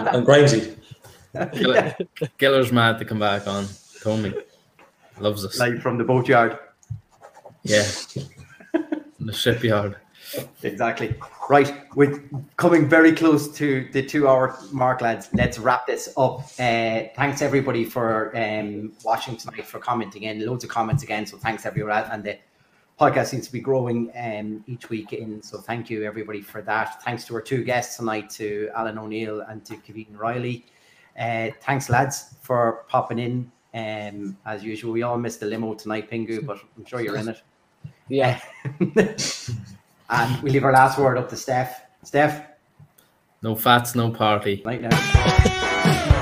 and Grimesy. Killer, Killer's mad to come back on. Tony loves us. Live from the boatyard. Yeah. The shipyard. Exactly. Right, we're coming very close to the two-hour mark, lads. Let's wrap this up. Uh, thanks, everybody, for um, watching tonight, for commenting in. Loads of comments again, so thanks, everyone. And the podcast seems to be growing um, each week in, so thank you everybody for that. Thanks to our two guests tonight, to Alan O'Neill and to Kevin Riley. Uh, thanks lads for popping in. Um, as usual, we all missed the limo tonight, Pingu, but I'm sure you're in it. Yeah. And we leave our last word up to Steph. Steph? No fats, no party. Right now.